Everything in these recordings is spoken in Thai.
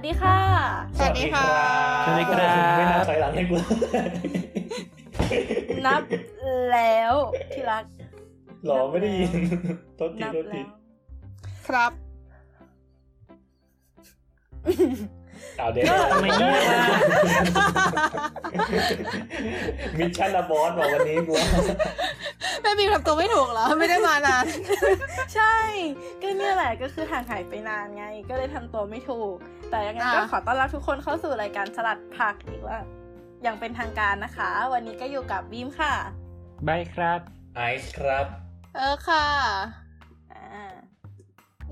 สดีค่ะสวัสดีค่ะสวัสดีครับไม่น่าถอยหลังให้กูนับแล้วที่รักหรอไม่ได้ยินต้นทีครับเอาเด็กทำไมเงียบอ่ะมิชชั่นอะบอสบอกวันนี้กูไม่มีแบบตัวไม่ถูกเหรอไม่ได้มานานใช่ก็เนี่ยแหละก็คือห่างหายไปนานไงก็เลยทำตัวไม่ถูกแต่ยังไงก็ขอต้อนรับทุกคนเข้าสู่รายการสลัดผักอีกว่าอย่างเป็นทางการนะคะวันนี้ก็อยู่กับบีมค่ะไบครับไอซ์ครับค่ะ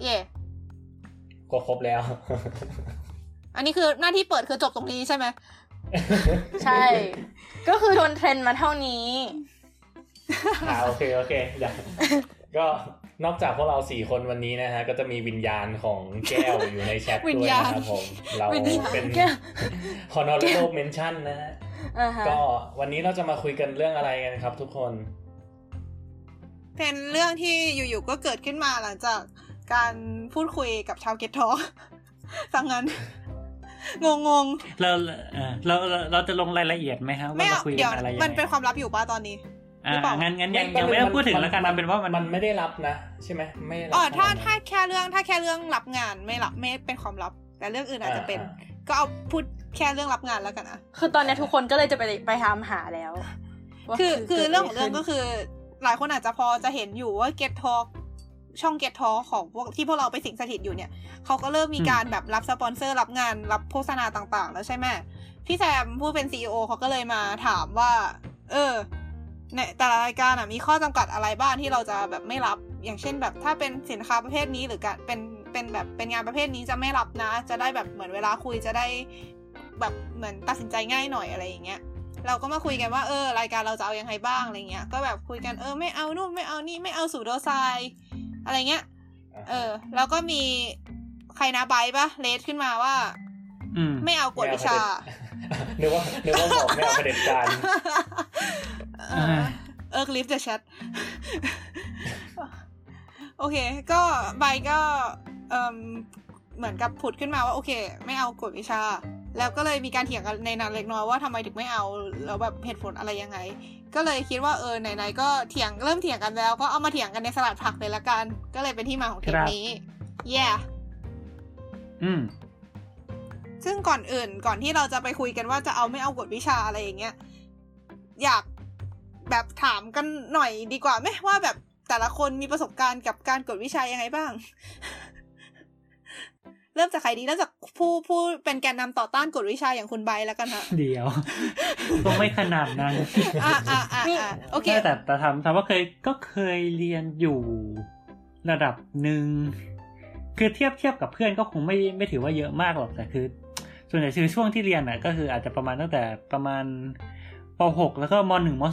เย่ก็ครบแล้วอันนี้คือหน้าที่เปิดคือจบตรงนี้ใช่ไหม ใช่ ก็คือทนเทรนมาเท่านี้ โอเคก็นอกจากพวกเรา4คนวันนี้นะฮะก็จะมีวิญญาณของแก้วอยู่ในแชทด้วยนะครับผมเราเป็น honorable mention นะฮะก็วันนี้เราจะมาคุยกันเรื่องอะไรกันครับทุกคนเป็นเรื่องที่อยู่ๆก็เกิดขึ้นมาหลังจากการพูดคุยกับชาวเกตทอสังเงินงงเราจะลงรายละเอียดไหมครับว่ามาคุยกันอะไรอย่างเงี้ยมันเป็นความลับอยู่ป่ะตอนนี้งั้นยังไม่ต้องพูดถึงแล้วกันเอาเป็นว่ามันไม่ได้รับนะใช่ไหมไม่รับอ๋อถ้าแค่เรื่องรับงานไม่รับไม่เป็นความลับแต่เรื่องอื่นอาจจะเป็นก็เอาพูดแค่เรื่องรับงานแล้วกันนะคือตอนนี้ทุกคนก็เลยจะไปทำหาแล้วคือเรื่องของเรื่องก็คือหลายคนอาจจะพอจะเห็นอยู่ว่าเกตทอช่องเกตทอของพวกที่พวกเราไปสิงสถิตอยู่เนี่ยเขาก็เริ่มมีการแบบรับสปอนเซอร์รับงานรับโฆษณาต่างๆแล้วใช่ไหมพี่แซมผู้เป็น CEO เขาก็เลยมาถามว่าในแต่ละรายการมีข้อจำกัดอะไรบ้างที่เราจะแบบไม่รับอย่างเช่นแบบถ้าเป็นสินค้าประเภทนี้หรือการเป็นแบบเป็นงานประเภทนี้จะไม่รับนะจะได้แบบเหมือนเวลาคุยจะได้แบบเหมือนตัดสินใจง่ายหน่อยอะไรอย่างเงี้ยเราก็มาคุยกันว่ารายการเราจะเอายังไงบ้างอะไรเงี้ยก็แบบคุยกันไม่เอานู่นไม่เอานี่ไม่เอาสูดโดไซอะไรเงี้ยแล้วก็มีใครนะไบป่ะเลสขึ้นมาว่าไม่เอากฎวิชานึกว่าบอกไม่เอาประเด็นการลิฟต์จะแชทโอเคก็ไบก็เหมือนกับผุดขึ้นมาว่าโอเคไม่เอากฎวิชาแล้วก็เลยมีการเถียงกันในนั้นเล็กน้อยว่าทำไมถึงไม่เอาแล้วแบบเหตุผลอะไรยังไงก็เลยคิดว่าไหนๆก็เริ่มเถียงกันแล้วก็เอามาเถียงกันในสลัดผักเลยละกันก็เลยเป็นที่มาของเทปนี้แย่ซึ่งก่อนที่เราจะไปคุยกันว่าจะเอาไม่เอากฎวิชาอะไรอย่างเงี้ยอยากแบบถามกันหน่อยดีกว่าไหมว่าแบบแต่ละคนมีประสบการณ์กับการกฎวิชายังไงบ้างเริ่มจากใครดีเริ่มจากผู้เป็นแกนนำต่อต้านกฎวิชาอย่างคุณใบแล้วกันค่ะเดี๋ยวต้องไม่ขนาดนั้นโอเคแต่ถามว่าเคยเรียนอยู่ระดับหนึ่งคือเทียบกับเพื่อนก็คงไม่ถือว่าเยอะมากหรอกแต่คือส่วนใหญ่คือช่วงที่เรียนน่ะก็คืออาจจะประมาณตั้งแต่ประมาณป.6 แล้วก็ม.1 ม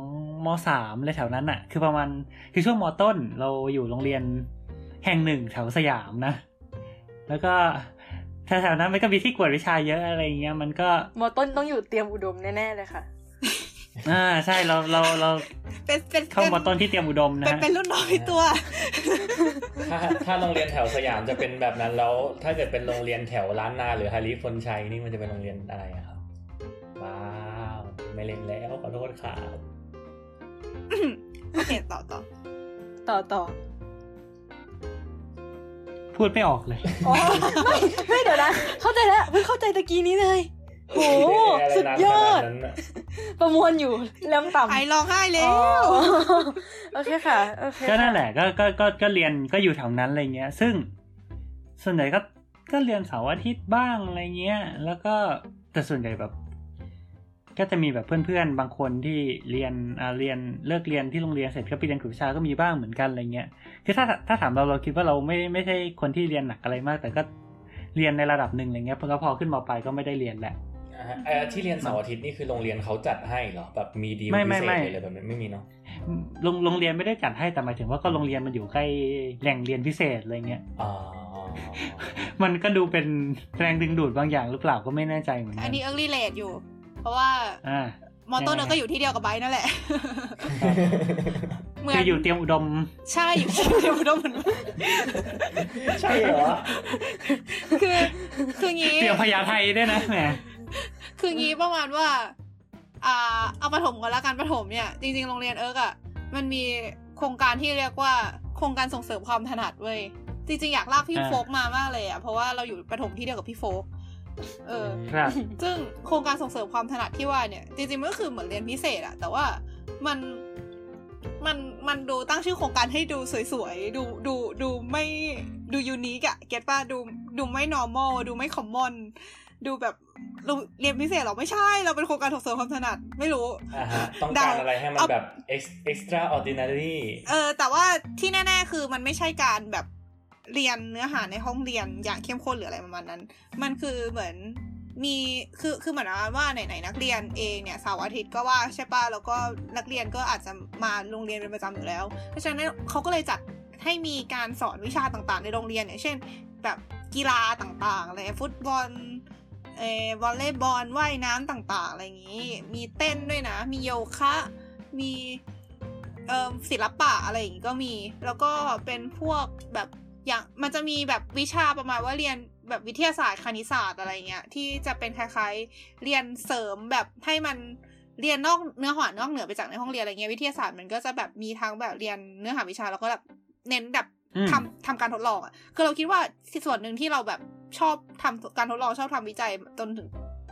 .2 ม.3 เลยแถวนั้นน่ะคือประมาณคือช่วงม.ต้นเราอยู่โรงเรียนแห่งหนึ่งแถวสยามนะแล้วก็แถวๆนั้นมันก็มีที่กวดวิชาเยอะอะไรเงี้ยมันก็มอต้นต้องอยู่เตรียมอุดมแน่ๆเลยค่ะใช่เราเป็นเข้ามอต้นที่เตรียมอุดมนะเป็นรุ่นน้องพี่ตัวถ้าโรงเรียนแถวสยามจะเป็นแบบนั้นแล้วถ้าเกิดเป็นโรงเรียนแถวล้านนาหรือฮาริพลชัยนี่มันจะเป็นโรงเรียนอะไรอะครับว้าวไม่เล่นแล้วขอโทษค่ะโอเคต่อพูดไม่ออกเลยอ๋อไม่เดี๋ยวนะเข้าใจแล้วเพิ่งเข้าใจตะกี้นี้เลยโหสุดยอดประมวลอยู่เริ่มต่ำไอ้ร้องไห้แล้วโอเคค่ะโอเคก็นั่นแหละก็เรียนก็อยู่แถวนั้นอะไรเงี้ยซึ่งส่วนใหญ่ก็เรียนเสาร์อาทิตย์บ้างอะไรเงี้ยแล้วก็แต่ส่วนใหญ่แบบก็จะมีแบบเพื่อนๆบางคนที่เรียนเลิกเรียนที่โรงเรียนเสร็จก็ไปเรียนกวดวิชาก็มีบ้างเหมือนกันอะไรเงี้ยคือถ้าถามเราคิดว่าเราไม่ใช่คนที่เรียนหนักอะไรมากแต่ก็เรียนในระดับหนึ่งอะไรเงี้ยแล้วพอขึ้นม.ปลายก็ไม่ได้เรียนแหละที่เรียนเสาร์อาทิตย์นี่คือโรงเรียนเขาจัดให้เหรอแบบมีดีลพิเศษอะไรแบบนี้ไม่มีเนาะโรงเรียนไม่ได้จัดให้แต่หมายถึงว่าก็โรงเรียนมันอยู่ใกล้แหล่งเรียนพิเศษอะไรเงี้ยมันก็ดูเป็นแรงดึงดูดบางอย่างหรือเปล่าก็ไม่แน่ใจเหมือนกันอันนี้เอิร์กรีเลทอยู่เพราะว่า มอต้นเราก็อยู่ที่เดียวกับไบนั่นแหละเหมือนอยู่เตรียมอุดมใช่อยู่เตรียมอุดมเหมือนใช่เหรอคืองี้เตรียมพญาไทด้วยนะแหมคืองี้ประมาณว่าเอาประถมก่อนละกันประถมเนี่ยจริงๆโรงเรียนเอิร์กอ่ะมันมีโครงการที่เรียกว่าโครงการส่งเสริมความถนัดเว้ยจริงๆอยากลากพี่โฟกมามากเลยอ่ะเพราะว่าเราอยู่ประถมที่เดียวกับพี่โฟกซึ่งโครงการส่งเสริมความถนัดที่ว่าเนี่ยจริงๆมันก็คือเหมือนเรียนพิเศษอ่ะแต่ว่ามันดูตั้งชื่อโครงการให้ดูสวยๆดูไม่ดูยูนิคอ่ะเก็ทป่ะดูไม่ normal ดูไม่ common ดูแบบเรียนพิเศษหรอไม่ใช่เราเป็นโครงการส่งเสริมความถนัดไม่รู้ต้องการอะไรให้มันแบบ extraordinary แต่ว่าที่แน่ๆคือมันไม่ใช่การแบบเรียนเนื้อหาในห้องเรียนอย่างเข้มข้นหรืออะไรประมาณนั้นมันคือเหมือนมีคือเหมือนว่าไหนนักเรียนเองเนี่ยเสาร์อาทิตย์ก็ว่าใช่ป่ะแล้วก็นักเรียนก็อาจจะมาโรงเรียนเป็นประจำอยู่แล้วเพราะฉะนั้นเขาก็เลยจัดให้มีการสอนวิชาต่างๆในโรงเรียนอย่างเช่นแบบกีฬาต่างๆอะไรฟุตบอลวอลเลย์บอลว่ายน้ำต่างๆอะไรอย่างนี้มีเต้นด้วยนะมีโยคะมีศิลปะอะไรอย่างนี้ก็มีแล้วก็เป็นพวกแบบอย่างมันจะมีแบบวิชาประมาณว่าเรียนแบบวิทยาศาสตร์คณิตศาสตร์อะไรเงี้ยที่จะเป็นคล้ายๆเรียนเสริมแบบให้มันเรียนนอกเนื้อหานอกเหนือไปจากในห้องเรียนอะไรเงี้ยวิทยาศาสตร์มันก็จะแบบมีทางแบบเรียนเนื้อหาวิชาแล้วก็แบบเน้นแบบทำการทดลองอ่ะคือเราคิดว่าส่วนหนึ่งที่เราแบบชอบทำการทดลองชอบทำวิจัยจนถึง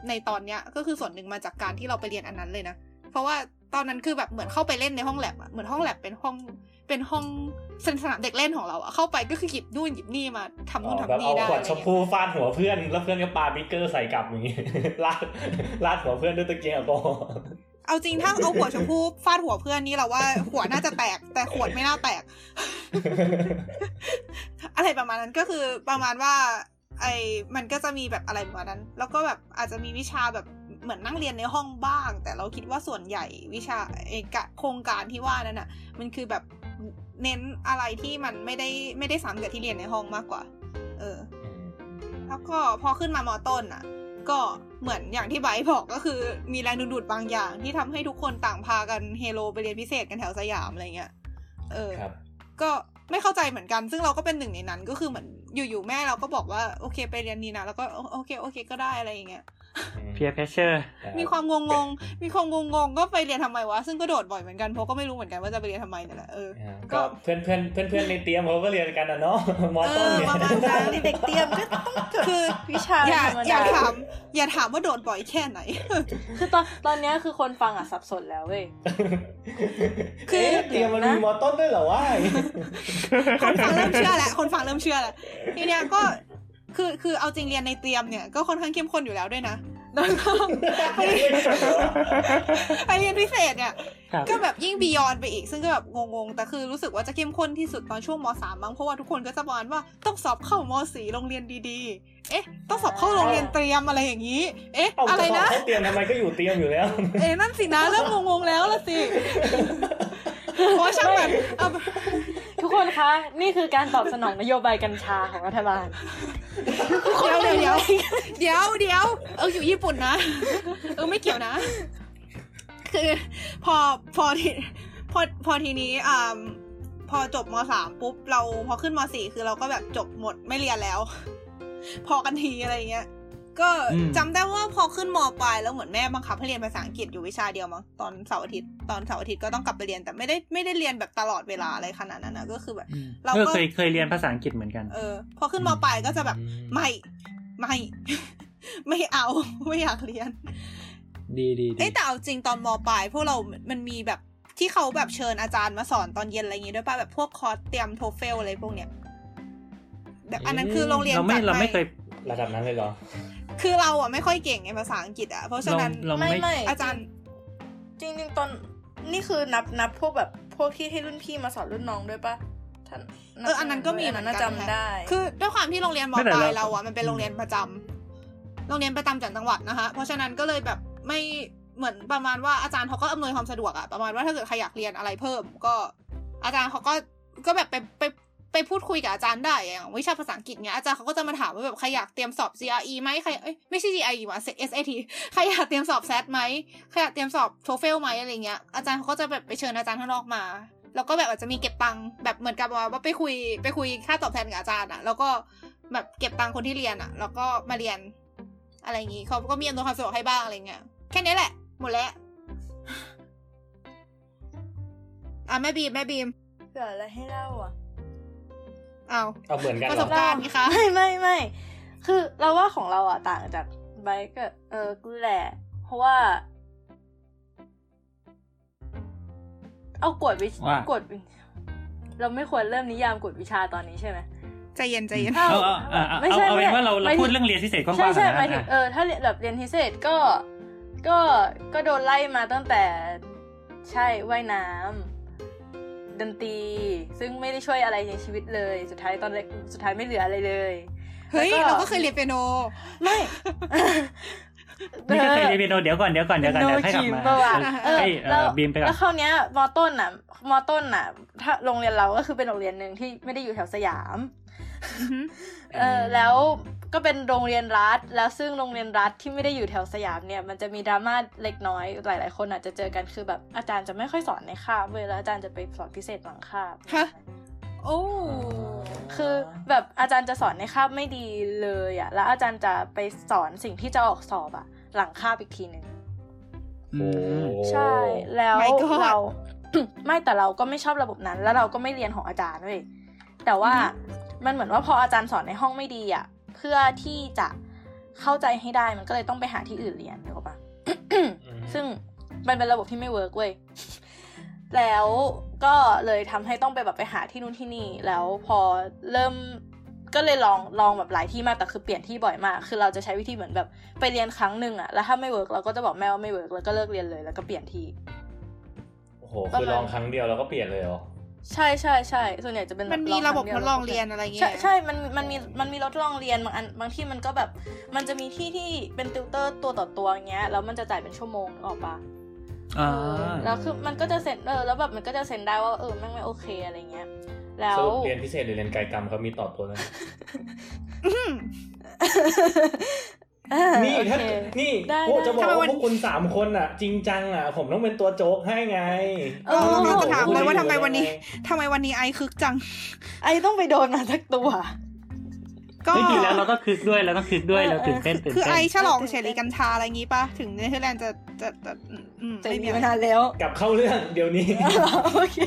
ในตอนเนี้ยก็คือส่วนหนึ่งมาจากการที่เราไปเรียนอันนั้นเลยนะเพราะว่าตอนนั้นคือแบบเหมือนเข้าไปเล่นในห้องแลบอ่ะเหมือนห้องแลบเป็นห้องสนามเด็กเล่นของเราอะเข้าไปก็คือหยิบนู่นหยิบนี่มาทำนู่นทำนี่ได้เอาขวดชมพูฟาดหัวเพื่อนแล้วเพื่อนก็ปาบิ๊กเกอร์ใส่กลับอย่างงี้ลาดหัวเพื่อนด้วยตะเกียงแอลกอฮอล์เอาจริงถ้าเอาขวดชมพูฟาดหัวเพื่อนนี่เราว่าหัวน่าจะแตกแต่ขวดไม่น่าแตกอะไรประมาณนั้นก็คือประมาณว่าไอ้มันก็จะมีแบบอะไรประมาณนั้นแล้วก็แบบอาจจะมีวิชาแบบเหมือนนั่งเรียนในห้องบ้างแต่เราคิดว่าส่วนใหญ่วิชาโครงการที่ว่านั้นน่ะมันคือแบบเน้นอะไรที่มันไม่ได้ซ้ำกับที่เรียนในห้องมากกว่าแล้วก็พอขึ้นมาม.ต้นน่ะก็เหมือนอย่างที่ไบร์ทบอกก็คือมีแรงดึงดูดบางอย่างที่ทำให้ทุกคนต่างพากันเฮโลไปเรียนพิเศษกันแถวสยามอะไรเงี้ยก็ไม่เข้าใจเหมือนกันซึ่งเราก็เป็นหนึ่งในนั้นก็คือเหมือนอยู่ๆแม่เราก็บอกว่าโอเคไปเรียนนี้นะแล้วก็โอเคก็ได้อะไรอย่างเงี้ยpeer pressure มีความงงก็ไปเรียนทำไมวะซึ่งก็โดดบ่อยเหมือนกันเพราะก็ไม่รู้เหมือนกันว่าจะไปเรียนทำไมนั่นแหละก็เพื่อนในเตรียมเขาก็เรียนกันอ่ะเนาะมอต้นเนี่ยเด็กเตรียมก็คือวิชาอย่าถามว่าโดดบ่อยแค่ไหนคือตอนนี้คือคนฟังอ่ะสับสนแล้วเว้ยคือเตรียมมันมีมอต้นด้วยเหรอวะคนฟังเริ่มเชื่อแหละทีเนี้ยก็คือเอาจริงเรียนในเตรียมเนี่ยก็ค่อนข้างเข้มข้นอยู่แล้วด้วยนะแล้วก็ไปเรียนพิเศษเนี่ยก็แบบยิ่งบียอนไปอีกซึ่งก็แบบงงๆแต่คือรู้สึกว่าจะเข้มข้นที่สุดตอนช่วงม.3 มั้งเพราะว่าทุกคนก็จะบอกว่าต้องสอบเข้าม.4 โรงเรียนดีๆต้องสอบเข้าโรงเรียนเตรียมอะไรอย่างนี้อะไรนะเข้าเตรียมทำไมก็อยู่เตรียมอยู่แล้วนั่นสินะเริ่มงงๆแล้วล่ะสิเพราะช่างมันทุกคนคะนี่คือการตอบสนองนโยบายกัญชาของรัฐบาลเดี๋ยวอยู่ญี่ปุ่นนะไม่เกี่ยวนะคือพอทีนี้พอจบม.3 ปุ๊บเราพอขึ้นม.4 คือเราก็แบบจบหมดไม่เรียนแล้วพอกันทีอะไรเงี้ยก็จำได้ว่าพอขึ้นมปลายแล้วเหมือนแม่บังคับให้เรียนภาษาอังกฤษอยู่วิชาเดียวมั้งตอนเสาร์อาทิตย์ก็ต้องกลับไปเรียนแต่ไม่ได้เรียนแบบตลอดเวลาอะไรขนาดนั้นนะก็คือแบบเราก็เคยเรียนภาษาอังกฤษเหมือนกันพอขึ้นมปลายก็จะแบบไม่เอาไม่อยากเรียนดีแต่เอาจริงตอนมปลายพวกเรามันมีแบบที่เขาแบบเชิญอาจารย์มาสอนตอนเย็นอะไรอย่างงี้ด้วยป่ะแบบพวกคอร์สเตรียมโทเฟลอะไรพวกเนี้ยแบบอันนั้นคือโรงเรียนเราไม่เคยระดับนั้นเลยเหรอคือเราอ่ะไม่ค่อยเก่งในภาษาอังกฤษอ่ะเพราะฉะนั้นไม่อาจารย์จริงๆตอนนี่คือนับพวกแบบพวกที่ให้รุ่นพี่มาสอนรุ่นน้องด้วยป่ะอันนั้นก็มีเหมือนกันจำได้คือด้วยความที่โรงเรียนมอปลายเราอ่ะมันเป็นโรงเรียนประจำจากจังหวัดนะคะเพราะฉะนั้นก็เลยแบบไม่เหมือนประมาณว่าอาจารย์เขาก็อำนวยความสะดวกอ่ะประมาณว่าถ้าเกิดใครอยากเรียนอะไรเพิ่มก็อาจารย์เขาก็แบบไป ไปพูดคุยกับอาจารย์ได้อย่างวิชาภาษาอังกฤษเงี้ยอาจารย์เขาก็จะมาถามว่าแบบใครอยากเตรียมสอบ GRE ไหมใครไม่ใช่ GRE ว่ะ SAT ใครอยากเตรียมสอบ SAT ไหมใครอยากเตรียมสอบ TOEFL ไหมอะไรเงี้ยอาจารย์เขาก็จะแบบไปเชิญอาจารย์ข้างนอกมาแล้วก็แบบอาจจะมีเก็บตังค์แบบเหมือนกับว่าไปคุยค่าตอบแทนกับอาจารย์อะแล้วก็แบบเก็บตังค์คนที่เรียนอะแล้วก็มาเรียนอะไรอย่างงี้เขาก็มีอำนวยความสะดวกให้บ้างอะไรเงี้ยแค่นี้แหละหมดแล้วอ่ะแม่บีมเกิดอะไรให้เล่าอ่ะเอาเหมือนกันประสบการณ์ค่ะไม่คือเราว่าของเราอ่ะต่างจากไบค์ก็กูแหละเพราะว่าเอากดเราไม่ควรเริ่มนิยามกฎวิชาตอนนี้ใช่ไหมใจเย็นไม่ใช่เอาเป็นว่าเราพูดเรื่องเรียนพิเศษกว้างๆใช่หมายถึงถ้าแบบเรียนพิเศษก็โดนไล่มาตั้งแต่ใช่ว่ายน้ำดนตรีซึ่งไม่ได้ช่วยอะไรในชีวิตเลยสุดท้ายไม่เหลืออะไรเลยเฮ้ยเราก็เคยเรียนเปียโนไม่นี่ก็เคยเรียนเปียโนเดี๋ยวก่อนให้กลับมาบีมไปก่อนแล้วคราวเนี้ยม.ต้นน่ะถ้าโรงเรียนเราก็คือเป็นโรงเรียนนึงที่ไม่ได้อยู่แถวสยามแล้วก็เป็นโรงเรียนรัฐแล้วซึ่งโรงเรียนรัฐที่ไม่ได้อยู่แถวสยามเนี่ยมันจะมีดราม่าเล็กน้อยหลายคนอาจจะเจอกันคือแบบอาจารย์จะไม่ค่อยสอนในคาบเว้ยแล้วอาจารย์จะไปสอนพิเศษหลังคาบฮะโอ้คือแบบอาจารย์จะสอนในคาบไม่ดีเลยอ่ะแล้วอาจารย์จะไปสอนสิ่งที่จะออกสอบอ่ะหลังคาบอีกทีนึงใช่แล้วเรา ไม่แต่เราก็ไม่ชอบระบบนั้นแล้วเราก็ไม่เรียนของอาจารย์เว้ยแต่ว่ามันเหมือนว่าพออาจารย์สอนในห้องไม่ดีอ่ะเพื่อที่จะเข้าใจให้ได้มันก็เลยต้องไปหาที่อื่นเรียนถูกป่ะ ซึ่งมันเป็นระบบที่ไม่เวิร์กเว้ยแล้วก็เลยทำให้ต้องไปแบบไปหาที่นู่นที่นี่แล้วพอเริ่มก็เลยลองแบบหลายที่มากแต่คือเปลี่ยนที่บ่อยมากคือเราจะใช้วิธีเหมือนแบบไปเรียนครั้งหนึ่งอะแล้วถ้าไม่เวิร์กเราก็จะบอกแม่ว่าไม่เวิร์กแล้วก็เลิกเรียนเลยแล้วก็เปลี่ยนที่โอ้โหคือลองครั้งเดียวแล้วก็เปลี่ยนเลยเหรอใช่ส่วนใหญ่จะเป็นมันมีระบบทดลองเรียนอะไรเงี้ยใช่มันมีรถลองเรียนบางที่มันก็แบบมันจะมีที่ที่เป็นติวเตอร์ตัวต่อตัวอย่างเงี้ยแล้วมันจะจ่ายเป็นชั่วโมงออกปะแล้วคือมันก็จะเซ็นแล้วแบบมันก็จะเซ็นได้ว่าแม่งไม่โอเคอะไรเงี้ยแล้วเรียนพิเศษหรือเรียนกายกรรมก็มีตอบตัวนะนี่พวกจะบอกว่าพวกคุณ3คนอ่ะจริงจังอ่ะผมต้องเป็นตัวโจ๊กให้ไงเราจะถามเลยว่าทำไมวันนี้ไอคึกจังไอต้องไปโดนมาสักตัวก็จริงแล้วเราก็คึกด้วยเราตื่นเต้นคือไอฉลองเฉลีกัญชาอะไรงี้ป่ะถึงเนเธอร์แลนด์จะไม่มีเวลาแล้วกลับเข้าเรื่องเดี๋ยวนี้โอเค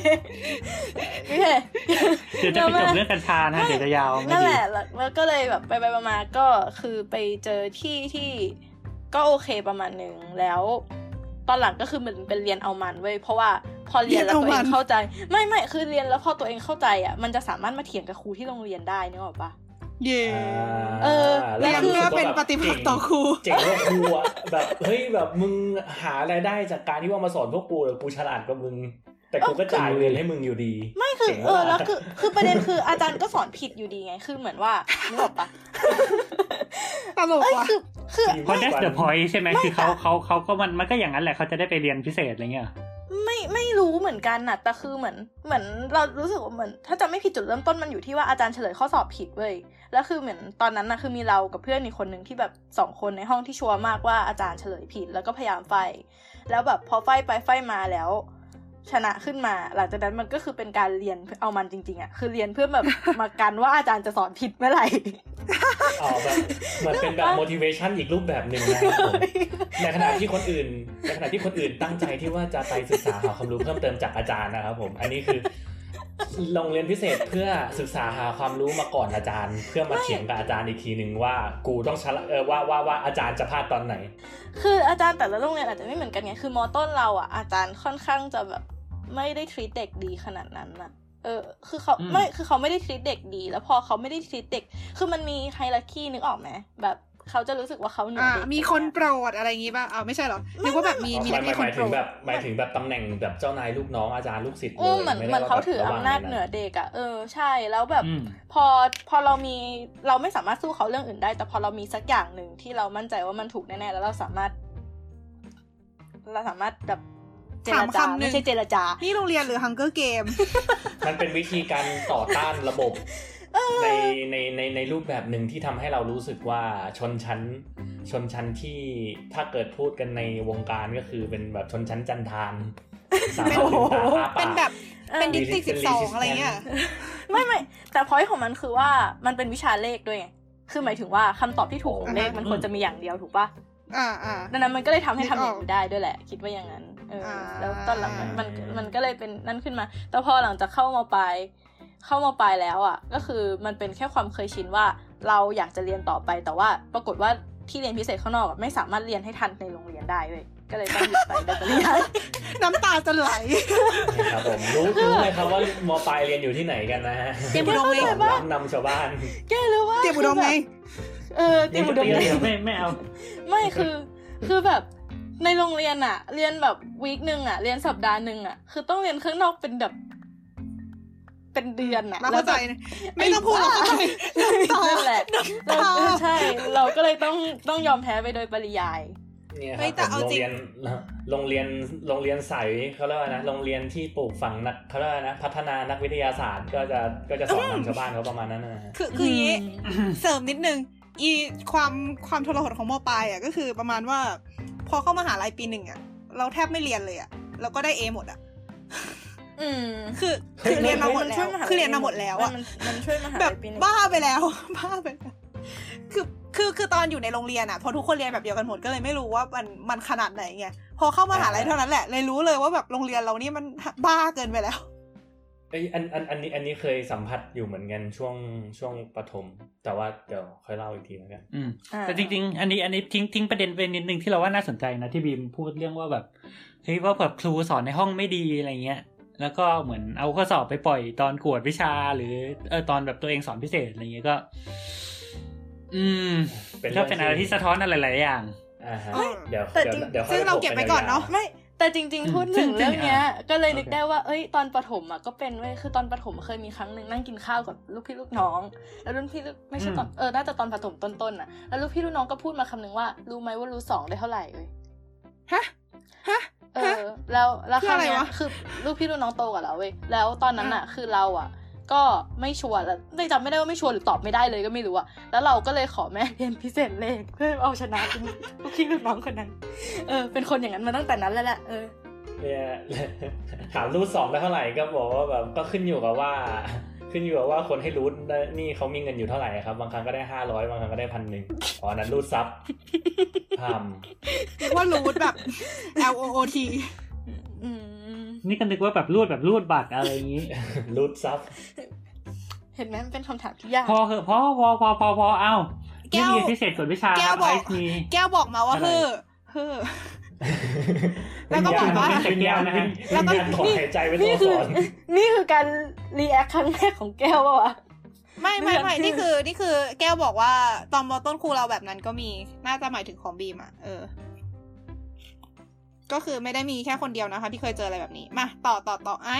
เดี๋ยวจะไปจบเรื่องกัญชานะเดี๋ยวจะยาวนั่นแหละแล้วก็เลยแบบไปๆมาๆก็คือไปเจอที่ที่ก็โอเคประมาณนึงแล้วตอนหลังก็คือเหมือนเป็นเรียนเอามันเว้ยเพราะว่าพอเรียนแล้วตัวเองเข้าใจไม่คือเรียนแล้วพอตัวเองเข้าใจอ่ะมันจะสามารถมาเถียงกับครูที่โรงเรียนได้นึกออกป่ะแล้วคือเป็นปฏิปักษ์ต่อครูเจ๋งว่าครูอ่ะแบบเฮ้ยแบบมึงหารายได้จากการที่ว่ามาสอนพวกกูแล้วกูฉลาดกว่ามึงแต่กูก็จ่ายเงินให้มึงอยู่ดีไม่คือแล้วคือประเด็นคืออาจารย์ก็สอนผิดอยู่ดีไงคือเหมือนว่านึกออกปะตลกว่ะคือมันได้เดอะพอยต์ใช่ไหมคือเขาก็มันก็อย่างนั้นแหละเขาจะได้ไปเรียนพิเศษอะไรเงี้ยไม่รู้เหมือนกันน่ะแต่คือเหมือนเรารู้สึกว่าเหมือนถ้าจะไม่ผิดจุดเริ่มต้นมันอยู่ที่ว่าอาจารย์เฉลยข้อสอบผิดเว้ยแล้วคือเหมือนตอนนั้นน่ะคือมีเรากับเพื่อนอีกคนนึงที่แบบ2คนในห้องที่ชัวร์มากว่าอาจารย์เฉลยผิดแล้วก็พยายามไฟแล้วแบบพอไฟไปไฟมาแล้วชนะขึ้นมาหลังจากนั้นมันก็คือเป็นการเรียนเอามันจริงๆอ่ะคือเรียนเพื่อแบบมากันว่าอาจารย์จะสอนผิดเมื่อไหร่อ๋อแบบมันเป็นแบบ motivation อีกรูปแบบนึงนะในขณะที่คนอื่นตั้งใจที่ว่าจะไปศึกษาหาความรู้เพิ่มเติมจากอาจารย์นะครับผมอันนี้คือลงเรียนพิเศษเพื่อศึกษาหาความรู้มาก่อนอาจารย์เพื่อมาเถียงกับอาจารย์อีกทีนึงว่ากูต้องว่าอาจารย์จะพลาดตอนไหนคืออาจารย์แต่ละโรงเรียนอาจจะไม่เหมือนกันไงคือม.ต้นเราอ่ะอาจารย์ค่อนข้างจะแบบไม่ได้ treat เด็กดีขนาดนั้นน่ะคือเขาไม่คือเขาไม่ได้ treat เด็กดีแล้วพอเขาไม่ได้ treat เด็กคือมันมีไฮรักคีนึกออกมั้ยแบบเขาจะรู้สึกว่าเขาเหนือเด็กมีคนโปรดอะไรอย่างงี้ป่ะไม่ใช่หรอนึกว่าแบบมีนักเรียนคนโปรดแบบหมายถึงแบบตำแหน่งแบบเจ้านายลูกน้องอาจารย์ลูกศิษย์เลยเหมือนเขาถืออำนาจเหนือเด็กอ่ะใช่แล้วแบบพอเราไม่สามารถสู้เขาเรื่องอื่นได้แต่พอเรามีสักอย่างนึงที่เรามั่นใจว่ามันถูกแน่ๆแล้วเราสามารถแบบ เจรจาไม่ใช่เจรจานี่โรงเรียนหรือฮังเกอร์เกมมันเป็นวิธีการต่อต้านระบบในรูปแบบหนึ่งที่ทำให้เรารู้สึกว่าชนชั้นที่ถ้าเกิดพูดกันในวงการก็คือเป็นแบบชนชั้นจันทานสามารถเป็นแบบเป็นดิสติก12อะไรเงี้ยไม่แต่พอยต์ของมันคือว่ามันเป็นวิชาเลขด้วยไงคือหมายถึงว่าคำตอบที่ถูกของเลขมันควรจะมีอย่างเดียวถูกป่ะดังนั้นมันก็เลยทำให้ทำอย่างอื่นได้ด้วยแหละคิดว่าอย่างนั้นแล้วตอนหลังมันก็เลยเป็นนั่นขึ้นมาแต่พอหลังจากเข้ามาปลายแล้วอ่ะก็คือมันเป็นแค่ความเคยชินว่าเราอยากจะเรียนต่อไปแต่ว่าปรากฏว่าที่เรียนพิเศษข้างนอกไม่สามารถเรียนให้ทันในโรงเรียนได้เลยก็เลยต้องหยุดไปได้ตอนนี้น้ำตาจะไหลครับผมรู้ไหมครับว่ามปลายเรียนอยู่ที่ไหนกันนะฮะเตรียมอุดมไงนำชาวบ้านแกรู้ว่าเตรียมอุดมไงเตรียมอุดมไม่เอาไม่คือแบบในโรงเรียนอ่ะเรียนแบบวีคนึงอ่ะเรียนสัปดาห์นึงอ่ะคือต้องเรียนข้างนอกเป็นแบบเป็นเดือนน่ะแล้วใจไม่ต้องพูดหรอกนั่นแหละใช่เราก็เลยต้องยอมแพ้ไปโดยปริยายเนี่ยครับโรงเรียนใสเขาเรียกว่านะโรงเรียนที่ปลูกฝังนักเขาเรียกว่านะพัฒนานักวิทยาศาสตร์ก็จะสอนชาวบ้านเขาประมาณนั้นนะคืออย่างงี้เสริมนิดนึงอีความทรหดของม.ปลายอ่ะก็คือประมาณว่าพอเข้ามหาลัยปี1อ่ะเราแทบไม่เรียนเลยอ่ะเราก็ได้ A หมดอ่ะคือเรียนมาหมดแล้วคือเรียนมาหมดแล้วอ่ะมันช่วยมหาลัยปีนึงแบบบ้าไปแล้วคือตอนอยู่ในโรงเรียนอ่ะพอทุกคนเรียนแบบเดียวกันหมดก็เลยไม่รู้ว่ามันขนาดไหนไงพอเข้ามหาลัยเท่านั้นแหละเลยรู้เลยว่าแบบโรงเรียนเรานี่มันบ้าเกินไปแล้วไออันนี้เคยสัมผัสอยู่เหมือนกันช่วงประถมแต่ว่าเดี๋ยวค่อยเล่าอีกทีแล้วกันแต่จริงๆอันนี้ทิ้งประเด็นไปนิดนึงที่เราว่าน่าสนใจนะที่บีมพูดเรื่องว่าแบบเฮ้ยว่าแบบครูสอนในห้องไม่ดีอะไรเงี้ยแล้วก็เหมือนเอาข้อสอบไปปล่อยตอนกวดวิชาหรือตอนแบบตัวเองสอนพิเศษอะไรเงี้ยก็ก็เป็นอะไรที่สะท้อนอะไรหลายอย่างเดี๋ยวซึ่งเราเก็บไปก่อนเนาะไม่แต่จริงๆพูดถึงเรื่องเนี้ยก็เลยนึกได้ว่าเอ้ยตอนประถมอ่ะก็เป็นเว้ยคือตอนประถมเคยมีครั้งนึงนั่งกินข้าวกับลูกพี่ลูกน้องแล้วรุ่นพี่ไม่ใช่ตอนน่าจะตอนประถมต้นๆน่ะแล้วลูกพี่ลูกน้องก็พูดมาคำนึงว่ารู้ไหมว่ารู้2ได้เท่าไหร่เอ้ยฮะแล้วราคาเนี้ยคือลูกพี่ลูกน้องโตกว่าเราเว้ยแล้วตอนนั้นน่ะคือเราอ่ะก็ไม่ชัวร์แล้วไม่จำไม่ได้ว่าไม่ชัวร์หรือตอบไม่ได้เลยก็ไม่รู้อะแล้วเราก็เลยขอแม่เรียนพิเศษเลขเพื่อเอาชนะคุณลูกพี่ลูกน้องคนนั้นเป็นคนอย่างนั้นมาตั้งแต่นั้นแล้วแหละเนี่ยถามรูทสองได้เท่าไหร่ก็บอกว่าแบบก็ขึ้นอยู่กับว่าคนให้รูทนี่เขามีเงินอยู่เท่าไหร่ครับบางครั้งก็ได้500บางครั้งก็ได้ 1,000 อ๋อนั้นรูทซับทำเรียกว่ารูทแบบ L O O T นี่ก็นึกว่าแบบรูดบัตรอะไรอย่างงี้รูดซับเห็นไหมมันเป็นคำถามที่ยากพอเอ้าแก้วพิเศษส่วนวิชาแก้วบอกมาว่าเฮ้อแล้วก็บอกว่าแก้วนะฮะแล้วก็ถอนหายใจไปตัวสอนนี่คือการรีแอคครั้งแรกของแก้วว่ะไม่นี่คือแก้วบอกว่าตอนม.ต้นครูเราแบบนั้นก็มีน่าจะหมายถึงของบีมอ่ะก็คือไม่ได้มีแค่คนเดียวนะคะที่เคยเจออะไรแบบนี้มาต่อไอ้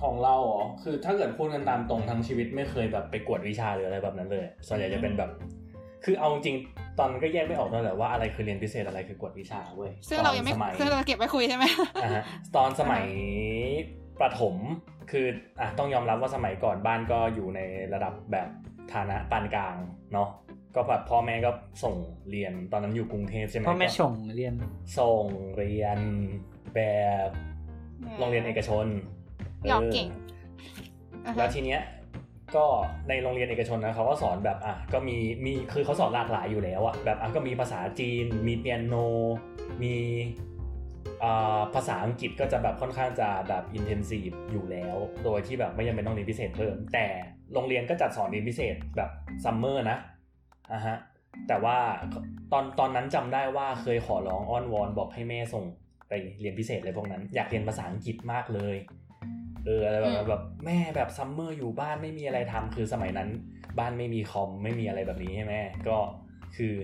ของเราอ๋อคือถ้าเกิดพูดกันตามตรงทั้งชีวิตไม่เคยแบบไปกวดวิชาหรืออะไรแบบนั้นเลยส่วนใหญ่จะเป็นแบบคือเอาจริงตอนก็แยกไม่ออกนั่นแหละว่าอะไรคือเรียนพิเศษอะไรคือกวดวิชาเว้ยซึ่งเรายังไม่ซึ่งเราเก็บไว้คุยใช่ไหมตอนสมัยประถมคือต้องยอมรับว่าสมัยก่อนบ้านก็อยู่ในระดับแบบฐานะปานกลางเนาะก็แบบพ่อแม่ก็ส่งเรียนตอนนั้นอยู่กรุงเทพใช่ไหมพ่อแม่ส่งเรียนแบบโรงเรียนเอกชนเก่งแล้วทีเนี้ยก็ในโรงเรียนเอกชนนะเขาก็สอนแบบก็มีคือเขาสอนหลากหลายอยู่แล้วอะแบบก็มีภาษาจีนมีเปียโนมีภาษาอังกฤษก็จะแบบค่อนข้างจะแบบอินเทนซีฟอยู่แล้วโดยที่แบบไม่จำเป็นต้องเรียนพิเศษเพิ่มแต่โรงเรียนก็จัดสอนเรียนพิเศษแบบซัมเมอร์นะฮะแต่ว่าตอนนั้นจำได้ว่าเคยขอร้องอ้อนวอนบอกให้แม่ส่งไปเรียนพิเศษอะไรพวกนั้นอยากเรียนภาษาอังกฤษมากเลยอะไรแบบแม่แบบซัมเมอร์อยู่บ้านไม่มีอะไรทำคือสมัยนั้นบ้านไม่มีคอมไม่มีอะไรแบบนี้ใช่ไหมก็คือ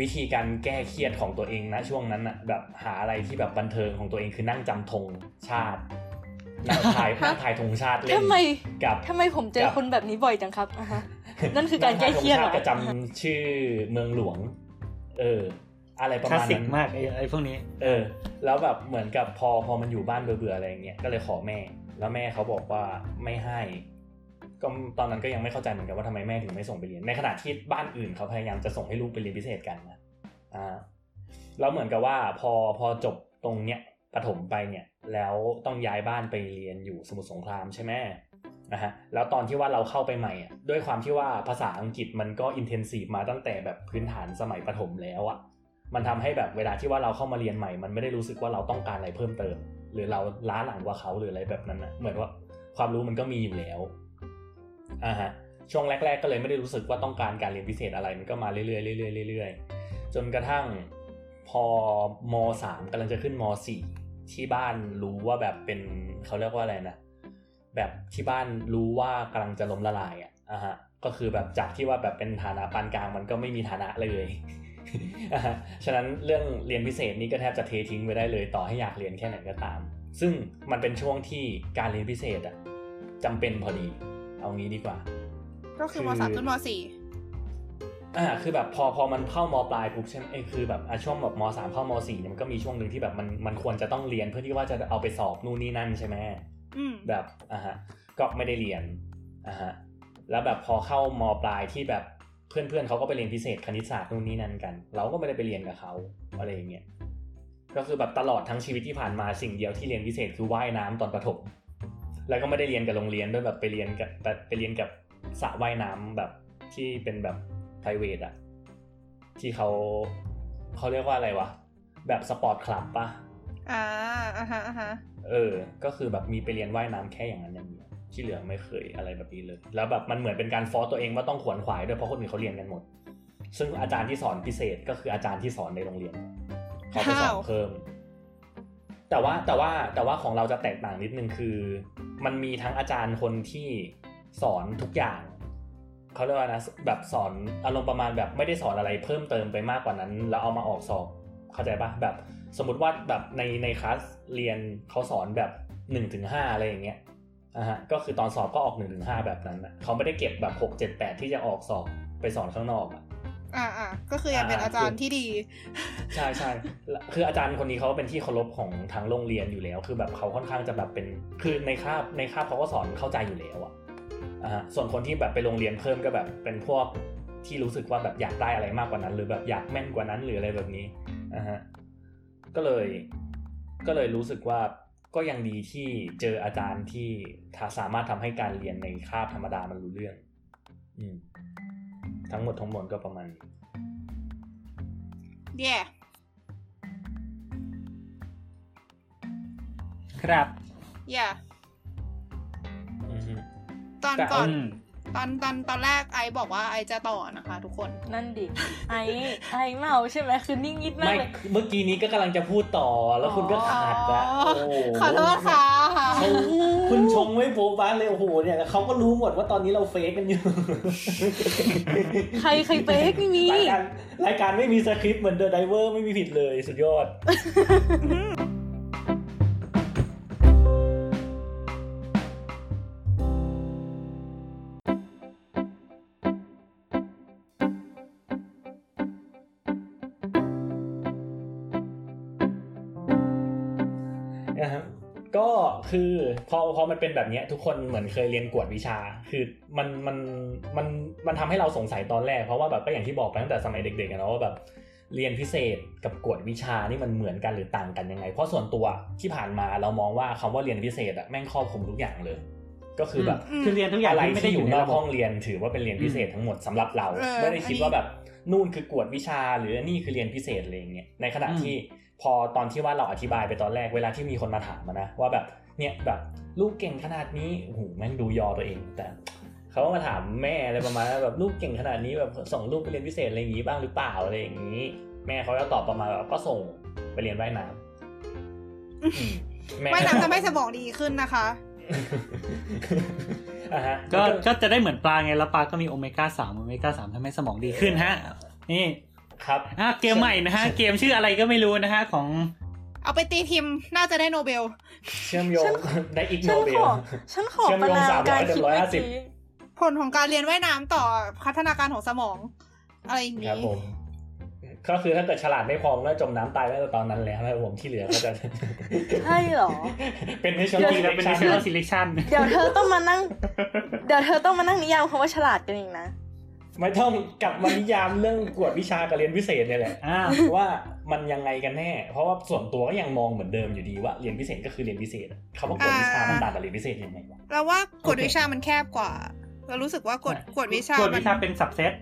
วิธีการแก้เครียดของตัวเองนะช่วงนั้นอ่ะแบบหาอะไรที่แบบบันเทิงของตัวเองคือนั่งจำธงชาตินั่งถ่ายธงชาติเล่นกับทำไมผมเจอคนแบบนี้บ่อยจังครับนั่นคือการแก้เครียดเหรอก็จำชื่อเมืองหลวง อะไรประมาณนั้นคลาสสิกมากไอ้พวกนี้แล้วแบบเหมือนกับพอมันอยู่บ้านเบื่อๆอะไรอย่างเงี้ยก็เลยขอแม่แล้วแม่เขาบอกว่าไม่ให้ก็ตอนนั้นก็ยังไม่เข้าใจเหมือนกันว่าทำไมแม่ถึงไม่ส่งไปเรียนในขณะที่บ้านอื่นเขาพยายามจะส่งให้ลูกไปเรียนพิเศษกันนะแล้วเหมือนกับว่าพอจบตรงเนี้ยประถมไปเนี่ยแล้วต้องย้ายบ้านไปเรียนอยู่สมุทรสงครามใช่ไหมนะฮะแล้วตอนที่ว่าเราเข้าไปใหม่อ่ะด้วยความที่ว่าภาษาอังกฤษมันก็อินเทนซีฟมาตั้งแต่แบบพื้นฐานสมัยประถมแล้วอ่ะมันทำให้แบบเวลาที่ว่าเราเข้ามาเรียนใหม่มันไม่ได้รู้สึกว่าเราต้องการอะไรเพิ่มเติมหรือเราล้าหลังกว่าเขาหรืออะไรแบบนั้นนะเหมือนว่าความรู้มันก็มีอยู่แล้วฮะช่วงแรกๆ ก็เลยไม่ได้รู้สึกว่าต้องการการเรียนพิเศษอะไรมันก็มาเรื่อยๆเรื่อยๆจนกระทั่งพอม.3 กำลังจะขึ้นม.4 ที่บ้านรู้ว่าแบบเป็นเขาเรียกว่าอะไรนะแบบที่บ้านรู้ว่ากำลังจะล้มละลายฮะก็คือแบบจากที่ว่าแบบเป็นฐานะปานกลางมันก็ไม่มีฐานะเลยฉะนั้นเรื่องเรียนพิเศษนี่ก็แทบจะเททิ้งไปได้เลยต่อให้อยากเรียนแค่ไหนก็ตามซึ่งมันเป็นช่วงที่การเรียนพิเศษจำเป็นพอดีเอางี้ดีกว่าก็คือม.3 จนม.4 คือแบบพอมันเข้าม.ปลายปุ๊บใช่มั้ยคือแบบช่วงแบบม.3 เข้าม.4 เนี่ยมันก็มีช่วงนึงที่แบบมันควรจะต้องเรียนเพื่อที่ว่าจะเอาไปสอบนู่นนี่นั่นใช่มั้ยแบบก็ไม่ได้เรียนแล้วแบบพอเข้าม.ปลายที่แบบเพื่อนๆเขาก็ไปเรียนพิเศษคณิตศาสตร์นู่นนี่นั่นกันเราก็ไม่ได้ไปเรียนกับเขาอะไรอย่างเงี้ยก็คือแบบตลอดทั้งชีวิตที่ผ่านมาสิ่งเดียวที่เรียนพิเศษคือว่ายน้ำตอนประถมแล้วก็ไม่ได้เรียนกับโรงเรียนด้วยแบบไปเรียนกับสระว่ายน้ำแบบที่เป็นแบบ private ที่เขาเรียกว่าอะไรวะแบบสปอร์ตคลับป่ะก็คือแบบมีไปเรียนว่ายน้ำแค่อย่างนั้นอย่างเดียวที่เหลือไม่เคยอะไรแบบนี้เลยแล้วแบบมันเหมือนเป็นการฟอร์สตัวเองว่าต้องขวนขวายด้วยเพราะคนอื่นเขาเรียนกันหมดซึ่งอาจารย์ที่สอนพิเศษก็คืออาจารย์ที่สอนในโรงเรียนเขาไปสอนเพิ่มแต่ว่าของเราจะแตกต่างนิดนึงคือมันมีทั้งอาจารย์คนที่สอนทุกอย่างเขาเรียกว่านะแบบสอนอารมณ์ประมาณแบบไม่ได้สอนอะไรเพิ่มเติมไปมากกว่านั้นแล้วเอามาออกสอบเข้าใจป่ะแบบสมมติว่าแบบในคลาสเรียนเขาสอนแบบ 1-5 อะไรอย่างเงี้ยก็คือตอนสอบก็ออก 1-5 แบบนั้นนะเขาไม่ได้เก็บแบบ 6 7 8ที่จะออกสอบไปสอนข้างนอกก็คือยังเป็นอาจารย์ที่ดีใช่ๆคืออาจารย์คนนี้เขาเป็นที่เคารพของทางโรงเรียนอยู่แล้วคือแบบเขาค่อนข้างจะแบบเป็นคือในคาบเขาก็สอนเข้าใจอยู่แล้วส่วนคนที่แบบไปโรงเรียนเพิ่มก็แบบเป็นพวกที่รู้สึกว่าแบบอยากได้อะไรมากกว่านั้นหรือแบบอยากแม่นกว่านั้นหรืออะไรแบบนี้ก็เลยรู้สึกว่าก็ยังดีที่เจออาจารย์ที่สามารถทำให้การเรียนในคาบธรรมดามันรู้เรื่องทั้งหมดทั้งมวลก็ประมาณนี้ yeah. ครับ yeah. ตอนแรกไอบอกว่าไอจะต่อนะคะทุกคนนั่นดิไอเมาใช่ไหมคือนิ่งนิดมากเลยเมื่อกี้นี้ก็กำลังจะพูดต่อแล้วคุณก็ขาดละขอโทษค่ะคุณชงไว้โผล่บ้านเลยโอ้โหเนี่ยเขาก็รู้หมดว่าตอนนี้เราเฟกกันอยู่ใครเฟกไม่มีรายการไม่มีสคริปต์เหมือนเดอะไดเวอร์ไม่มีผิดเลยสุดยอดก็คือพอมันเป็นแบบนี้ทุกคนเหมือนเคยเรียนกวดวิชาคือมันทำให้เราสงสัยตอนแรกเพราะว่าแบบก็อย่างที่บอกไปตั้งแต่สมัยเด็กๆนะว่าแบบเรียนพิเศษกับกวดวิชานี่มันเหมือนกันหรือต่างกันยังไงเพราะส่วนตัวที่ผ่านมาเรามองว่าคำว่าเรียนพิเศษแม่งครอบคลุมทุกอย่างเลยก็คือแบบคือเรียนทุกอย่างอะไรไม่ได้อยู่นอกห้องเรียนถือว่าเป็นเรียนพิเศษทั้งหมดสำหรับเราไม่ได้คิดว่าแบบนู่นคือกวดวิชาหรือนี่คือเรียนพิเศษอะไรอย่างเงี้ยในขณะที่พอตอนที่ว่าเราอธิบายไปตอนแรกเวลาที่มีคนมาถามนะว่าแบบเนี่ยแบบลูกเก่งขนาดนี้โอ้โหแม่งดูยอตัวเองแต่เขาก็มาถามแม่อะไรประมาณนั้นแบบลูกเก่งขนาดนี้แบบส่งลูกไปเรียนพิเศษอะไรอย่างงี้บ้างหรือเปล่าอะไรอย่างงี้แม่เขาก็ตอบประมาณแบบก็ส่งไปเรียนว่ายน้ำว่ายน้ำจะไม่สมองดีขึ้นนะคะก็จะได้เหมือนปลาไงแล้วปลาก็มีโอเมก้า3โอเมก้า3ทำให้สมองดีขึ้นฮะนี่ครับเกมใหม่นะฮะเกมชื่ออะไรก็ไม่รู้นะฮะของเอาไปตีพิมพ์น่าจะได้โนเบลเชื่อมโยงได้อีกโนเบลฉันขอประนามการคิดวิธีผลของการเรียนว่ายน้ำต่อพัฒนาการของสมองอะไรอย่างนี้ ก็คือถ้าเกิดฉลาดไม่พอก็จมน้ำตายตั้งแต่ตอนนั้นแล้วนะผมที่เหลือก็จะใช่หรอเป็นนิชชั่นแล้วเป็นนิชชั่น selection เดี๋ยวเธอต้องมานั่งนิยามคำว่าฉลาดกันเองนะไม่ต้องกลับมานิยามเรื่องกวดวิชาการเรียนพิเศษเนี่ยแหละว่ามันยังไงกันแน่เพราะว่าส่วนตัวก็ยังมองเหมือนเดิมอยู่ดีว่าเรียนพิเศษก็คือเรียนพิเศษเขาว่ากวดวิชามันต่างกับเรียนพิเศษยังไงวะเราว่ากวดวิชามันแคบกว่าเรารู้สึกว่ากวดวิชาเป็นซับเซต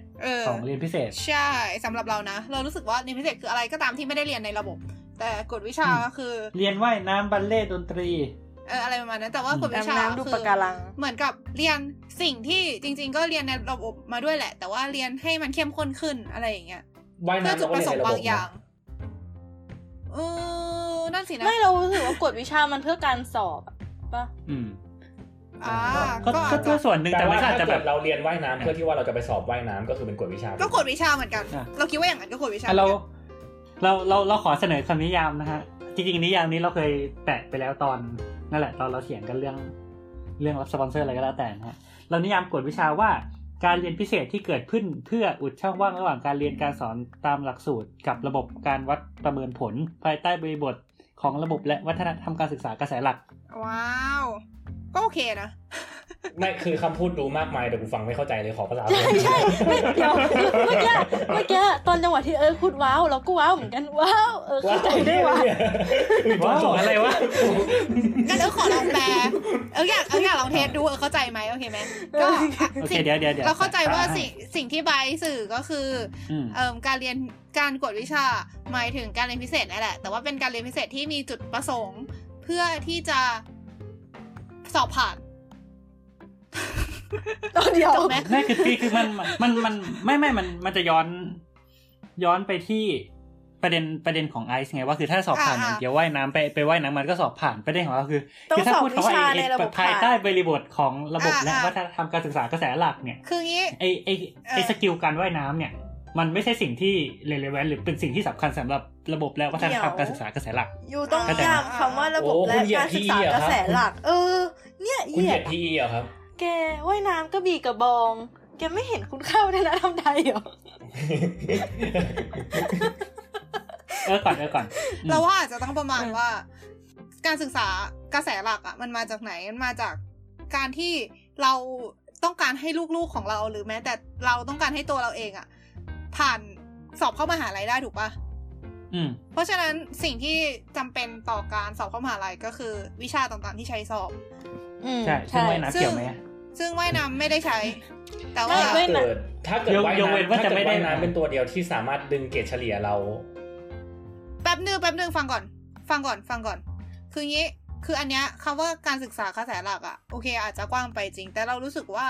ของเรียนพิเศษใช่สำหรับเรานะเรารู้สึกว่าเรียนพิเศษคืออะไรก็ตามที่ไม่ได้เรียนในระบบแต่กวดวิชาก็คือเรียนว่ายน้ำบัลเล่ต์ดนตรีอะไรประมาณนั้นแต่ว่ากวดวิชาคือเหมือนกับเรียนสิ่งที่จริงๆก็เรียนในระบบมาด้วยแหละแต่ว่าเรียนให้มันเข้มข้นขึ้นอะไรอย่างเงี้ยเพื่อจุดประสงค์บางอย่างนั่นสินะไม่เรารู้สึกว่ากวดวิชามันเพื่อการสอบป่ะก็ตัวส่วนหนึ่งแต่ว่าถ้าแบบเราเรียนว่ายน้ำเพื่อที่ว่าเราจะไปสอบว่ายน้ำก็คือเป็นกวดวิชาก็กวดวิชาเหมือนกันเราคิดว่าอย่างนั้นก็กวดวิชาเราขอเสนอคำนิยามนะฮะจริงๆนิยามนี้เราเคยแตะไปแล้วตอนนั่นแหละตอนเราเถียงกันเรื่องรับสปอนเซอร์อะไรก็แล้วแต่นะฮะเรานิยามกวดวิชาว่าการเรียนพิเศษที่เกิดขึ้นเพื่ออุดช่องว่างระหว่างการเรียนการสอนตามหลักสูตรกับระบบการวัดประเมินผลภายใต้บริบทของระบบและวัฒนธรรมการศึกษากระแสหลักว้าวก็โอเคนะไม่คือคำพูดดูมากมายแต่กูฟังไม่เข้าใจเลยขอภาษาใช่ๆไม่เกี่ยวเมื่อกี้ตอนจังหวะที่พูดว้าวเราก็ว้าวเหมือนกันว้าวเข้าใจได้ว่ะว้าวอะไรวะงั้นขอลองแปลอยากลองเทสดูเข้าใจมั้ยโอเคมั้ยก็โอเคเดี๋ยวเราเข้าใจว่าสิ่งที่ใบสื่อก็คือการกวดวิชาหมายถึงการเรียนพิเศษนั่นแหละแต่ว่าเป็นการเรียนพิเศษที่มีจุดประสงค์เพื่อที่จะสอบผ่านตอนเดียวไม่คือมันไม่มันจะย้อนไปที่ประเด็นของไอซ์ไงว่าคือถ้าสอบผ่านอย่างเดียวว่ายน้ำไปว่ายน้ำมันก็สอบผ่านประเด็นของเราคือถ้าพูดถึงว่าภายใต้บริบทของระบบและวัฒนธรรมการศึกษากระแสหลักเนี่ยคืองี้ไอสกิลการว่ายน้ำเนี่ยมันไม่ใช่สิ่งที่relevantหรือเป็นสิ่งที่สำคัญสำหรับระบบและวัฒนธรรมการศึกษากระแสหลักอยู่ต้องย้ำคำว่าระบบและการศึกษากระแสหลักเนี่ยคุณเหยียดพี่เหรอครับแกว่ายน้ำก็บีกระบองแกไม่เห็นคุณค่าวัฒนธรรมไทยเหรอก่อนเราว่าอาจจะต้องประมาณว่าการศึกษากระแสหลักอ่ะมันมาจากไหนมันมาจากการที่เราต้องการให้ลูกๆของเราหรือแม้แต่เราต้องการให้ตัวเราเองอ่ะผ่านสอบเข้ามหาลัยได้ถูกป่ะเพราะฉะนั้นสิ่งที่จำเป็นต่อการสอบเข้ามหาลัยก็คือวิชาต่างๆที่ใช้สอบใช่ซึ่งว่ายน้ำเกี่ยวไหมซึ่งว่ายน้ำไม่ได้ใช้แต่ว่าถ้าเกิดว่ายน้ำว่าจะไม่ได้น้ำเป็นตัวเดียวที่สามารถดึงเกรดเฉลี่ยเราแป๊บนึงฟังก่อนคืองี้คืออันเนี้ยคำว่าการศึกษากระแสหลักอ่ะโอเคอาจจะกว้างไปจริงแต่เรารู้สึกว่า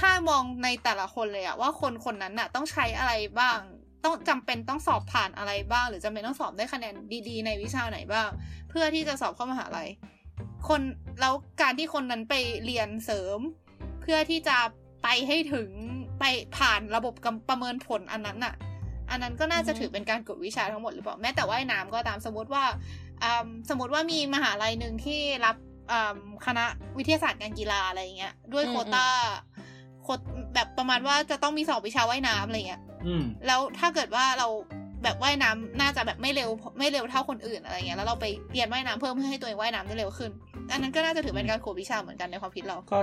ถ้ามองในแต่ละคนเลยอะว่าคนคนนั้นน่ะต้องใช้อะไรบ้างต้องจำเป็นต้องสอบผ่านอะไรบ้างหรือจำเป็นต้องสอบได้คะแนนดีๆในวิชาไหนบ้างเพื่อที่จะสอบเข้ามหาลัยคนแล้วการที่คนนั้นไปเรียนเสริมเพื่อที่จะไปให้ถึงไปผ่านระบบประเมินผลอันนั้นน่ะอันนั้นก็น่าจะถือเป็นการกวดวิชาทั้งหมดหรือเปล่าแม้แต่ว่ายน้ำก็ตามสมมติว่ามีมหาลัยนึงที่รับคณะวิทยาศาสตร์การกีฬาอะไรอย่างเงี้ยด้วยโควต้าแบบประมาณว่าจะต้องมีสอบวิชาว่ายน้ำอะไรเงี้ยแล้วถ้าเกิดว่าเราแบบว่ายน้ำน่าจะแบบไม่เร็วเท่าคนอื่นอะไรเงี้ยแล้วเราไปเรียนว่ายน้ำเพิ่มเพื่อให้ตัวเองว่ายน้ำได้เร็วขึ้นอันนั้นก็น่าจะถือเป็นการโขวิชาเหมือนกันในความคิดเราก็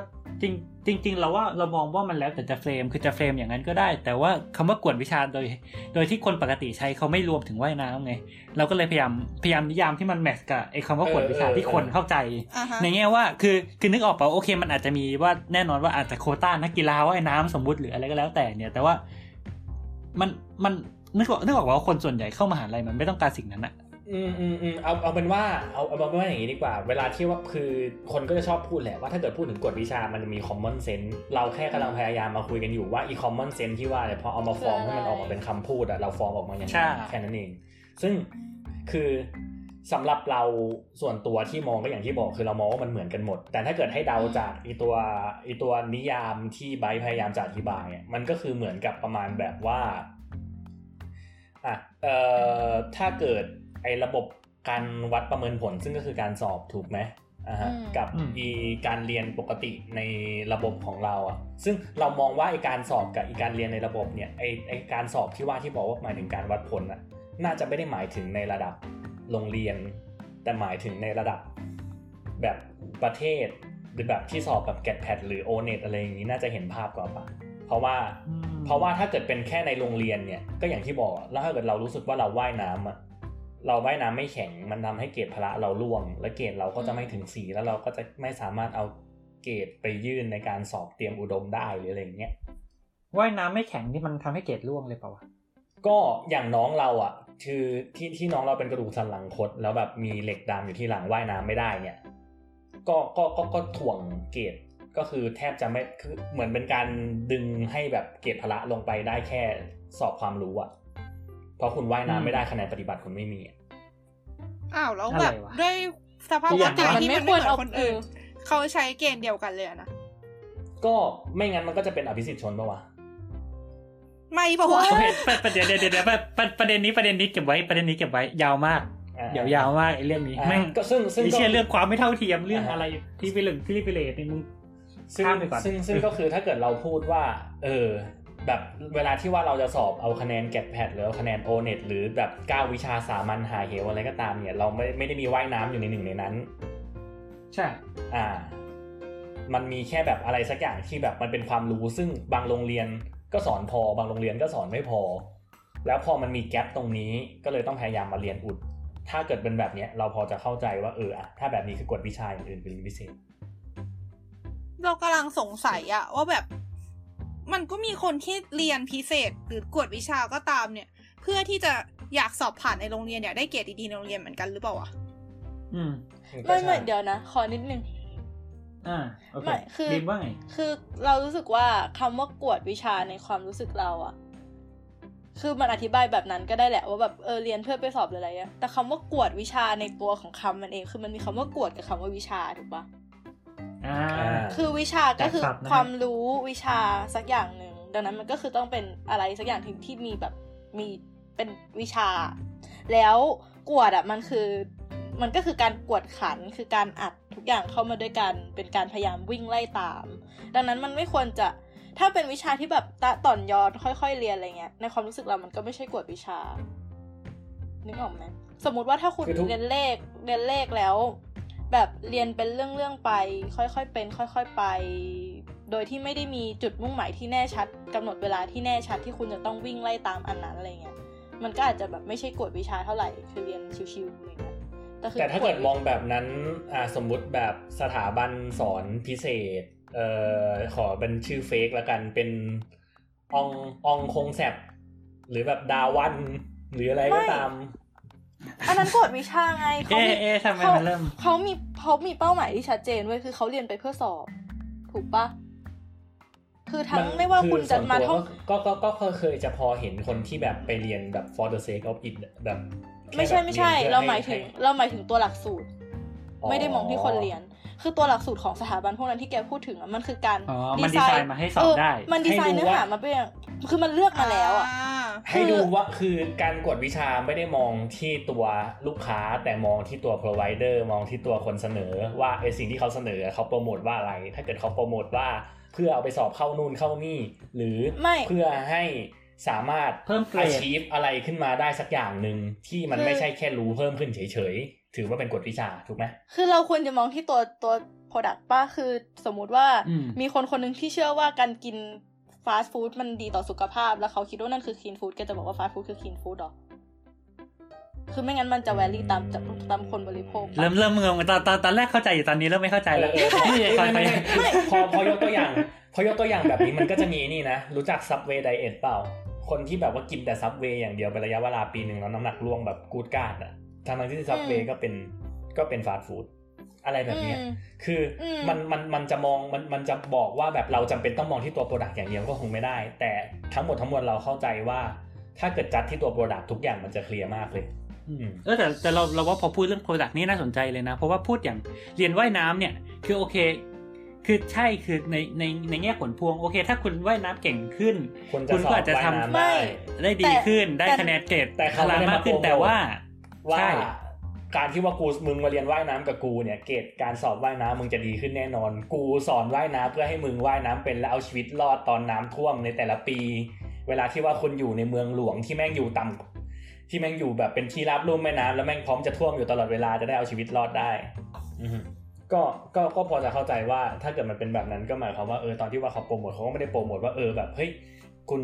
จริงๆเราว่าเรามองว่ามันแล้วแต่จะเฟรมคือจะเฟรมอย่างนั้นก็ได้แต่ว่าคำว่ากวดวิชาโดยที่คนปกติใช้เขาไม่รวมถึงว่ายน้ำไงเราก็เลยพยายามนิยามที่มันแมทช์กับไอ้คำว่ากวดวิชาที่คนเข้าใจในแง่ว่าคือนึกออกป่ะโอเคมันอาจจะมีว่าแน่นอนว่าอาจจะโควต้านักกีฬาว่ายน้ำสมมติหรืออะไรก็แล้วแต่เนี่ยแต่ว่ามันนึกออกว่าคนส่วนใหญ่เข้ามหาลัยมันไม่ต้องการสิ่งนั้นอะเอาเป็นว่าอย่างนี้ดีกว่าเวลาที่ว่าคือคนก็จะชอบพูดแหละว่าถ้าเกิดพูดถึงกฎวิชามันจะมี common sense เราแค่กำลังพยายามมาคุยกันอยู่ว่า common sense ที่ว่าเนี่ยพอเอามาฟอร์มให้มันออกมาเป็นคำพูดอะเราฟอร์มออกมาอย่างนั้นแค่นั้นเองซึ่งคือสำหรับเราส่วนตัวที่มองก็อย่างที่บอกคือเรามองว่ามันเหมือนกันหมดแต่ถ้าเกิดให้เดาจากไอตัวนิยามที่ไบพยายามจะอธิบายมันก็คือเหมือนกับประมาณแบบว่าถ้าเกิดไอ้ระบบการวัดประเมินผลซึ่งก็คือการสอบถูกไหม กับการเรียนปกติในระบบของเราอ่ะซึ่งเรามองว่าไอ้การสอบกับอีการเรียนในระบบเนี่ยไอ้การสอบที่ว่าที่บอกว่าหมายถึงการวัดผลอ่ะน่าจะไม่ได้หมายถึงในระดับโรงเรียนแต่หมายถึงในระดับแบบประเทศหรือแบบที่สอบแบบ GAT-PAT หรือ O-NET อะไรอย่างนี้น่าจะเห็นภาพกว่าป่ะเพราะว่าถ้าเกิดเป็นแค่ในโรงเรียนเนี่ยก็อย่างที่บอกแล้วถ้าเกิดเรารู้สึกว่าเราว่ายน้ำอ่ะเราว่ายน้ำไม่แข็งมันทำให้เกรดพละเราล่วงและเกรดเราก็จะไม่ถึง4แล้วเราก็จะไม่สามารถเอาเกรดไปยื่นในการสอบเตรียมอุดมได้หรืออะไรอย่างเงี้ยว่ายน้ำไม่แข็งนี่มันทำให้เกรดล่วงเลยเปล่าวะก็อย่างน้องเราอ่ะคือที่น้องเราเป็นกระดูกสันหลังคดแล้วแบบมีเหล็กดามอยู่ที่หลังว่ายน้ำไม่ได้เนี่ยก็ถ่วงเกรดก็คือแทบจะไม่คือเหมือนเป็นการดึงให้แบบเกรดพละลงไปได้แค่สอบความรู้อ่ะเพราะคุณว่ายน้ำไม่ได้คะแนนปฏิบัติคุณไม่มีอ้าวแล้วแบบด้วยสภาพร่างกายที่มันไม่เหมือนคนอื่นเขาใช้เกณฑ์เดียวกันเลยนะก็ไม่งั้นมันก็จะเป็นอภิสิทธิ์ชนป่ะวะไม่ป่ะวะเดี๋ยวประเด็นนี้เก็บไว้ยาวมากเดี๋ยวยาวมากไอ้เรื่องนี้แม่งก็ซึ่งเชื่อเรื่องความไม่เท่าเทียมเรื่องอะไรที่ไปเรื่องที่ไปเลทในมึงซึ่งก็คือถ้าเกิดเราพูดว่าแบบเวลาที่ว่าเราจะสอบเอาคะแนน GAT-PAT หรือเอาคะแนน O-NET หรือแบบ9วิชาสามัญหาเหวอะไรก็ตามเนี่ยเราไม่ได้มีว่ายน้ำอยู่ในหนึ่งในนั้นใช่มันมีแค่แบบอะไรสักอย่างที่แบบมันเป็นความรู้ซึ่งบางโรงเรียนก็สอนพอบางโรงเรียนก็สอนไม่พอแล้วพอมันมีแกปตรงนี้ก็เลยต้องพยายามมาเรียนอุดถ้าเกิดเป็นแบบเนี้ยเราพอจะเข้าใจว่าถ้าแบบนี้คือกฎวิชาอื่นเป็นพิเศษเรากำลังสงสัยอะว่าแบบมันก็มีคนที่เรียนพิเศษหรือกวดวิชาก็ตามเนี่ยเพื่อที่จะอยากสอบผ่านในโรงเรียนอยากได้เกรดดีๆในโรงเรียนเหมือนกันหรือเปล่าวะไม่เดี๋ยวนะขอนิดนึงโอเคคือเรารู้สึกว่าคำว่ากวดวิชาในความรู้สึกเราอะคือมันอธิบายแบบนั้นก็ได้แหละว่าแบบเรียนเพื่อไปสอบอะไรอะแต่คำว่ากวดวิชาในตัวของคำมันเองคือมันมีคำว่ากวดกับคำว่าวิชาถูกปะคือวิชาก็คือความรู้วิชาสักอย่างหนึ่งดังนั้นมันก็คือต้องเป็นอะไรสักอย่างที่มีแบบมีเป็นวิชาแล้วกวดอ่ะมันก็คือการกวดขันคือการอัดทุกอย่างเข้ามาด้วยกันเป็นการพยายามวิ่งไล่ตามดังนั้นมันไม่ควรจะถ้าเป็นวิชาที่แบบต่อนยอดค่อยๆเรียนอะไรเงี้ยในความรู้สึกเรามันก็ไม่ใช่กวดวิชานึกออกไหมสมมติว่าถ้าคุณเรียนเลขแล้วแบบเรียนเป็นเรื่องๆไปค่อยๆเป็นค่อยๆไปโดยที่ไม่ได้มีจุดมุ่งหมายที่แน่ชัดกำหนดเวลาที่แน่ชัดที่คุณจะต้องวิ่งไล่ตามอันนั้นอะไรเงี้ยมันก็อาจจะแบบไม่ใช่กวดวิชาเท่าไหร่คือเรียนชิวๆอะไรเงี้ยแต่ถ้าเกิดมองแบบนั้นสมมุติแบบสถาบันสอนพิเศษขอเป็นชื่อเฟกละกันเป็นอองคงแสบหรือแบบดาวันหรืออะไรก็ตามอันนั้นกวดวิชาไงเขามีเป้าหมายที่ชัดเจนเว้ยคือเขาเรียนไปเพื่อสอบถูกปะคือทั้งไม่ว่าคุณจะมาท่องก็เคยจะพอเห็นคนที่แบบไปเรียนแบบ for the sake of it แบบไม่ใช่เราหมายถึงตัวหลักสูตรไม่ได้มองที่คนเรียนคือตัวหลักสูตรของสถาบันพวกนั้นที่แกพูดถึงอ่ะมันคือการดีไซน์มาให้สอบได้มันดีไซน์เนื้อหามาเป็นคือมันเลือกมาแล้วอ่ะให้ดูว่าคือการกวดวิชาไม่ได้มองที่ตัวลูกค้าแต่มองที่ตัว provider มองที่ตัวคนเสนอว่าไอ้สิ่งที่เขาเสนอเขาโปรโมทว่าอะไรถ้าเกิดเขาโปรโมทว่าเพื่อเอาไปสอบเข้านู่นเข้านี่หรือเพื่อให้สามารถเพิ่ม achieve อะไรขึ้นมาได้สักอย่างนึงที่มันไม่ใช่แค่รู้เพิ่มขึ้นเฉยๆถือว่าเป็นกฎวิชาถูกไหมคือเราควรจะมองที่ตัว product ป่ะคือสมมติว่ามีคนนึงที่เชื่อว่าการกินฟาสต์ฟู้ดมันดีต่อสุขภาพแล้วเขาคิดว่านั่นคือคลีนฟู้ดแกจะบอกว่าฟาสต์ฟู้ดคือคลีนฟู้ดหรอคือไม่งั้นมันจะแวรี่ตามคนบริโภคเริ่มงงตอนแรกเข้าใจอยู่ตอนนี้เริ่มไม่เข้าใจแล้วพอยกตัวอย่างแบบนี้มันก็จะมีนี่นะรู้จักซับเวย์ไดเอทเปล่าคนที่แบบว่ากินแต่ซับเวย์อย่างเดียวเป็นระยะเวลาปีนึงแล้วน้ำหนักร่วงแบบกูดการ์ดอ่ะทั้งที่ซับเวย์ก็เป็นฟาสต์ฟู้ดอะไรแบบนี้คือมันจะบอกว่าแบบเราจำเป็นต้องมองที่ตัว product อย่างเดียวก็คงไม่ได้แต่ทั้งหมดทั้งมวลเราเข้าใจว่าถ้าเกิดจัดที่ตัว product ทุกอย่างมันจะเคลียร์มากเลยแต่เราว่าพอพูดเรื่อง product นี่น่าสนใจเลยนะเพราะว่าพูดอย่างเรียนว่ายน้ำเนี่ยคือโอเคคือใช่คือในแง่ผลพวงโอเคถ้าคุณว่ายน้ำเก่งขึ้นคุณก็อาจจะทำได้ดีขึ้นได้คะแนนเกรดแต่พลังมากขึ้นแต่ว่าใช่ การที่ว่ากูมึงมาเรียนว่ายน้ำกับกูเนี่ยเกรดการสอบว่ายน้ำมึงจะดีขึ้นแน่นอนกูสอนว่ายน้ำเพื่อให้มึงว่ายน้ำเป็นและเอาชีวิตรอดตอนน้ำท่วมในแต่ละปีเวลาที่ว่าคนอยู่ในเมืองหลวงที่แม่งอยู่ต่ำที่แม่งอยู่แบบเป็นที่ราบลุ่มแม่น้ำแล้วแม่งพร้อมจะท่วมอยู่ตลอดเวลาจะได้เอาชีวิตรอดได้ก็พอจะเข้าใจว่าถ้าเกิดมันเป็นแบบนั้นก็หมายความว่าตอนที่ว่าเขาโปรโมทเขาก็ไม่ได้โปรโมทว่าแบบเฮ้ยคุณ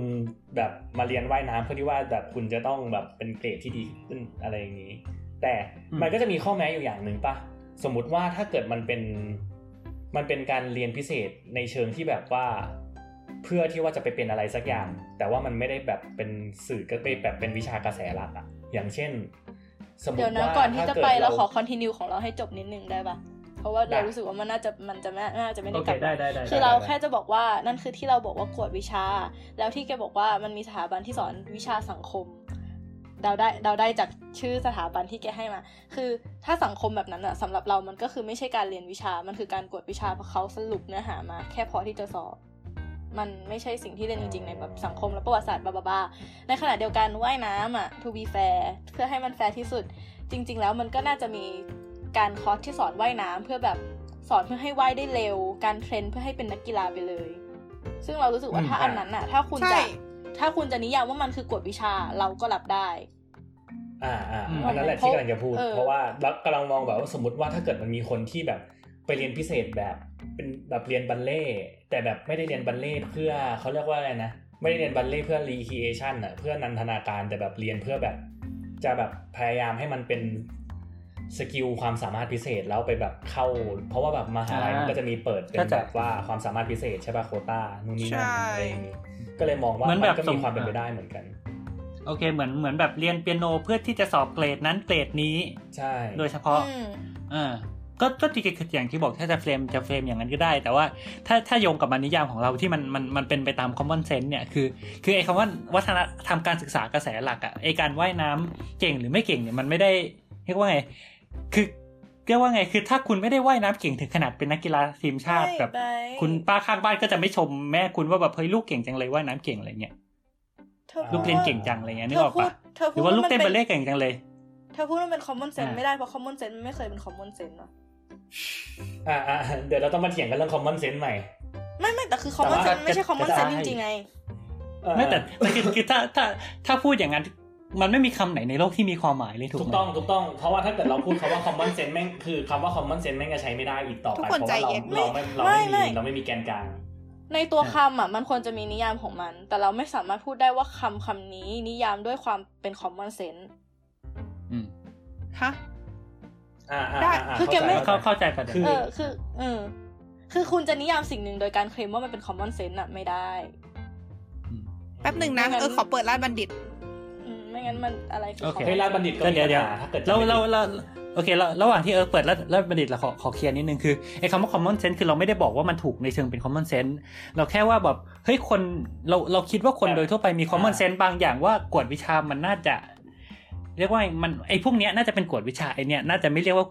แบบมาเรียนว่ายน้ำเพื่อที่ว่าแบบคุณจะต้องแบบเป็นเกรดที่ดีขึ้นอะไรอย่างนี้แต่มันก็จะมีข้อแม้อยู่อย่างนึงป่ะสมมติว่าถ้าเกิดมันเป็นการเรียนพิเศษในเชิงที่แบบว่าเพื่อที่ว่าจะไปเป็นอะไรสักอย่างแต่ว่ามันไม่ได้แบบเป็นสื่อก็ไปแบบเป็นวิชากระแสหลักอะอย่างเช่นสมมติว่าเดี๋ยวนะก่อนที่จะไปเราขอคอนทินิวของเราให้จบนิดนึงได้ป่ะเพราะว่าเรารู้สึกว่ามันน่าจะไม่ได้กลับคือเราแค่จะบอกว่านั่นคือที่เราบอกว่ากวดวิชาแล้วที่แกบอกว่ามันมีสถาบันที่สอนวิชาสังคมเราได้จากชื่อสถาบันที่แกให้มาคือถ้าสังคมแบบนั้นอะสำหรับเรามันก็คือไม่ใช่การเรียนวิชามันคือการกวดวิชาเพราะเขาสรุปเนื้อหามาแค่พอที่จะสอบมันไม่ใช่สิ่งที่เรียนจริงๆในแบบสังคมและประวัติศาสตร์บ้าๆในขณะเดียวกันว่ายน้ำอะทูบีแฟร์เพื่อให้มันแฟร์ที่สุดจริงๆแล้วมันก็น่าจะมีการคอร์สที่สอนว่ายน้ำเพื่อแบบสอนเพื่อให้ว่ายได้เร็วการเทรนเพื่อให้เป็นนักกีฬาไปเลยซึ่งเรารู้สึกว่าถ้าอันนั้นอะถ้าคุณจะนิยามว่ามันคือกฎวิชาเราก็รับได้อันนั้นแหละที่กำลังจะพูดเพราะว่าเรากำลังมองแบบว่าสมมติว่าถ้าเกิดมันมีคนที่แบบไปเรียนพิเศษแบบเป็นแบบเรียนบัลเล่แต่แบบไม่ได้เรียนบัลเล่เพื่อเขาเรียกว่าอะไรนะไม่ได้เรียนบัลเล่เพื่อรีครีเอชั่นอะเพื่อนันทนาการแต่แบบเรียนเพื่อแบบจะแบบพยายามให้มันเป็นสกิลความสามารถพิเศษแล้วไปแบบเข้าเพราะว่าแบบมหาลัยมันก็จะมีเปิดเป็นแบบว่าความสามารถพิเศษใช่ป่ะโควต้านู่นนี่นั่นอะไรอย่างงี้ก็เลยมองว่ามันก็มีความเป็นไปได้เหมือนกันโอเคเหมือนแบบเรียนเปียโนเพื่อที่จะสอบเกรดนั้นเกรดนี้ใช่โดยเฉพาะก็จริงๆคืออย่างที่บอกถ้าจะเฟรมอย่างนั้นก็ได้แต่ว่าถ้าโยงกับนิยามของเราที่มันเป็นไปตามคอมมอนเซนส์เนี่ยคือไอ้คำว่าวัฒนธรรมการศึกษากระแสหลักอะไอ้การว่ายน้ำเก่งหรือไม่เก่งเนี่ยมันไม่ได้เรียกว่าไงคือถ้าคุณไม่ได้ว่ายน้ำเก่งถึงขนาดเป็นนักกีฬาทีมชาติแบบคุณป้าข้างบ้านก็จะไม่ชมแม่คุณว่าแบบเฮ้ยลูกเก่งจังเลยว่ายน้ำเก่งอะไรเงี้ยลูกเล่นเก่งจังอะไรเงี้ยนึกออกปะหรือว่าลูกเต้นบัลเล่ต์เก่งจังเลยถ้าพูดว่าเป็นคอมมอนเซนส์ไม่ได้เพราะคอมมอนเซนส์มันไม่เคยเป็นคอมมอนเซนส์หรอเดี๋ยวเราต้องมาเถียงกันเรื่องคอมมอนเซนส์ใหม่ไม่แต่คือคอมมอนเซนส์ไม่ใช่คอมมอนเซนส์จริงๆไงไม่แต่คือถ้าพูดอย่างนั้นมันไม่มีคำไหนในโลกที่มีความหมายเลยถูกต้องเพราะว่าถ้าเกิดเราพูดคำว่า common sense แม่งคือคำว่า common sense แม่งจะใช้ไม่ได้อีกต่อไปเพราะว่าเราไม่มีแกนกลางในตัวคำอ่ะมันควรจะมีนิยามของมันแต่เราไม่สามารถพูดได้ว่าคำนี้นิยามด้วยความเป็น common sense ฮะได้คือแกไม่เข้าใจประเด็นคือคุณจะนิยามสิ่งหนึ่งโดยการเคลมว่ามันเป็น common sense อ่ะไม่ได้แป๊บหนึ่งนะขอเปิดร้านบัณฑิตไม่งั้นมันอะไรคือของเฮ้ยราชบัณฑิตก็เดี๋ยวถ้าเกิดเราโอเคระหว่างที่เปิดราชบัณฑิตเราขอเคลียร์นิดนึงคือไอ้คำว่า common sense คือเราไม่ได้บอกว่ามันถูกในเชิงเป็น common sense เราแค่ว่าแบบเฮ้ยคนเราคิดว่าคนโดยทั่วไปมี common sense บางอย่างว่ากวดวิชามันน่าจะเรียกว่ามันไอ้พวกเนี้ยน่าจะเป็นกวดวิชาไอ้เนี้ยน่าจะไม่เรียกว่า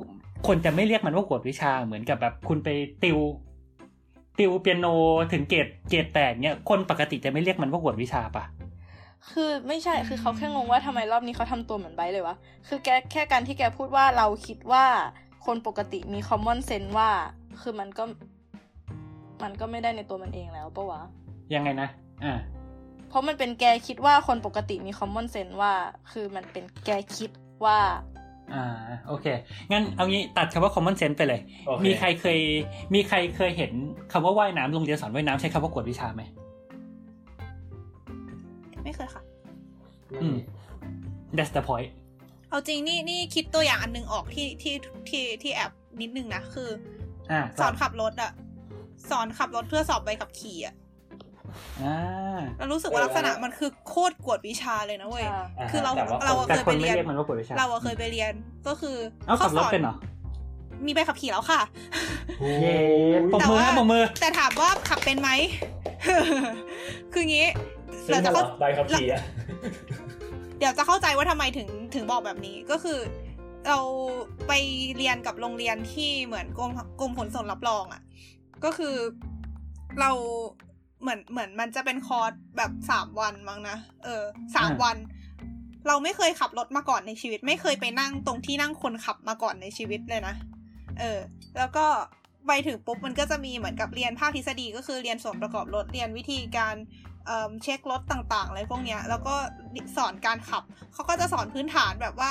คนจะไม่เรียกมันว่ากวดวิชาเหมือนกับแบบคุณไปติวเปียโนถึงเกรดแตกเนี้ยคนปกติจะไม่เรียกมันว่ากวดวิชาปะคือไม่ใช่คือเขาแค่งงว่าทำไมรอบนี้เขาทำตัวเหมือนไบเลยวะคือแกแค่การที่แกพูดว่าเราคิดว่าคนปกติมีคอมมอนเซนส์ว่าคือมันก็ไม่ได้ในตัวมันเองแล้วปะวะยังไงนะเพราะมันเป็นแกคิดว่าคนปกติมีคอมมอนเซนส์ว่าคือมันเป็นแกคิดว่าโอเคงั้นเอางี้ตัดคำว่าคอมมอนเซนส์ไปเลย okay. มีใครเคยเห็นคำว่าว่ายน้ำโรงเรียนสอนว่ายน้ำใช้คำว่ากวดวิชาไหมไม่เคยค่ะthat's the point เอาจริงนี่คิดตัวอย่างอันนึงออกที่แอบนิดนึงนะคือสอนขับรถอะสอนขับรถเพื่อสอบใบขับขี่อะเรารู้สึกว่าลักษณะมันคือโคตรกวดวิชาเลยนะเว้ยคือเราเคยไปเรียนเราเคยไปเรียนก็คือเขาสอนเป็นเหรอมีใบขับขี่แล้วค่ะปมมือแต่ถามว่าขับเป็นไหมคืองี้เราจะเข้าใบขับขี่อ่ะเดี๋ยวจะเข้าใจว่าทำไมถึงบอกแบบนี้ก็คือเราไปเรียนกับโรงเรียนที่เหมือนกรมขนส่งรับรองอ่ะก็คือเราเหมือนมันจะเป็นคอร์สแบบ3 วันมั้งนะ3 วัน เราไม่เคยขับรถมาก่อนในชีวิตไม่เคยไปนั่งตรงที่นั่งคนขับมาก่อนในชีวิตเลยนะแล้วก็ไปถึงปุ๊บมันก็จะมีเหมือนกับเรียนภาคทฤษฎีก็คือเรียนส่วนประกอบรถเรียนวิธีการเช็ครถต่างๆอะไรพวกเนี้ยแล้วก็สอนการขับเขาก็จะสอนพื้นฐานแบบว่า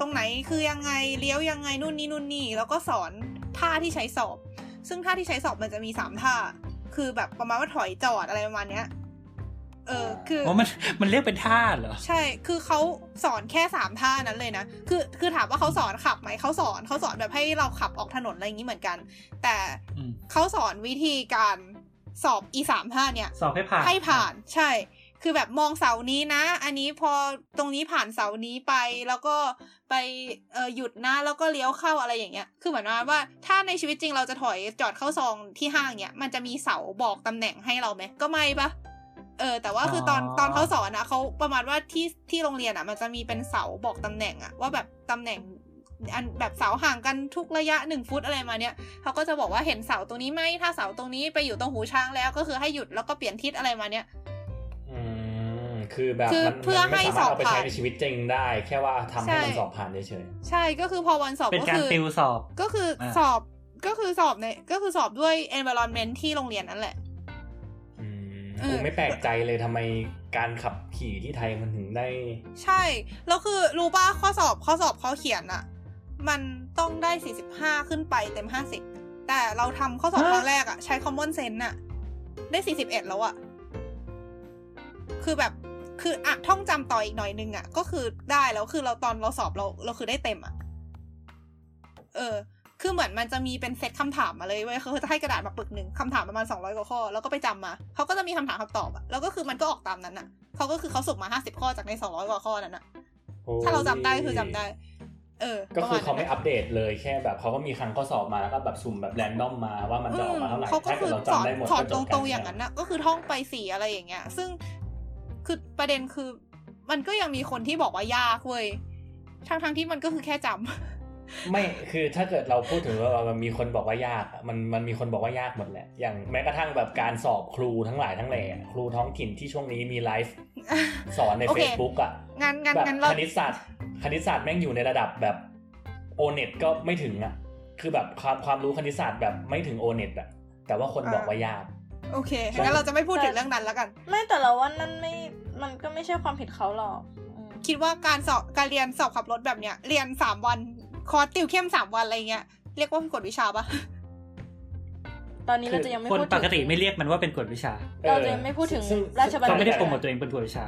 ตรงไหนคือยังไงเลี้ยวยังไงนู่นนี่แล้วก็สอนท่าที่ใช้สอบซึ่งท่าที่ใช้สอบมันจะมี3ท่าคือแบบประมาณว่าถอยจอดอะไรประมาณเนี้ยคือมันเรียกเป็นท่าเหรอใช่คือเขาสอนแค่3ท่านั้นเลยนะคือถามว่าเขาสอนขับไหมเขาสอนแบบให้เราขับออกถนนอะไรอย่างนี้เหมือนกันแต่เขาสอนวิธีการสอบอี3ท่าเนี่ยสอบให้ผ่านใช่คือแบบมองเสานี้นะอันนี้พอตรงนี้ผ่านเสานี้ไปแล้วก็ไปหยุดนะแล้วก็เลี้ยวเข้าอะไรอย่างเงี้ยคือเหมือนว่าถ้าในชีวิตจริงเราจะถอยจอดเข้าซองที่ห้างเนี่ยมันจะมีเสาบอกตำแหน่งให้เราไหมก็ไม่ปะแต่ว่าคือตอนเขาสอนนะเขาประมาณว่าที่โรงเรียนอ่ะมันจะมีเป็นเสาบอกตำแหน่งอ่ะว่าแบบตำแหน่งอันแบบเสาห่างกันทุกระยะ1ฟุตอะไรมาเนี้ยเขาก็จะบอกว่าเห็นเสาตรงนี้ไหมถ้าเสาตรงนี้ไปอยู่ตรงหูช้างแล้วก็คือให้หยุดแล้วก็เปลี่ยนทิศอะไรมาเนี้ยคือแบบมันเพื่อให้สอบผ่านในชีวิตจริงได้แค่ว่าทำให้มันสอบผ่านเฉยๆใช่ก็คือพอวันสอบก็คือเป็นการติวสอบก็คือสอบด้วย environment ที่โรงเรียนนั่นแหละกูไม่แปลกใจเลยทำไมการขับขี่ที่ไทยมันถึงได้ใช่แล้วคือรู้ป่ะข้อสอบเขาเขียนอะมันต้องได้45ขึ้นไปเต็ม50แต่เราทำข้อสอบครั้งแรกอะใช้ common sense อะได้41แล้วอะคือแบบคืออะท่องจำต่ออีกหน่อยนึงอะก็คือได้แล้วคือเราตอนเราสอบเราคือได้เต็มอะคือเหมือนมันจะมีเป็นเซตคำถามมาเลยเว้ยเขาจะให้กระดาษมาปึกหนึ่งคำถามประมาณ200กว่าข้อแล้วก็ไปจำมาเขาก็จะมีคำถามคำตอบอะแล้วก็คือมันก็ออกตามนั้นอะเขาก็คือเขาสุ่มมา50ข้อจากใน200กว่าข้อนั้นอะถ้าเราจำได้คือจำได้ก็คือเขาไม่อัปเดตเลยแค่แบบเขาก็มีครั้งข้อสอบมาแล้วก็แบบสุ่มแบบแรนดอมมาว่ามันจะออกมาเท่าไหร่ถ้าเราจำได้หมดก็จบกันอย่างนั้นนะก็คือท่องไป4อะไรอย่างเงี้ยซึ่งคือประเด็นคือมันก็ยังมีคนที่บอกว่ายากเว้ยทั้งที่มันก็คือแค่จำไม่คือถ้าเกิดเราพูดถึงว่ามันมีคนบอกว่ายากมันมีคนบอกว่ายากหมดแหละอย่างแม้กระทั่งแบบการสอบครูทั้งหลายทั้งแหล่ครูท้องถิ่นที่ช่วงนี้มีไลฟ์สอนใน Facebook อ่ะแบบคณิตศาสตร์แม่งอยู่ในระดับแบบโอเน็ตก็ไม่ถึงอ่ะคือแบบความรู้คณิตศาสตร์แบบไม่ถึงโอเน็ตอ่ะแต่ว่าคนบอกว่ายากโอเคงั้นเราจะไม่พูดถึงเรื่องนั้นแล้วกันไม่แต่เราว่านั่นไม่มันก็ไม่ใช่ความผิดเขาหรอกคิดว่าการเรียนสอบขับรถแบบเนี้ยเรียน3วันคอร์สติวเข้ม3วันอะไรเงี้ยเรียกว่าเป็นกฎวิชาปะตอนนี้เราจะยังไม่พูดถึงคนปกติไม่เรียกมันว่าเป็นกฎวิชาเราจะยังไม่พูดถึงราชบัณฑิตเขาไม่ได้โปรโมทตัวเองเป็นกฎวิชา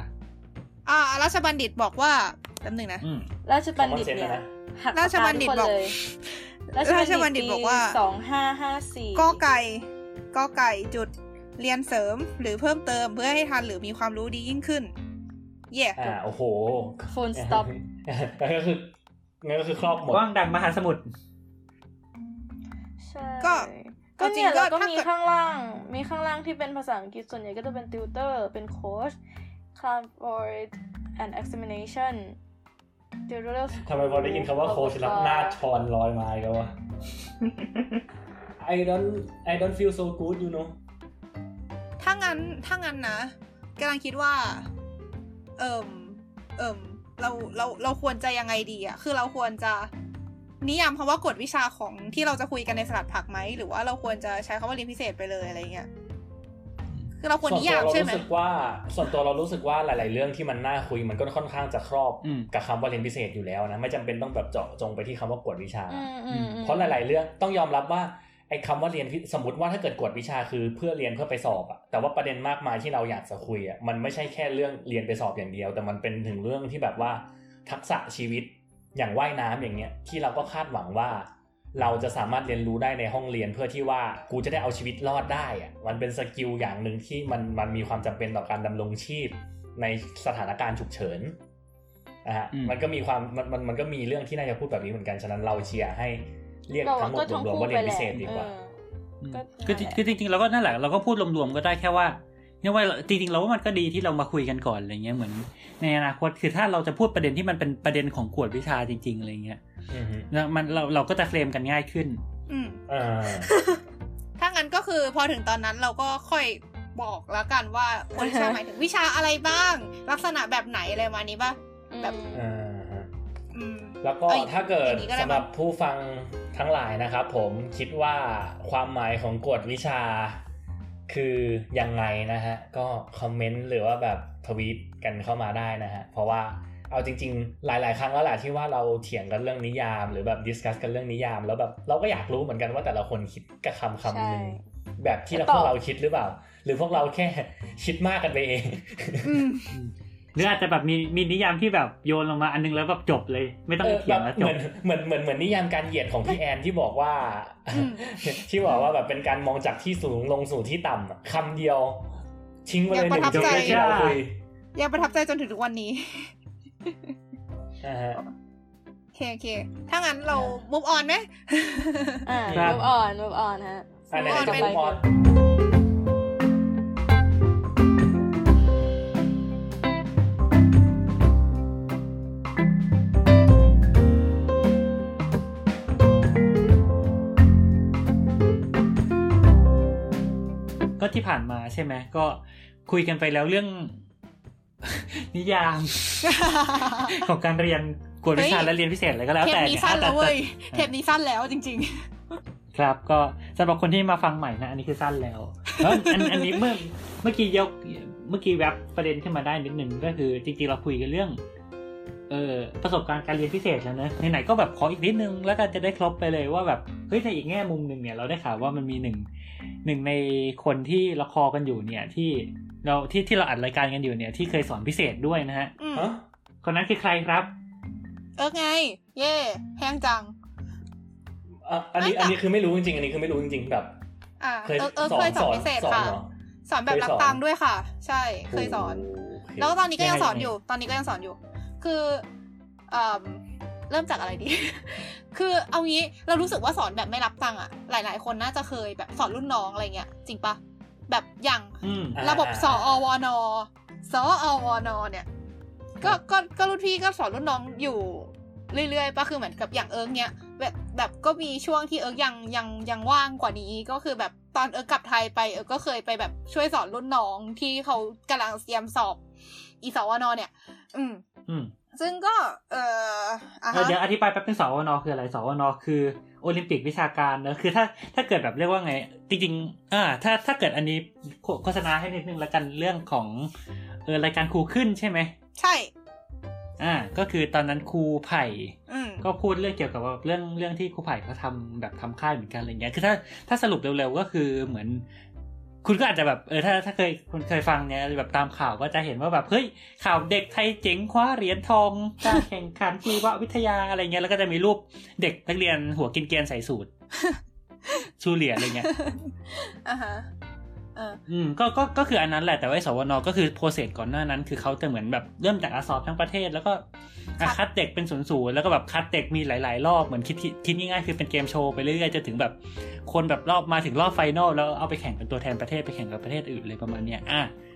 ราชบัณฑิตบอกว่าแป๊บนึงนะราชบัณฑิตเนี่ยราชบัณฑิตบอกว่า2554กไก่จุดเรียนเสริมหรือเพิ่มเติมเพื่อให้ทันหรือมีความรู้ดียิ่งขึ้นเย่โอ้โหฟูลสต็อปก็คือครอบหมดกว้างดังมหาสมุทรใช่ก็เนี่ยเราก็มีข้างล่างที่เป็นภาษาอังกฤษส่วนใหญ่ก็จะเป็นติวเตอร์เป็นโค้ช class board and examination tutorial ทำไมพอได้ยินคำว่าโค้ชแล้วหน้าชอนลอยมาอีกแล้ววะ I don't feel so good you know ถ้างั้นนะกำลังคิดว่าเราควรจะยังไงดีอ่ะคือเราควรจะนิยามคำว่ากฎวิชาของที่เราจะคุยกันในสลัดผักไหมหรือว่าเราควรจะใช้คำว่าเรียนพิเศษไปเลยอะไรเงี้ยคือเราควรนิยามใช่ไหมส่วนตัวเรารู้สึกว่าหลายๆเรื่องที่มันน่าคุยมันก็ค่อนข้างจะครอบกับคำว่าเรียนพิเศษอยู่แล้วนะไม่จำเป็นต้องแบบเจาะจงไปที่คำว่ากฎวิชาเพราะหลายๆเรื่องต้องยอมรับว่าไอ้คำว่าเรียนสมมติว่าถ้าเกิดกฎวิชาคือเพื่อเรียนเพื่อไปสอบอะแต่ว่าประเด็นมากมายที่เราอยากจะคุยอะมันไม่ใช่แค่เรื่องเรียนไปสอบอย่างเดียวแต่มันเป็นถึงเรื่องที่แบบว่าทักษะชีวิตอย่างว่ายน้ำอย่างเงี้ยที่เราก็คาดหวังว่าเราจะสามารถเรียนรู้ได้ในห้องเรียนเพื่อที่ว่ากูจะได้เอาชีวิตรอดได้อะมันเป็นสกิลอย่างนึงที่มันมีความจำเป็นต่อการดำรงชีพในสถานการณ์ฉุกเฉินนะฮะมันก็มีความมันก็มีเรื่องที่น่าจะพูดแบบนี้เหมือนกันฉะนั้นเราเชียร์ให้เรียกทั้งหมดรวมว่าเรียนพิเศษดีกว่าคือจริงๆเราก็นั่นแหละเราก็พูดรวมๆก็ได้แค่ว่าเนี่ยว่าจริงๆเราว่ามันก็ดีที่เรามาคุยกันก่อนอะไรเงี้ยเหมือนในอนาคตคือถ้าเราจะพูดประเด็นที่มันเป็นประเด็นของกวดวิชาจริงๆอะไรเงี้ยแล้วมันเราก็จะเฟรมกันง่ายขึ้นถ้างั้นก็คือพอถึงตอนนั้นเราก็ค่อย บอกแล้วกันว่าคนชาหมายถึงวิชาอะไรบ้างลักษณะแบบไหนอะไรมานี้ป่ะแบบแล้วก็ถ้าเกิดสำหรับผู้ฟังทั้งหลายนะครับผมคิดว่าความหมายของกฎวิชาคือยังไงนะฮะก็คอมเมนต์หรือว่าแบบทวีตกันเข้ามาได้นะฮะเพราะว่าเอาจริงๆหลายๆครั้งแล้วแหละที่ว่าเราเถียงกันเรื่องนิยามหรือแบบดิสคัสกันเรื่องนิยามแล้วแบบเราก็อยากรู้เหมือนกันว่าแต่ละคนคิดกับคำนึงแบบที่พวกเราคิดหรือเปล่าหรือพวกเราแค่คิดมากกันไปเองหรืออาจจะแบบมีนิยามที่แบบโยนลงมาอันนึงแล้วแบบจบเลยไม่ต้องเถียงแล้วจบเหมือนนิยามการเหยียดของพี่แอนที่บอกว่าแบบเป็นการมองจากที่สูงลงสู่ที่ต่ำคำเดียวทิ้งไปเลยหนึ่งจบเลยที่เราคุยยังประทับใจจนถึงทุกวันนี้โอเคถ้างั้นเรา move on ไหมmove on ฮะ move on ก็ที่ผ่านมาใช่ไหมก็คุยกันไปแล้วเรื่องนิยามของการเรียนกวดวิชาและเรียนพิเศษอะไรก็แล้วแต่เทปนี้สั้นแล้วเว้ยเทปนี้สั้นแล้วจริงๆครับก็สำหรับคนที่มาฟังใหม่นะอันนี้คือสั้นแล้วอันนี้เมื่อกี้แว็บประเด็นขึ้นมาได้นิดนึงก็คือจริงๆเราคุยกันเรื่องประสบการณ์การเรียนพิเศษแล้วนะไหนๆก็แบบขออีกนิดนึงแล้วกันจะได้ครบไปเลยว่าแบบเฮ้ยในอีกแง่มุมนึงเนี่ยเราได้ข่าวว่ามันมีหนึ่งในคนที่ละครกันอยู่เนี่ยที่เราที่เราอัดรายการกันอยู่เนี่ยที่เคยสอนพิเศษด้วยนะฮะคนนั้นคือใครครับไงเย่แห้งจังอันนี้คือไม่รู้จริงๆแบบเคยสอนพิเศษค่ะสอนแบบรับตังค์ด้วยค่ะใช่เคยสอนแล้วตอนนี้ก็ยังสอนอยู่คือเริ่มจากอะไรดีคือเอางี้เรารู้สึกว่าสอนแบบไม่รับตังค์อ่ะหลายๆคนน่าจะเคยแบบสอนรุ่นน้องอะไรเงี้ยจริงปะแบบอย่างระบบสอวน เนี่ยก็รุ่นพี่ก็สอนรุ่นน้องอยู่เรื่อยๆป่ะคือเหมือนกับอย่างเอิร์กเนี่ยแบบก็มีช่วงที่เอิร์กยังว่างกว่านี้ก็คือแบบตอนเอิร์กกลับไทยไปเอิร์กก็เคยไปแบบช่วยสอนรุ่นน้องที่เขากำลังเตรียมสอบอีสวนเนี่ยซึ่งก็เดี๋ยวอธิบายแป๊บนึงสวนคืออะไรสวนคือโอลิมปิกวิชาการเนอะคือถ้าเกิดแบบเรียกว่าไงจริงๆถ้าเกิดอันนี้โฆษณาให้นิดนึงละกันเรื่องของรายการครูขึ้นใช่ไหมใช่ก็คือตอนนั้นครูไผ่ก็พูดเรื่องเกี่ยวกับเรื่องที่ครูไผ่เขาทำแบบทำค่ายเหมือนกันอะไรเงี้ยคือถ้าสรุปเร็วๆก็คือเหมือนคุณก็อาจจะแบบถ้าเคยคุณเคยฟังเนี่ยแบบตามข่าวก็จะเห็นว่าแบบเฮ้ยข่าวเด็กไทยเจ๋งคว้าเหรียญทองการแข่งขันชีววิทยาอะไรเงี้ยแล้วก็จะมีรูปเด็กนักเรียนหัวกินเกรียนใส่สูทชูเหรียญอะไรเงี้ยก็คืออันนั้นแหละแต่ว่าสวนก็คือโปรเซสก่อนหน้านั้นคือเขาจะเหมือนแบบเริ่มจากสอบทั้งประเทศแล้วก็คัดเด็กเป็น0-0แล้วก็แบบคัดเด็กมีหลายๆรอบเหมือนคิดง่ายๆคือเป็นเกมโชว์ไปเรื่อยๆจนถึงแบบคนแบบรอบมาถึงรอบไฟนอลแล้วเอาไปแข่งเป็นตัวแทนประเทศไปแข่งกับประเทศอื่นเลยประมาณเนี้ย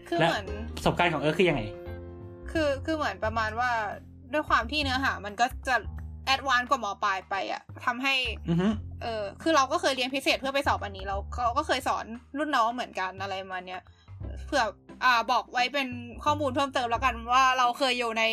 คือเหมือนประสบการณ์ของคือยังไงคือเหมือนประมาณว่าด้วยความที่เนื้อหามันก็จะแอดวานซ์กว่าหมอปลายไปอะทำให้คือเราก็เคยเรียนพิเศษเพื่อไปสอบอันนี้เราก็เคยสอนรุ่นน้องเหมือนกันอะไรมาเนี้ยเผื่อบอกไว้เป็นข้อมูลเพิ่มเติมแล้วกันว่าเราเคยอยู่ใน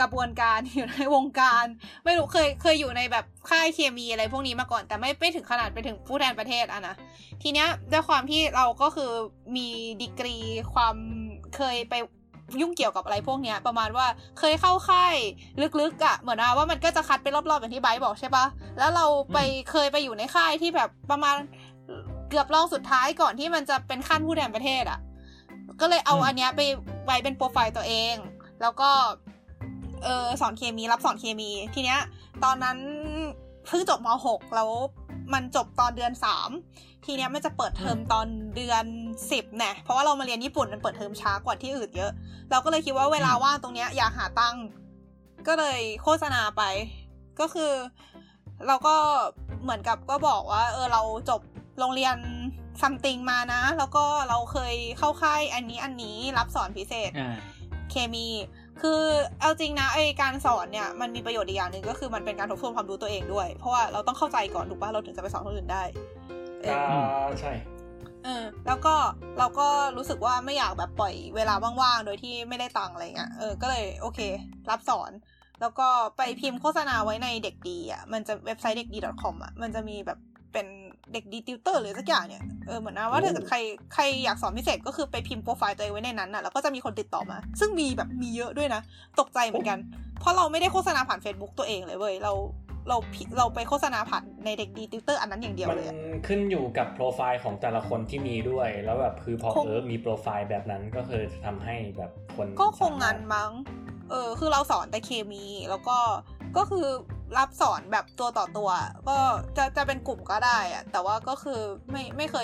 กระบวนการอยู่ในวงการไม่รู้เคยอยู่ในแบบค่ายเคมีอะไรพวกนี้มาก่อนแต่ไม่ถึงขนาดไปถึงผู้แทนประเทศอะนะทีเนี้ยด้วยความที่เราก็คือมีดีกรีความเคยไปยุ่งเกี่ยวกับอะไรพวกเนี้ยประมาณว่าเคยเข้าค่ายลึกๆอ่ะเหมือนว่ามันก็จะคัดเป็นรอบๆอย่างที่ไบร์ทบอกใช่ปะแล้วเราเคยไปอยู่ในค่ายที่แบบประมาณเกือบรอบสุดท้ายก่อนที่มันจะเป็นขั้นผู้แทนประเทศอ่ะก็เลยเอาอันเนี้ยไปไว้เป็นโปรไฟล์ตัวเองแล้วก็สอนเคมีรับสอนเคมีทีเนี้ยตอนนั้นเพิ่งจบม.6 แล้วมันจบตอนเดือน3ทีเนี้ยมันจะเปิดเทอมตอนเดือน10เนี่ยเพราะว่าเรามาเรียนญี่ปุ่นมันเปิดเทอมช้ากว่าที่อื่นเยอะเราก็เลยคิดว่าเวลาว่างตรงเนี้ยอยากหาตังค์ก็เลยโฆษณาไปก็คือเราก็เหมือนกับก็บอกว่าเราจบโรงเรียนซัมติงมานะแล้วก็เราเคยเข้าค่ายอันนี้รับสอนพิเศษเคมีคือเอาจริงนะไอการสอนเนี่ยมันมีประโยชน์อีกอย่างนึงก็คือมันเป็นการทบทวนความรู้ตัวเองด้วยเพราะว่าเราต้องเข้าใจก่อนถูกป่ะเราถึงจะไปสอนคนอื่นได้ใช่ แล้วก็เราก็รู้สึกว่าไม่อยากแบบปล่อยเวลาว่างๆโดยที่ไม่ได้ตังค์อะไรเงี้ยก็เลยโอเครับสอนแล้วก็ไปพิมพ์โฆษณาไว้ในเด็กดีอ่ะมันจะเว็บไซต์เด็กดี .com อ่ะมันจะมีแบบเป็นเด็กดีติวเตอร์หรือสักอย่างเนี่ยเหมือนนะว่าถ้าเกิดใครอยากสอนพิเศษก็คือไปพิมพ์โปรไฟล์ตัวเองไว้ในนั้นน่ะแล้วก็จะมีคนติดต่อมาซึ่งมีแบบมีเยอะด้วยนะตกใจเหมือนกันเพราะเราไม่ได้โฆษณาผ่าน Facebook ตัวเองเลยเว้ยเราไปโฆษณาผ่านในเด็กดีติวเตอร์อันนั้นอย่างเดียวเลยมันขึ้นอยู่กับโปรไฟล์ของแต่ละคนที่มีด้วยแล้วแบบคือพอมีโปรไฟล์แบบนั้นก็คือทำให้แบบคนก็คงงานมั้งคือเราสอนแต่เคมีแล้วก็คือรับสอนแบบตัวต่อตัวก็จะเป็นกลุ่มก็ได้อะแต่ว่าก็คือไม่เ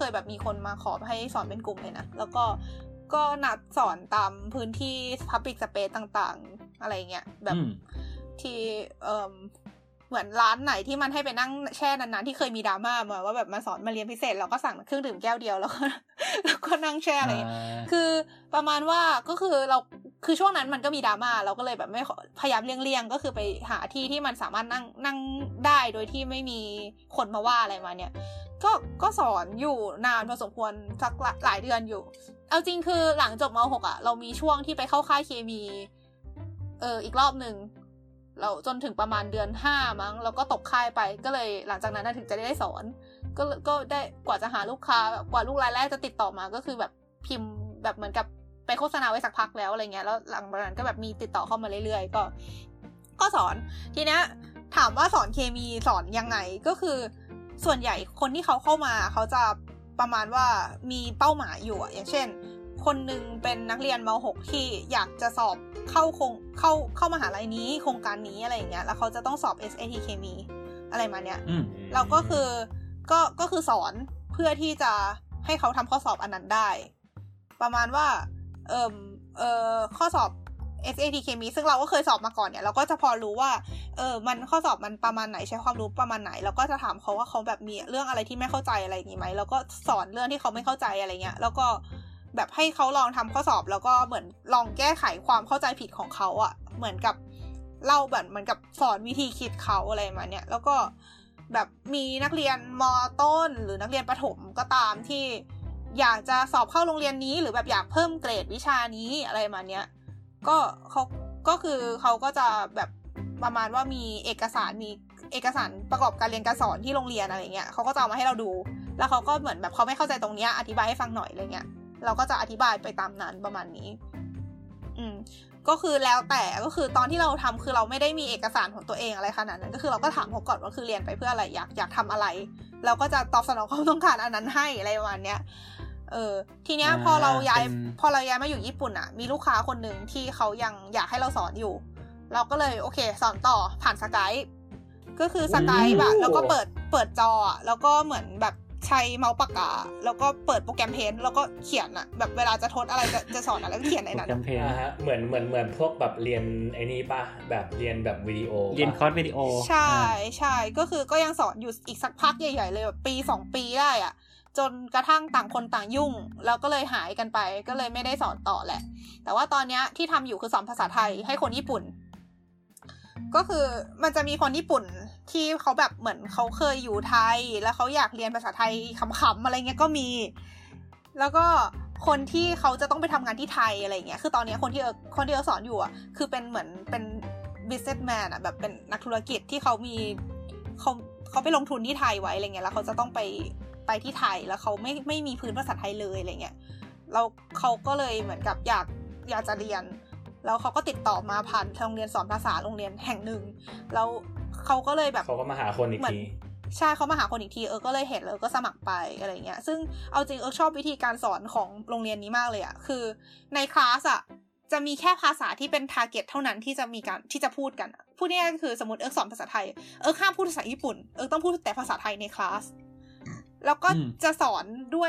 คยแบบมีคนมาขอให้สอนเป็นกลุ่มเลยนะแล้วก็นัดสอนตามพื้นที่ public space ต่างๆอะไรเงี้ยแบบที่เหมือนร้านไหนที่มันให้ไปนั่งแช่นานๆที่เคยมีดราม่ามาว่าแบบมาสอนมาเรียนพิเศษเราก็สั่งเครื่องดื่มแก้วเดียวแล้วก็นั่งแช่อะไรคือประมาณว่าก็คือเราคือช่วงนั้นมันก็มีดราม่าเราก็เลยแบบไม่พยายามเลี่ยงๆก็คือไปหาที่ที่มันสามารถนั่งได้โดยที่ไม่มีคนมาว่าอะไรมาเนี่ยก็สอนอยู่นานพอสมควรสักหลายเดือนอยู่เอาจริงคือหลังจบม.6 อ่ะเรามีช่วงที่ไปเข้าค่ายเคมีอีกรอบนึงเราจนถึงประมาณเดือน5มั้งแล้วก็ตกค่ายไปก็เลยหลังจากนั้นถึงจะได้สอนก็ได้กว่าจะหาลูกค้ากว่าลูกรายแรกจะติดต่อมาก็คือแบบพิมพ์แบบเหมือนกับไปโฆษณาไว้สักพักแล้วอะไรเงี้ยแล้วหลังจากนั้นก็แบบมีติดต่อเข้ามาเรื่อยๆก็สอนทีเนี้ยถามว่าสอนเคมีสอนยังไงก็คือส่วนใหญ่คนที่เขาเข้ามาเขาจะประมาณว่ามีเป้าหมายอยู่อย่างเช่นคนนึงเป็นนักเรียนม.6 ที่อยากจะสอบเข้ามหาลัยนี้โครงการนี้อะไรอย่างเงี้ยแล้วเขาจะต้องสอบ SAT เคมีอะไรมาเนี้ยเราก็คือก็คือสอนเพื่อที่จะให้เขาทำข้อสอบอันนั้นได้ประมาณว่าข้อสอบ SAT เคมีซึ่งเราก็เคยสอบมาก่อนเนี่ยเราก็จะพอรู้ว่ามันข้อสอบมันประมาณไหนใช้ความรู้ประมาณไหนแล้วก็จะถามเขาว่าเขาแบบมีเรื่องอะไรที่ไม่เข้าใจอะไรอย่างงี้ไหมแล้วก็สอนเรื่องที่เขาไม่เข้าใจอะไรเงี้ยแล้วก็แบบให้เขาลองทำข้อสอบแล้วก็เหมือนลองแก้ไขความเข้าใจผิดของเขาอ่ะเหมือนกับเล่าแบบเหมือนกับสอนวิธีคิดเขาอะไรมาเนี่ยแล้วก็แบบมีนักเรียนม.ต้นหรือนักเรียนประถมก็ตามที่อยากจะสอบเข้าโรงเรียนนี้หรือแบบอยากเพิ่มเกรดวิชานี้อะไรมาเนี้ยก็คือเขาก็จะแบบประมาณว่ามีเอกสารประกอบการเรียนการสอนที่โรงเรียนอะไรเงี้ยเขาก็จะเอามาให้เราดูแล้วเขาก็เหมือนแบบเขาไม่เข้าใจตรงเนี้ยอธิบายให้ฟังหน่อยอะไรเงี้ยเราก็จะอธิบายไปตามนั้นประมาณนี้ก็คือแล้วแต่ก็คือตอนที่เราทำคือเราไม่ได้มีเอกสารของตัวเองอะไรขนาดนั้นก็คือเราก็ถามเขาก่อนว่าคือเรียนไปเพื่ออะไรอยากทำอะไรเราก็จะตอบสนองความต้องการอันนั้นให้อะไรประมาณเนี้ยทีเนี้ยพอเราย้ายมาอยู่ญี่ปุ่นอ่ะมีลูกค้าคนนึงที่เขายังอยากให้เราสอนอยู่เราก็เลยโอเคสอนต่อผ่าน Skype ก็คือ Skype แบบแล้วก็เปิดจอแล้วก็เหมือนแบบใช้เมาส์ปากกาแล้วก็เปิดโปรแกรมเพนท์แล้วก็เขียนอะแบบเวลาจะทดอะไรจะสอนอะไรก็เขียนในนั้นโปรแกรมเพนท์ฮะเหมือนพวกแบบเรียนไอ้นี่ป่ะแบบเรียนแบบวิดีโอเรียนคอร์สวิดีโอใช่ก็คือก็ยังสอนอยู่อีกสักพักใหญ่ๆเลยแบบปี2ปีได้อะจนกระทั่งต่างคนต่างยุ่งแล้วก็เลยหายกันไปก็เลยไม่ได้สอนต่อแหละแต่ว่าตอนนี้ที่ทำอยู่คือสอนภาษาไทยให้คนญี่ปุ่นก็คือมันจะมีคนญี่ปุ่นที่เขาแบบเหมือนเขาเคยอยู่ไทยแล้วเขาอยากเรียนภาษาไทยขำๆอะไรเงี้ยก็มีแล้วก็คนที่เขาจะต้องไปทำงานที่ไทยอะไรเงี้ยคือตอนนี้คนที่เราสอนอยู่อ่ะคือเป็นเหมือนเป็น businessman อ่ะแบบเป็นนักธุรกิจที่เขามีเขาไปลงทุนที่ไทยไว้อะไรเงี้ยแล้วเขาจะต้องไปที่ไทยแล้วเขาไม่มีพื้นภาษาไทยเลยอะไรเงี้ยแล้วเขาก็เลยเหมือนกับอยากจะเรียนแล้วเขาก็ติดต่อมาผ่านโรงเรียนสอนภาษาโรงเรียนแห่งหนึ่งแล้วเขาก็เลยแบบเขาก็มาหาคนอีกทีใช่เขามาหาคนอีกทีก็เลยเห็นแล้วก็สมัครไปอะไรเงี้ยซึ่งเอาจริงชอบวิธีการสอนของโรงเรียนนี้มากเลยอ่ะคือในคลาสอ่ะจะมีแค่ภาษาที่เป็นทาร์เก็ตเท่านั้นที่จะมีการที่จะพูดกันพูดง่ายๆก็คือสมมติสอนภาษาไทยห้ามพูดภาษาญี่ปุ่นต้องพูดแต่ภาษาไทยในคลาสแล้วก็จะสอนด้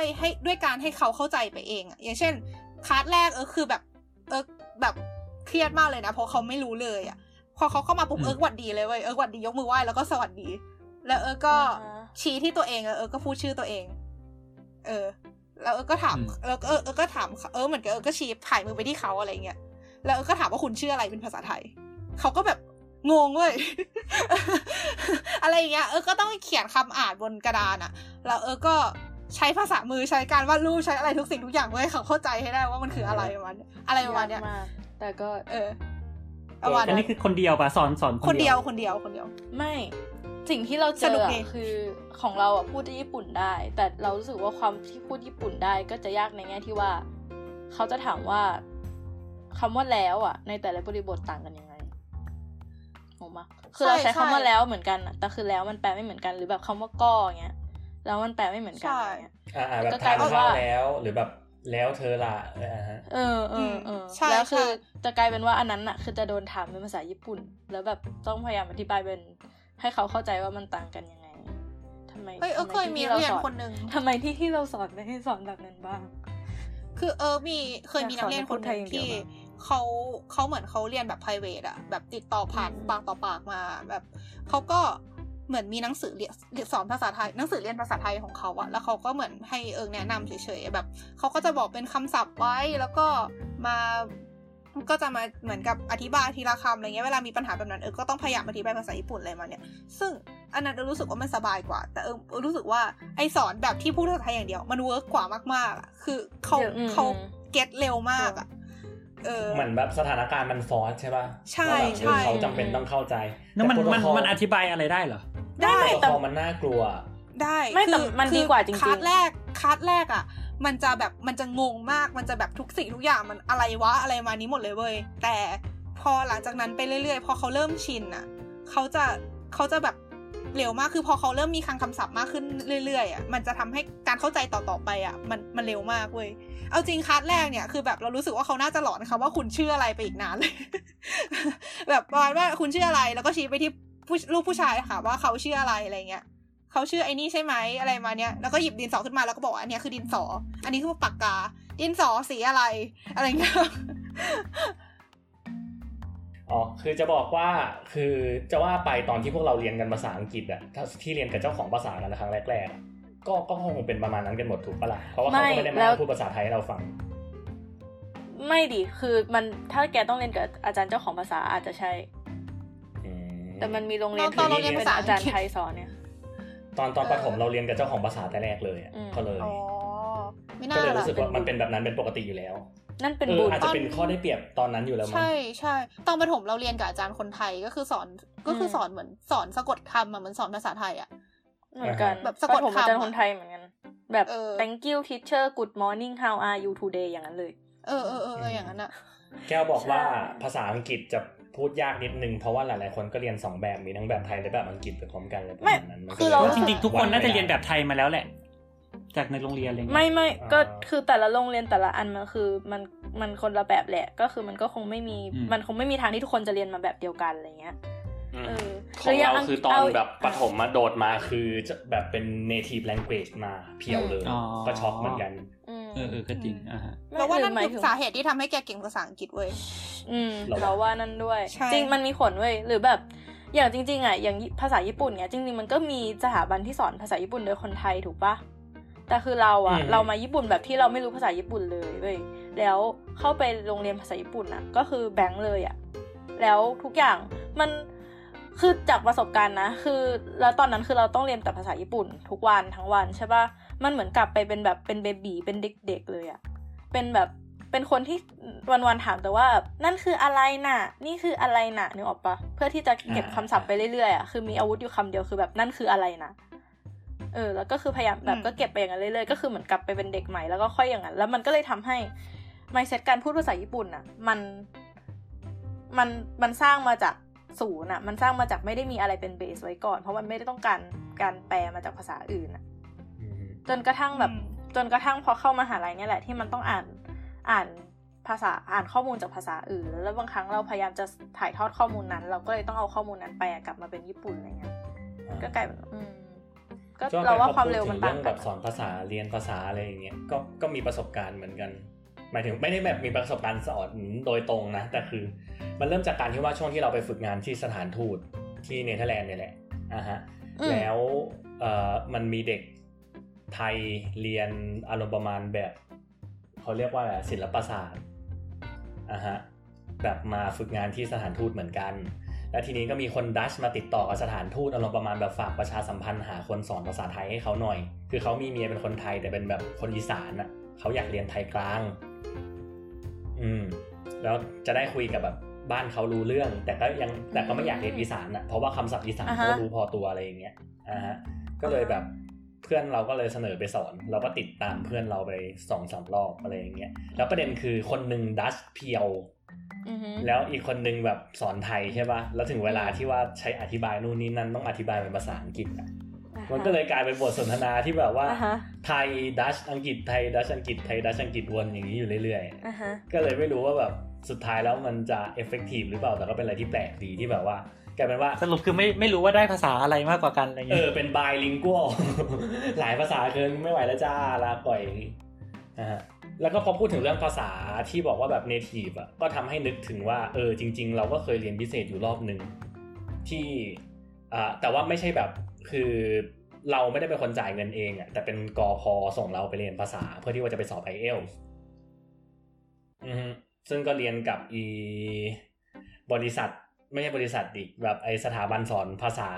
วยการให้เขาเข้าใจไปเองอย่างเช่นคลาสแรกคือแบบแบบเครียดมากเลยนะเพราะเขาไม่รู้เลยอ่ะพอเขาเข้ามาปุ๊บหวัดดีเลยเว้ยหวัดดียกมือไหว้แล้วก็สวัสดีแล้วก็ชี้ที่ตัวเองก็พูดชื่อตัวเองแล้วก็ถามแล้วก็ถามเหมือนกับก็ชี้ผ่ายมือไปที่เขาอะไรเงี้ยแล้วก็ถามว่าคุณชื่ออะไรเป็นภาษาไทยเขาก็แบบงงเว้ย อะไรอย่างเงี้ยก็ต้องเขียนคำอ่านบนกระดานอ่ะแล้วก็ ใช้ภาษามือใช้การวาดรูปใช้อะไรทุกสิ่งทุกอย่างเว้ยเขาเข้าใจให้ได้ว่ามันคืออะไรมันอะไรประมาณเนี้ยแต่ก็อันนี้คือคนเดียวป่ะสอนคนเดียวไม่สิ่งที่เราเจอคือของเราอ่ะพูดญี่ปุ่นได้แต่เรารู้สึกว่าความที่พูดญี่ปุ่นได้ก็จะยากในแง่ที่ว่าเขาจะถามว่าคำว่าแล้วอ่ะในแต่ละบริบทต่างกันยังไงงงปะคือเราใช้คำว่าแล้วเหมือนกันแต่คือแล้วมันแปลไม่เหมือนกันหรือแบบคำว่าก็อย่างเงี้ยแล้วมันแปลไม่เหมือนกันอย่างเงี้ยแบบถามว่าแล้วหรือแบบแล้วเธอล่ะแล้วคือจะกลายเป็นว่าอันนั้นอ่ะคือจะโดนถามเป็นภาษาญี่ปุ่นแล้วแบบต้องพยายามอธิบายเป็นให้เขาเข้าใจว่ามันต่างกันยังไงทำไมเคยมีเรียนคนนึงทำไมที่เราสอนไม่ให้สอนแบบนั้นบ้างคือมีเคยมีนักเรียนคนไทยที่เขาเหมือนเขาเรียนแบบ private อ่ะแบบติดต่อผ่านปากต่อปากมาแบบเขาก็เหมือนมีหนังสือเรียนสอนภาษาไทยหนังสือเรียนภาษาไทยของเขาอะแล้วเขาก็เหมือนให้แนะนำเฉยๆแบบเขาก็จะบอกเป็นคำศัพท์ไว้แล้วก็มาก็จะมาเหมือนกับอธิบายทีละคำอะไรเงี้ยเวลามีปัญหาแบบนั้นก็ต้องพยายามอธิบายภาษาญี่ปุ่นอะไรมาเนี่ยซึ่งอันนั้นรู้สึกว่ามันสบายกว่าแต่รู้สึกว่าไอสอนแบบที่พูดภาษาไทยอย่างเดียวมันเวิร์กกว่ามากๆคือเขาเก็ตเร็วมากอะเหมือนแบบสถานการณ์มันฟอร์สใช่ป่ะใช่ๆเขาจำเป็นต้องเข้าใจแล้วมันอธิบายอะไรได้เหรอได้แต่มันน่ากลัวได้ไม่แต่มันดีกว่าจริงๆคลาสแรกอ่ะมันจะแบบมันจะงงมากมันจะแบบทุกสิ่งทุกอย่างมันอะไรวะอะไรมานี้หมดเลยเว้ยแต่พอหลังจากนั้นไปเรื่อยๆพอเขาเริ่มชินอ่ะเขาจะแบบเร็วมากคือพอเขาเริ่มมีคำศัพท์มากขึ้นเรื่อยๆอ่ะมันจะทำให้การเข้าใจต่อไปอ่ะมันเร็วมากเว้ยเอาจริงคลาสแรกเนี่ยคือแบบเรารู้สึกว่าเขาน่าจะหลอนคำว่าคุณชื่ออะไรไปอีกนานเลย แบบประมาณว่าคุณชื่ออะไรแล้วก็ชี้ไปที่ลูกผู้ชายค่ะว่าเขาชื่ออะไรอะไรเงี้ยเขาชื่อไอ้นี่ใช่ไหมอะไรมาเนี้ยแล้วก็หยิบดินสอขึ้นมาแล้วก็บอกว่าอันนี้คือดินสออันนี้คือปากกาดินสอสีอะไรอะไรเงี้ย อ๋อคือจะบอกว่าคือจะว่าไปตอนที่พวกเราเรียนกันภาษาอังกฤษอะที่เรียนกับเจ้าของภาษากันครั้งแรกๆก็คงเป็นประมาณนั้นกันหมดถูกปะล่ะเพราะว่าเขาไม่ได้มาพูดภาษาไทยให้เราฟังไม่ดิคือมันถ้าแกต้องเรียนกับอาจารย์เจ้าของภาษาอาจจะใช่แต่มันมีโรงเรียนที่เป็นอาจารย์ไทยสอนเนี่ยตอนประถมเราเรียนกับเจ้าของภาษาแต่แรกเลยเลยก็เลยรู้สึกว่ามันเป็นแบบนั้นเป็นปกติอยู่แล้วนั่นเป็นบุญอาจจะเป็นข้อได้เปรียบตอนนั้นอยู่แล้วมั้งใช่ๆตอนประถมเราเรียนกับอาจารย์คนไทยก็คือสอนเหมือนสอนสะกดคำอ่ะเหมือนสอนภาษาไทยอ่ะเหมือนกันแบบสะกดคำอาจารย์คนไทยเหมือนกันแบบ thank you teacher good morning how are you today อย่างนั้นเลยอย่างนั้นอ่ะแกบอกว่าภาษาอังกฤษจะพูดยากนิดนึงเพราะว่าหลายๆคนก็เรียน2แบบมีทั้งแบบไทยและแบบอังกฤษไปพร้อมกันเลยประมาณนั้นคือเราจริงๆทุกคนน่าจะเรียนแบบไทยมาแล้วแหละจากในโรงเรียนอะไรเงี้ยไม่ก็คือแต่ละโรงเรียนแต่ละอันมันคือมันคนละแบบแหละก็คือมันก็คงไม่มีมันคงไม่มีทางที่ทุกคนจะเรียนมาแบบเดียวกันอะไรเงี้ยของเราคือตอนแบบประถมมาโดดมาคือจะแบบเป็น native language มาเพียวเลยก็ช็อกเหมือนกันก็จริงเราว่านั่นคือสาเหตุที่ทำให้แกเก่งภาษาอังกฤษเว้ยเราว่านั่นด้วยจริงมันมีผลเว้ยหรือแบบอย่างจริงๆอ่ะอย่างภาษาญี่ปุ่นเงี้ยจริงๆมันก็มีสถาบันที่สอนภาษาญี่ปุ่นโดยคนไทยถูกปะแต่คือเราอะเรามาญี่ปุ่นแบบที่เราไม่รู้ภาษาญี่ปุ่นเลยเว้ยแล้วเข้าไปโรงเรียนภาษาญี่ปุ่นอะก็คือแบงค์เลยอะแล้วทุกอย่างมันคือจากประสบการณ์นะคือแล้วตอนนั้นคือเราต้องเรียนแต่ภาษาญี่ปุ่นทุกวันทั้งวันใช่ป่ะมันเหมือนกลับไปเป็นแบบเป็นเบบี้เป็นเด็กๆเลยอะเป็นแบบเป็นคนที่วันๆถามแต่ว่านั่นคืออะไรน่ะนี่คืออะไรน่ะนึกออกปะเพื่อที่จะเก็บคำศัพท์ไปเรื่อยๆอะคือมีอาวุธอยู่คำเดียวคือแบบนั่นคืออะไรน่ะแล้วก็คือพยายามแบบก็เก็บไปอย่างนั้นเรื่อยๆก็คือเหมือนกลับไปเป็นเด็กใหม่แล้วก็ค่อยอย่างนั้นแล้วมันก็เลยทำให้ mindset การพูดภาษาญี่ปุ่นน่ะมันสร้างมาจากศูนย์น่ะมันสร้างมาจากไม่ได้มีอะไรเป็นเบสไว้ก่อนเพราะมันไม่ได้ต้องการแปลมาจากภาษาอื่นน่ะจนกระทั่งพอเข้ามหาลัยเนี่ยแหละที่มันต้องอ่านภาษาอ่านข้อมูลจากภาษาอื่นแล้วบางครั้งเราพยายามจะถ่ายทอดข้อมูลนั้นเราก็เลยต้องเอาข้อมูลนั้นแปลกลับมาเป็นญี่ปุ่นอะไรเงี้ยก็กลายเป็นก็เราว่าความเร็วมันต่างกันแบบสอนภาษาเรียนภาษาอะไรอย่างเงี้ยก็มีประสบการณ์เหมือนกันหมายถึงไม่ได้แบบมีประสบการณ์สอนโดยตรงนะแต่คือมันเริ่มจากการที่ว่าช่วงที่เราไปฝึกงานที่สถานทูตที่เนเธอร์แลนด์เนี่ยแหละแล้วมันมีเด็กไทยเรียนอารมณ์ประมาณแบบเขาเรียกว่าศิลปศาสตร์แบบมาฝึกงานที่สถานทูตเหมือนกัน และทีนี้ก็มีคนดัชมาติดต่อกับสถานทูตอารมณ์ประมาณแบบฝากประชาสัมพันธ์หาคนสอนภาษาไทยให้เขาหน่อยคือเขามีเมียเป็นคนไทยแต่เป็นแบบคนอีสานอ่ะเขาอยากเรียนไทยกลางแล้วจะได้คุยกับแบบบ้านเขารู้เรื่องแต่ก็ไม่อยากเรียนอีสานอ่ะเพราะว่าคำศัพท์อีสานเขารู้พอตัวอะไรอย่างเงี้ยก็เลยแบบเพื่อนเราก็เลยเสนอไปสอนเราก็ติดตามเพื่อนเราไป 2-3 รอบอะไรอย่างเงี้ยแล้วประเด็นคือคนนึงดัชเพียวแล้วอีกคนนึงแบบสอนไทยใช่ป่ะแล้วถึงเวลาที่ว่าใช้อธิบายนู่นนี่นั่นต้องอธิบายเป็นภาษาอังกฤษอ่ะมันก็เลยกลายเป็นบทสนทนาที่แบบว่าไทยดัชอังกฤษไทยดัชอังกฤษไทยดัชอังกฤษวนอย่างนี้อยู่เรื่อยๆก็เลยไม่รู้ว่าแบบสุดท้ายแล้วมันจะเอฟเฟกตีฟหรือเปล่าแต่ก็เป็นอะไรที่แปลกดีที่แบบว่ากลายเป็นว่าสรุปคือไม่รู้ว่าได้ภาษาอะไรมากกว่ากันอะไรเงี้ยเป็นไบลิงกัวหลายภาษาเกินไม่ไหวแล้วจ้าลาปล่อยแล้วก็พอพูดถึงเรื่องภาษาที่บอกว่าแบบเนทีฟอ่ะก็ทำให้นึกถึงว่าจริงๆเราก็เคยเรียนพิเศษอยู่รอบนึงที่แต่ว่าไม่ใช่แบบคือเราไม่ได้เป็นคนจ่ายเงินเองอ่ะแต่เป็นกพ.ส่งเราไปเรียนภาษาเพื่อที่ว่าจะไปสอบ IELTS ซึ่งก็เรียนกับอีบริษัทไม่ใช่บริษัทดิแบบไอสถาบันสอนภาษา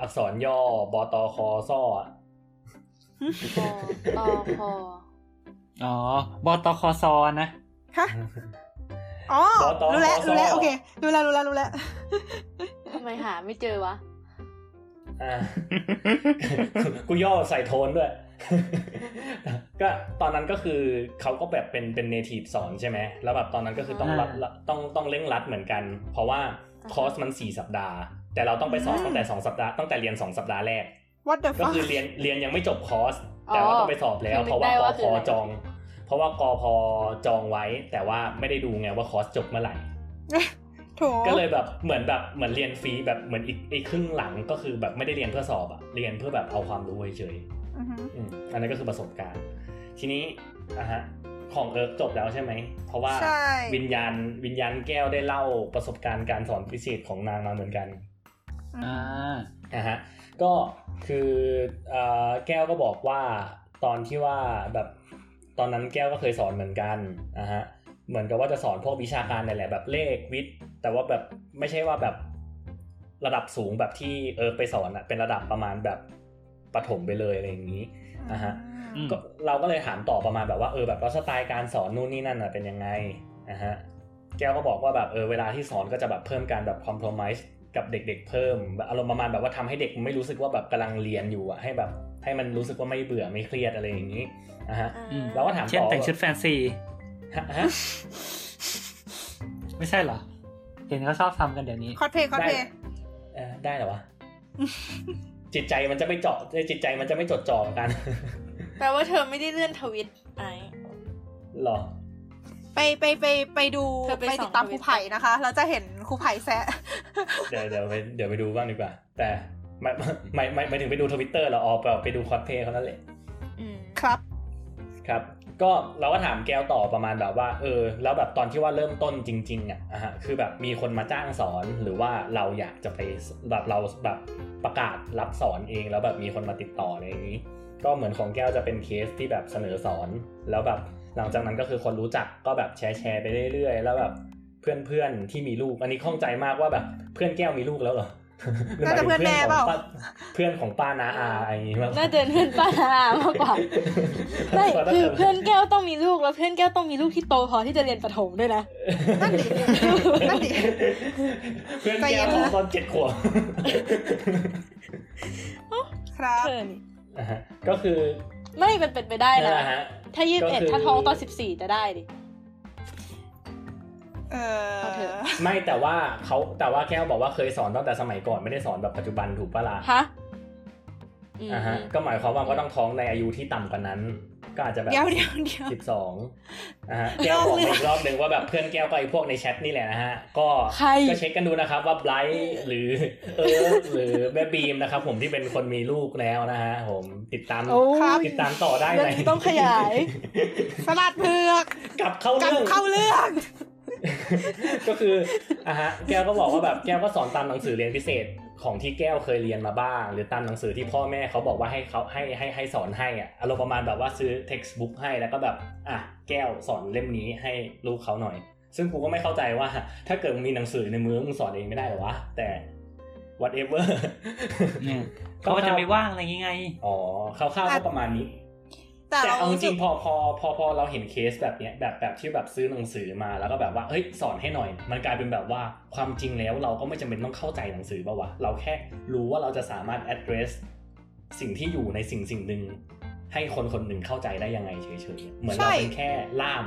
อักษรย่อบตคซบตคอ๋อบตคซนะฮะอ๋อรู้แล้วโอเครู้แล้วทำไมหาไม่เจอวะกูย่อใส่โทนด้วยก็ตอนนั้นก็คือเขาก็แบบเป็นเนทีฟสอนใช่ไหมแล้วแบบตอนนั้นก็คือต้องเร่งรัดเหมือนกันเพราะว่าคอร์สมัน4สัปดาห์แต่เราต้องไปสอบตั้งแต่2สัปดาห์ตั้งแต่เรียน2สัปดาห์แรกก็คือเรียนยังไม่จบคอร์สแต่ว่าต้องไปสอบแล้วเพราะว่ากพ.จองเพราะว่ากพ.จองไว้แต่ว่าไม่ได้ดูไงว่าคอร์สจบเมื่อไหร่ก็เลยแบบเหมือนเรียนฟรีแบบเหมือนอีกครึ่งหลังก็คือแบบไม่ได้เรียนเพื่อสอบอะเรียนเพื่อแบบเอาความรู้เฉยๆอันนั้นก็คือประสบการณ์ทีนี้ของเอิร์กจบแล้วใช่ไหมเพราะว่าวิญญาณแก้วได้เล่าประสบการณ์การสอนพิเศษของนางมาเหมือนกันก็คือแก้วก็บอกว่าตอนที่ว่าแบบตอนนั้นแก้วก็เคยสอนเหมือนกันเหมือนกับว่าจะสอนพวกวิชาการนั่นแหละแบบเลขวิทย์แต่ว่าแบบไม่ใช่ว่าแบบระดับสูงแบบที่ไปสอนอะเป็นระดับประมาณแบบประถมไปเลยอะไรอย่างนี้ก็เราก็เลยถามต่อประมาณแบบว่าแบบสไตล์การสอนนู่นนี่นั่นอะเป็นยังไงแก้วก็บอกว่าแบบเวลาที่สอนก็จะแบบเพิ่มการแบบคอมโพรไมซ์กับเด็กๆเพิ่มอารมณ์ประมาณแบบว่าทำให้เด็กไม่รู้สึกว่าแบบกำลังเรียนอยู่อะให้แบบให้มันรู้สึกว่าไม่เบื่อไม่เครียดอะไรอย่างนี้เราก็ถามต่อเช่นแต่งชุดแฟนซีไม่ใช่เหรอเห็นเขาชอบทำกันเดี๋ยวนี้คอสเพลย์ได้เหรอวะจิตใจมันจะไม่เจาะจิตใจมันจะไม่จดจ่อกันแปลว่าเธอไม่ได้เลื่อนทวิตไอ้หรอไปดูไปติดตามครูไผ่นะคะเราจะเห็นครูไผ่แซะเดี๋ยวไปดูบ้างดีกว่าแต่ไม่ถึงไปดู Twitter หรออ๋อไปดูคอสเพลย์เขานั่นแหละครับก็เราก็ถามแก้วต่อประมาณแบบว่าแล้วแบบตอนที่ว่าเริ่มต้นจริงๆคือแบบมีคนมาจ้างสอนหรือว่าเราอยากจะไปแบบเราแบบประกาศรับสอนเองแล้วแบบมีคนมาติดต่ออะไรอย่างนี้ก็เหมือนของแก้วจะเป็นเคสที่แบบเสนอสอนแล้วแบบหลังจากนั้นก็คือคนรู้จักก็แบบแชร์ไปเรื่อยๆแล้วแบบเพื่อนๆที่มีลูกอันนี้ข้องใจมากว่าแบบเพื่อนแก้วมีลูกแล้วเหรอน่าจะเพื่อนแม่เปล่าเพื่อนของป้านาอาอะไรอย่างงี้มากน่าจะเพื่อนป้านาอามากกว่าไม่คือเพื่อนแก้วต้องมีลูกแล้วเพื่อนแก้วต้องมีลูกที่โตพอที่จะเรียนประถมด้วยนะนั่นดิเพื่อนแก้วตอน7ขวบครับก็คือไม่มันเป็นไปได้นะถ้า21ถ้าท้องตอน14จะได้ดิไม่แต่ว่าแก้วบอกว่าเคยสอนตั้งแต่สมัยก่อนไม่ได้สอนแบบปัจจุบันถูกปะล่ะฮะก็หมายความว่าก็ต้องท้องในอายุที่ต่ำกว่านั้นก็อาจจะแบบ12แก้วบอกอีกรอบนึงว่าแบบเพื่อนแก้วก็ไอ้พวกในแชทนี่แหละนะฮะก็เช็คกันดูนะครับว่าไบรท์หรือหรือแม่บีมนะครับผมที่เป็นคนมีลูกแล้วนะฮะผมติดตามต่อได้เลยต้องขยายสลัดเผือกกลับเข้าเรื่องก็คือแก้วก็บอกว่าแบบแก้วก็สอนตามหนังสือเรียนพิเศษของที่แก้วเคยเรียนมาบ้างหรือตามหนังสือที่พ่อแม่เขาบอกว่าให้เขาให้สอนให้อารมณ์ประมาณแบบว่าซื้อเท็กซ์บุ๊กให้แล้วก็แบบแก้วสอนเล่มนี้ให้ลูกเขาหน่อย ซึ่งกูก็ไม่เข้าใจว่าถ้าเกิดมึงมีหนังสือในมือมึงสอนเองไม่ได้หรอวะแต่ whatever เขาจะไม่ว่างอะไรยังไงอ๋อคร่าวๆก็ประมาณนี้แต่เอาจริงพอเราเห็นเคสแบบเนี้ยแบบที่แบบซื้อหนังสือมาแล้วก็แบบว่าเฮ้ยสอนให้หน่อยมันกลายเป็นแบบว่าความจริงแล้วเราก็ไม่จำเป็นต้องเข้าใจหนังสือป่ะวะเราแค่รู้ว่าเราจะสามารถ address สิ่งที่อยู่ในสิ่งนึงให้คนๆนึงเข้าใจได้ยังไงเฉยๆเหมือนเราเป็นแค่ล่าม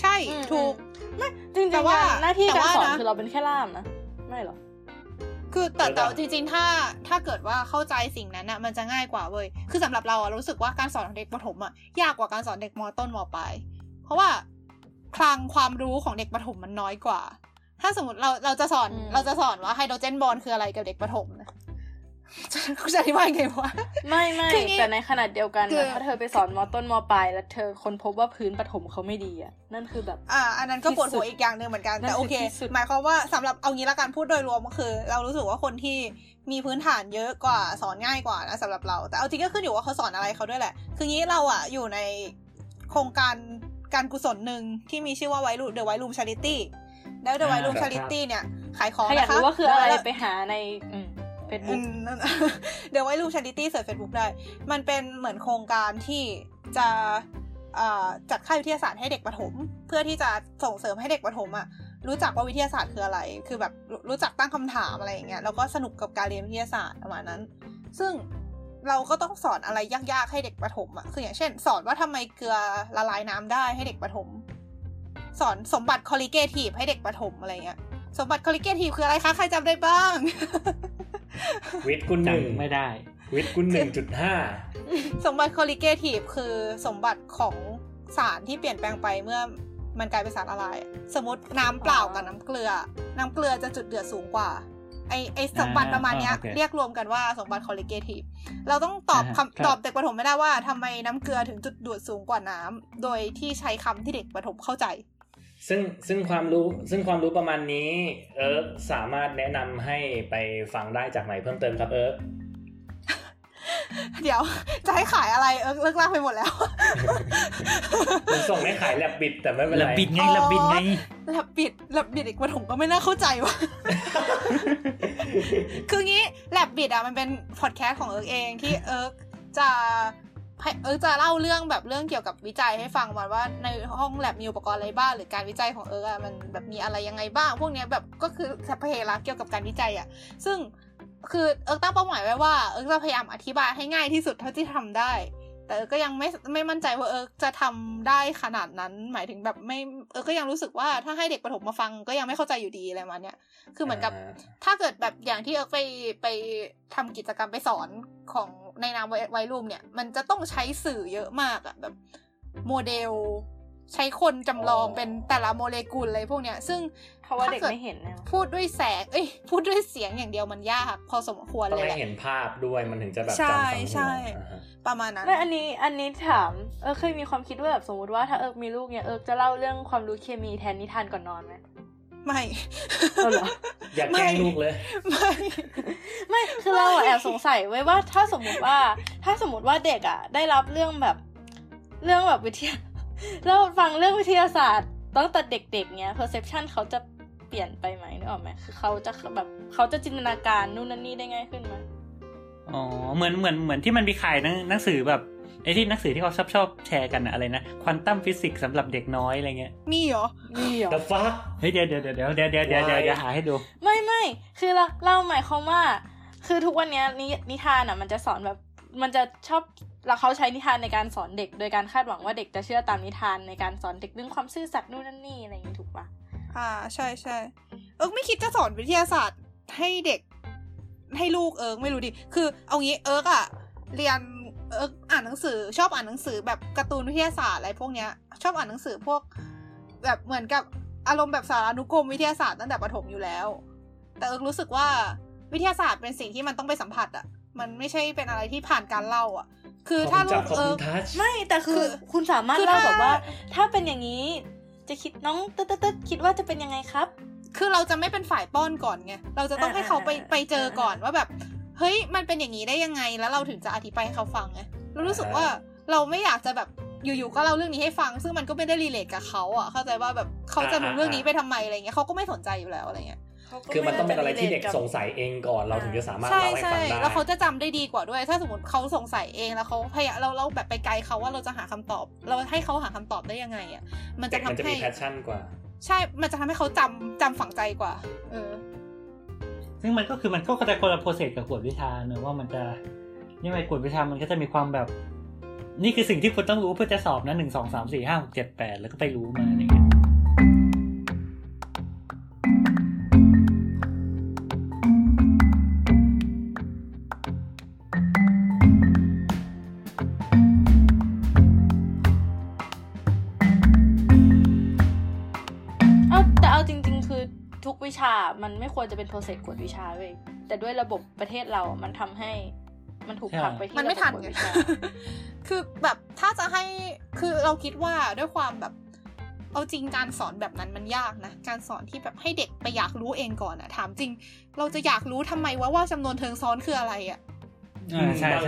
ใช่ถูกไม่จริงๆแต่ว่าหน้าที่การสอนคือเราเป็นแค่ล่ามนะไม่หรอคือแต่จริงๆถ้าเกิดว่าเข้าใจสิ่งนั้นน่ะมันจะง่ายกว่าเว้ยคือสำหรับเราอะรู้สึกว่าการสอนของเด็กประถมอะยากกว่าการสอนเด็กม.ต้นม.ปลายเพราะว่าคลังความรู้ของเด็กประถมมันน้อยกว่าถ้าสมมติเราจะสอนว่าไฮโดรเจนบอนด์คืออะไรกับเด็กประถมนะจะอธิบายไงวะไม่แต่ในขณะเดียวกันถ้าเธอไปสอนม.ต้นม.ปลายแล้วเธอคนพบว่าพื้นประถมเขาไม่ดีอ่ะนั่นคือแบบอันนั้นก็ปวดหัวอีกอย่างนึงเหมือนกันแต่โอเคหมายความว่าสำหรับเอางี้ละกันพูดโดยรวมก็คือเรารู้สึกว่าคนที่มีพื้นฐานเยอะกว่าสอนง่ายกว่านะสำหรับเราแต่เอาจริงก็ขึ้นอยู่ว่าเขาสอนอะไรเขาด้วยแหละคืองี้เราอ่ะอยู่ในโครงการการกุศลนึงที่มีชื่อว่าThe White Room Charity แล้ว The White Room Charity เนี่ยขายของนะคะอยากรู้ว่าคืออะไรไปหาในFacebook เดี๋ยวไว้รูป Charity เสิร์ช Facebook ได้มันเป็นเหมือนโครงการที่จะจัดค่ายวิทยาศาสตร์ให้เด็กประถมเพื่อที่จะส่งเสริมให้เด็กประถมอ่ะรู้จักว่าวิทยาศาสตร์คืออะไรคือแบบรู้จักตั้งคำถามอะไรอย่างเงี้ยแล้วก็สนุกกับการเรียนวิทยาศาสตร์ประมาณนั้นซึ่งเราก็ต้องสอนอะไรยากๆให้เด็กประถมอ่ะคืออย่างเช่นสอนว่าทำไมเกลือละลายน้ำได้ให้เด็กประถมสอนสมบัติคอลลิเกทีฟให้เด็กประถมอะไรเงี้ยสมบัติคอลลิเกทีฟคืออะไรคะใครจำได้บ้างวิทย์กูหนึ่งไม่ได้วิทย์กู 1.5 สมบัติคอลลิเกทีฟคือสมบัติของสารที่เปลี่ยนแปลงไปเมื่อมันกลายเป็นสารละลายสมมติน้ำเปล่ากับน้ำเกลือจะจุดเดือดสูงกว่าไอสมบัติประมาณนี้เรียกรวมกันว่าสมบัติคอลลิเกทีฟเราต้องตอบเด็กประถมไม่ได้ว่าทำไมน้ำเกลือถึงจุดเดือดสูงกว่าน้ำโดยที่ใช้คำที่เด็กประถมเข้าใจซึ่งความรู้ประมาณนี้สามารถแนะนำให้ไปฟังได้จากไหนเพิ่มเติมครับเดี๋ยวจะให้ขายอะไรเลิกลากไปหมดแล้วผมส่งให้ขายแลบบิดแต่ไม่เป็นไรแลบบิดอีกวันผมก็ไม่น่าเข้าใจว่ะคืองี้แลบบิดอ่ะมันเป็นพอดแคสต์ของเองที่จะเล่าเรื่องแบบเรื่องเกี่ยวกับวิจัยให้ฟังว่าในห้องแลบมีอุปกรณ์อะไรบ้างหรือการวิจัยของมันแบบมีอะไรยังไงบ้างพวกนี้แบบก็คือสัพเพเหระเกี่ยวกับการวิจัยอ่ะซึ่งคือตั้งเป้าหมายไว้ว่าจะพยายามอธิบายให้ง่ายที่สุดเท่าที่ทำได้แต่ก็ยังไม่มั่นใจว่าจะทำได้ขนาดนั้นหมายถึงแบบไม่ก็ยังรู้สึกว่าถ้าให้เด็กประถมมาฟังก็ยังไม่เข้าใจอยู่ดีอะไรมาเนี้ยคือเหมือนกับถ้าเกิดแบบอย่างที่ไปทำกิจกรรมไปสอนของในนามไวรูมเนี่ยมันจะต้องใช้สื่อเยอะมากอะแบบโมเดลใช้คนจำลองเป็นแต่ละโมเลกุลอะไรพวกเนี้ยซึ่งถ้าเด็กไม่เห็นพูดด้วยแสงพูดด้วยเสียงอย่างเดียวมันยากพอสมควรเลยแหละต้องให้เห็นภาพด้วยมันถึงจะแบบจำสัมผัสใช่ประมาณนั้นแล้วอันนี้ถามเคยมีความคิดว่าแบบสมมติว่าถ้ามีลูกเนี่ยจะเล่าเรื่องความรู้เคมีแทนนิทานก่อนนอนไหมไม่เหรออยากแกล้งลูกเลยไม่คือเราแอบสงสัยไว้ว่าถ้าสมมติว่าเด็กอ่ะได้รับเรื่องแบบวิทยาเราฟังเรื่องวิทยาศาสตร์ตั้งแต่เด็กๆเนี้ย perception เขาจะเปลี่ยนไปไหมนึกออกไหมคือเขาจะแบบเขาจะจินตนาการนู่นนั่นนี่ได้ง่ายขึ้นไหมอ๋อเหมือนที่มันมีขายหนังสือแบบไอ้ที่หนังสือที่เขาชอบแชร์กันอะไรนะควอนตัมฟิสิกส์สำหรับเด็กน้อยอะไรเงี้ยมีเหรอ The fuck เฮ้ยเดี๋ยวหาให้ดูไม่คือเราหมายความว่าคือทุกวันนี้นิทานอ่ะมันจะสอนแบบมันจะชอบแล้วเขาใช้นิทานในการสอนเด็กโดยการคาดหวังว่าเด็กจะเชื่อตามนิทานในการสอนเด็กเรื่องความซื่อสัตย์นู่นนั่นนี่อะไรอย่างนี้ถูกปะใช่ใช่ไม่คิดจะสอนวิทยาศาสตร์ให้เด็กให้ลูกไม่รู้ดิคือเอางี้อ่ะเรียนอ่านหนังสือชอบอ่านหนังสือแบบการ์ตูนวิทยาศาสตร์อะไรพวกเนี้ยชอบอ่านหนังสือพวกแบบเหมือนกับอารมณ์แบบสารานุกรมวิทยาศาสตร์ตั้งแต่ประถมอยู่แล้วแต่รู้สึกว่าวิทยาศาสตร์เป็นสิ่งที่มันต้องไปสัมผัสอ่ะมันไม่ใช่เป็นอะไรที่ผ่านการเล่าอ่ะคือถ้าลูกไม่แต่คือคุณสามารถเล่าแบบว่าถ้าเป็นอย่างนี้จะคิดน้องตึ๊ดคิดว่าจะเป็นยังไงครับคือเราจะไม่เป็นฝ่ายป้อนก่อนไงเราจะต้องให้เขาไปเจอก่อนว่าแบบเฮ้ยมันเป็นอย่างนี้ได้ยังไงแล้วเราถึงจะอธิบายให้เขาฟังไงเรารู้สึกว่าเราไม่อยากจะแบบ อยู่ๆก็เล่าเรื่องนี้ให้ฟังซึ่งมันก็ไม่ได้รีเลทกับเขาอ่ะเข้าใจว่าแบบเขาจะรู้เรื่องนี้ไปทำไมอะไรเงี้ยเขาก็ไม่สนใจอยู่แล้วอะไรเงี้ยคือมันต้องเป็นอะไรที่เด็กสงสัยเองก่อนเราถึงจะสามารถเล่าให้ฟังได้แล้วเขาจะจำได้ดีกว่าด้วยถ้าสมมติเขาสงสัยเองแล้วเขาพยายามเราแบบไปไกลเขาว่าเราจะหาคำตอบเราให้เขาหาคำตอบได้ยังไงอ่ะมันจะทำให้ใช่มันจะทำให้เขาจำฝังใจกว่าซึ่งมันก็คือมันก็จะคนละโปรเซสกับกวดวิชาเนอะว่ามันจะยังไงกวดวิชามันก็จะมีความแบบนี่คือสิ่งที่คุณต้องรู้เพื่อจะสอบนะ1 2 3 4 5 6 7 8แล้วก็ไปรู้มาอะไรอย่างเงี้ยเอาจริงๆคือทุกวิชามันไม่ควรจะเป็นโปรเซสกวดวิชาเว้ยแต่ด้วยระบบประเทศเรามันทำให้มันถูกผลักไปที่มันไม่ทันไง คือแบบถ้าจะให้คือเราคิดว่าด้วยความแบบเอาจริงการสอนแบบนั้นมันยากนะการสอนที่แบบให้เด็กไปอยากรู้เองก่อนอะถามจริงเราจะอยากรู้ทำไมว่าจำนวนเทิงซ้อนคืออะไรอะ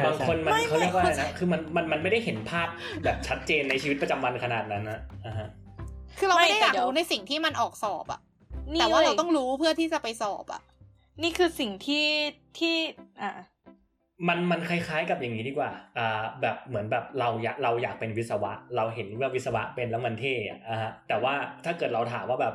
บางคนมันเขาเรียกว่าอะไรนะคือมันไม่ได้เห็นภาพแบบชัดเจนในชีวิตประจำวันขนาดนั้นนะคือเราไม่ได้อยากรู้ในสิ่งที่มันออกสอบอะแต่ว่าเราต้องรู้เพื่อที่จะไปสอบอะนี่คือสิ่งที่มันคล้ายๆกับอย่างนี้ดีกว่าแบบเหมือนแบบเราอยากเป็นวิศวะเราเห็นว่าวิศวะเป็นแล้วมันเท่อะฮะแต่ว่าถ้าเกิดเราถามว่าแบบ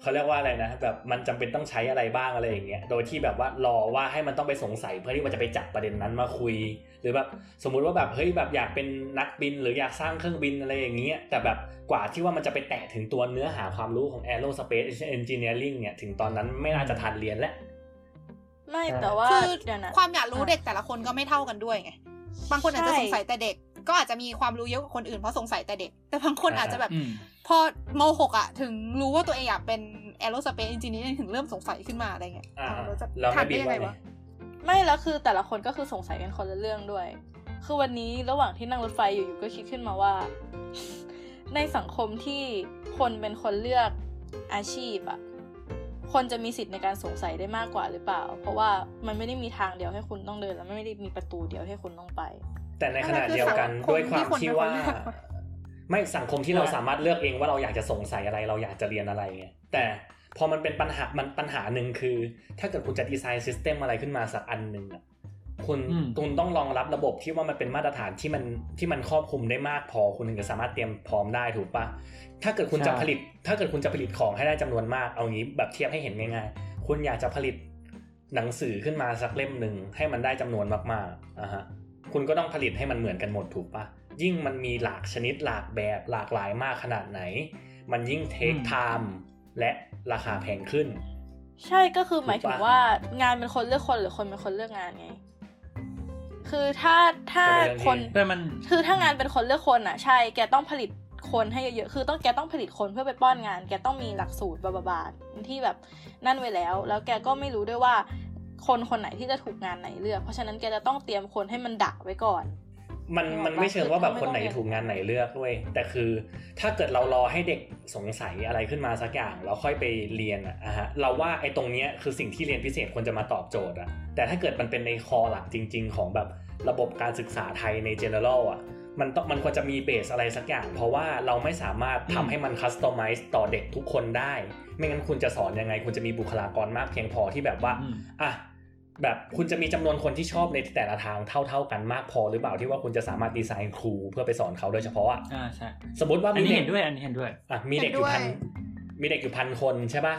เขาเรียกว่าอะไรนะแบบมันจำเป็นต้องใช้อะไรบ้างอะไรอย่างเงี้ยโดยที่แบบว่ารอว่าให้มันต้องไปสงสัยเพื่อที่มันจะไปจับประเด็นนั้นมาคุยหรือแบบสมมุติว่าแบบเฮ้ยแบบอยากเป็นนักบินหรืออยากสร้างเครื่องบินอะไรอย่างเงี้ยแต่แบบกว่าที่ว่ามันจะไปแตะถึงตัวเนื้อหาความรู้ของ Aerospace Engineering เนี่ยถึงตอนนั้นไม่น่าจะทันเรียนแล้วไม่แต่ว่าความอยากรู้เด็กแต่ละคนก็ไม่เท่ากันด้วยไงบางคนอาจจะสงสัยแต่เด็กก็อาจจะมีความรู้เยอะกว่าคนอื่นเพราะสงสัยแต่เด็กแต่บางคนอาจจะแบบพอม.6 อ่ะถึงรู้ว่าตัวเองอยากเป็น Aerospace Engineering ถึงเริ่มสงสัยขึ้นมาอะไรเงี้ยเราทำได้ยังไงวะไม่แล้วคือแต่ละคนก็คือสงสัยกันคนละเรื่องด้วยคือวันนี้ระหว่างที่นั่งรถไฟอยู่ก็คิดขึ้นมาว่าในสังคมที่คนเป็นคนเลือกอาชีพอ่ะคนจะมีสิทธิ์ในการสงสัยได้มากกว่าหรือเปล่าเพราะว่ามันไม่ได้มีทางเดียวให้คุณต้องเดินและไม่ได้มีประตูเดียวให้คุณต้องไปแต่ในขณะเดียวกันด้วยความที่ว่าไม่สังคมที่เราสามารถเลือกเองว่าเราอยากจะสงสัยอะไรเราอยากจะเรียนอะไรไงแต่พอมันเป็นปัญหานึงคือถ้าเกิดคุณจะดีไซน์ซิสเต็มอะไรขึ้นมาสักอันนึงอ่ะคุณต้องรองรับระบบที่ว่ามันเป็นมาตรฐานที่มันครอบคลุมได้มากพอคุณถึงจะสามารถเตรียมพร้อมได้ถูกปะถ้าเกิดคุณจะผลิตของให้ได้จำนวนมากเอางี้แบบเทียบให้เห็นง่ายๆคุณอยากจะผลิตหนังสือขึ้นมาสักเล่มนึงให้มันได้จำนวนมากๆอ่ะฮะคุณก็ต้องผลิตให้มันเหมือนกันหมดถูกปะยิ่งมันมีหลากชนิดหลากแบบหลากหลายมากขนาดไหนมันยิ่งเทคไทม์และราคาแพงขึ้นใช่ก็คือหมายถึงว่างานเป็นคนเลือกคนหรือคนเป็นคนเลือกงานไงคือถ้าคนคือถ้างานเป็นคนเลือกคนอ่ะใช่แกต้องผลิตคนให้เยอะๆคือต้องแกต้องผลิตคนเพื่อไปป้อนงานแกต้องมีหลักสูตรบาที่แบบนั่นไว้แล้วแกก็ไม่รู้ด้วยว่าคนไหนที่จะถูกงานไหนเลือกเพราะฉะนั้นแกจะต้องเตรียมคนให้มันดักไว้ก่อนมันไม่เชิงว่าแบบคนไหนถูกงานไหนเลือกด้วยแต่คือถ้าเกิดเรารอให้เด็กสงสัยอะไรขึ้นมาสักอย่างแล้วค่อยไปเรียนอะฮะเราว่าไอ้ตรงเนี้ยคือสิ่งที่เรียนพิเศษควรจะมาตอบโจทย์อะแต่ถ้าเกิดมันเป็นในคอหลักจริงๆของแบบระบบการศึกษาไทยใน general อะมันควรจะมีเบสอะไรสักอย่างเพราะว่าเราไม่สามารถทำให้มัน customize ต่อเด็กทุกคนได้ไม่งั้นคุณจะสอนยังไงคุณจะมีบุคลากรมากเพียงพอที่แบบว่าอ่ะแบบคุณจะมีจำนวนคนที่ชอบในแต่ละทางเท่าๆกันมากพอหรือเปล่าที่ว่าคุณจะสามารถดีไซน์ครูเพื่อไปสอนเขาโดยเฉพาะอ่ะใช่สมมติว่ามีเด็กมีเด็กอยู่พันคนใช่ป่ะ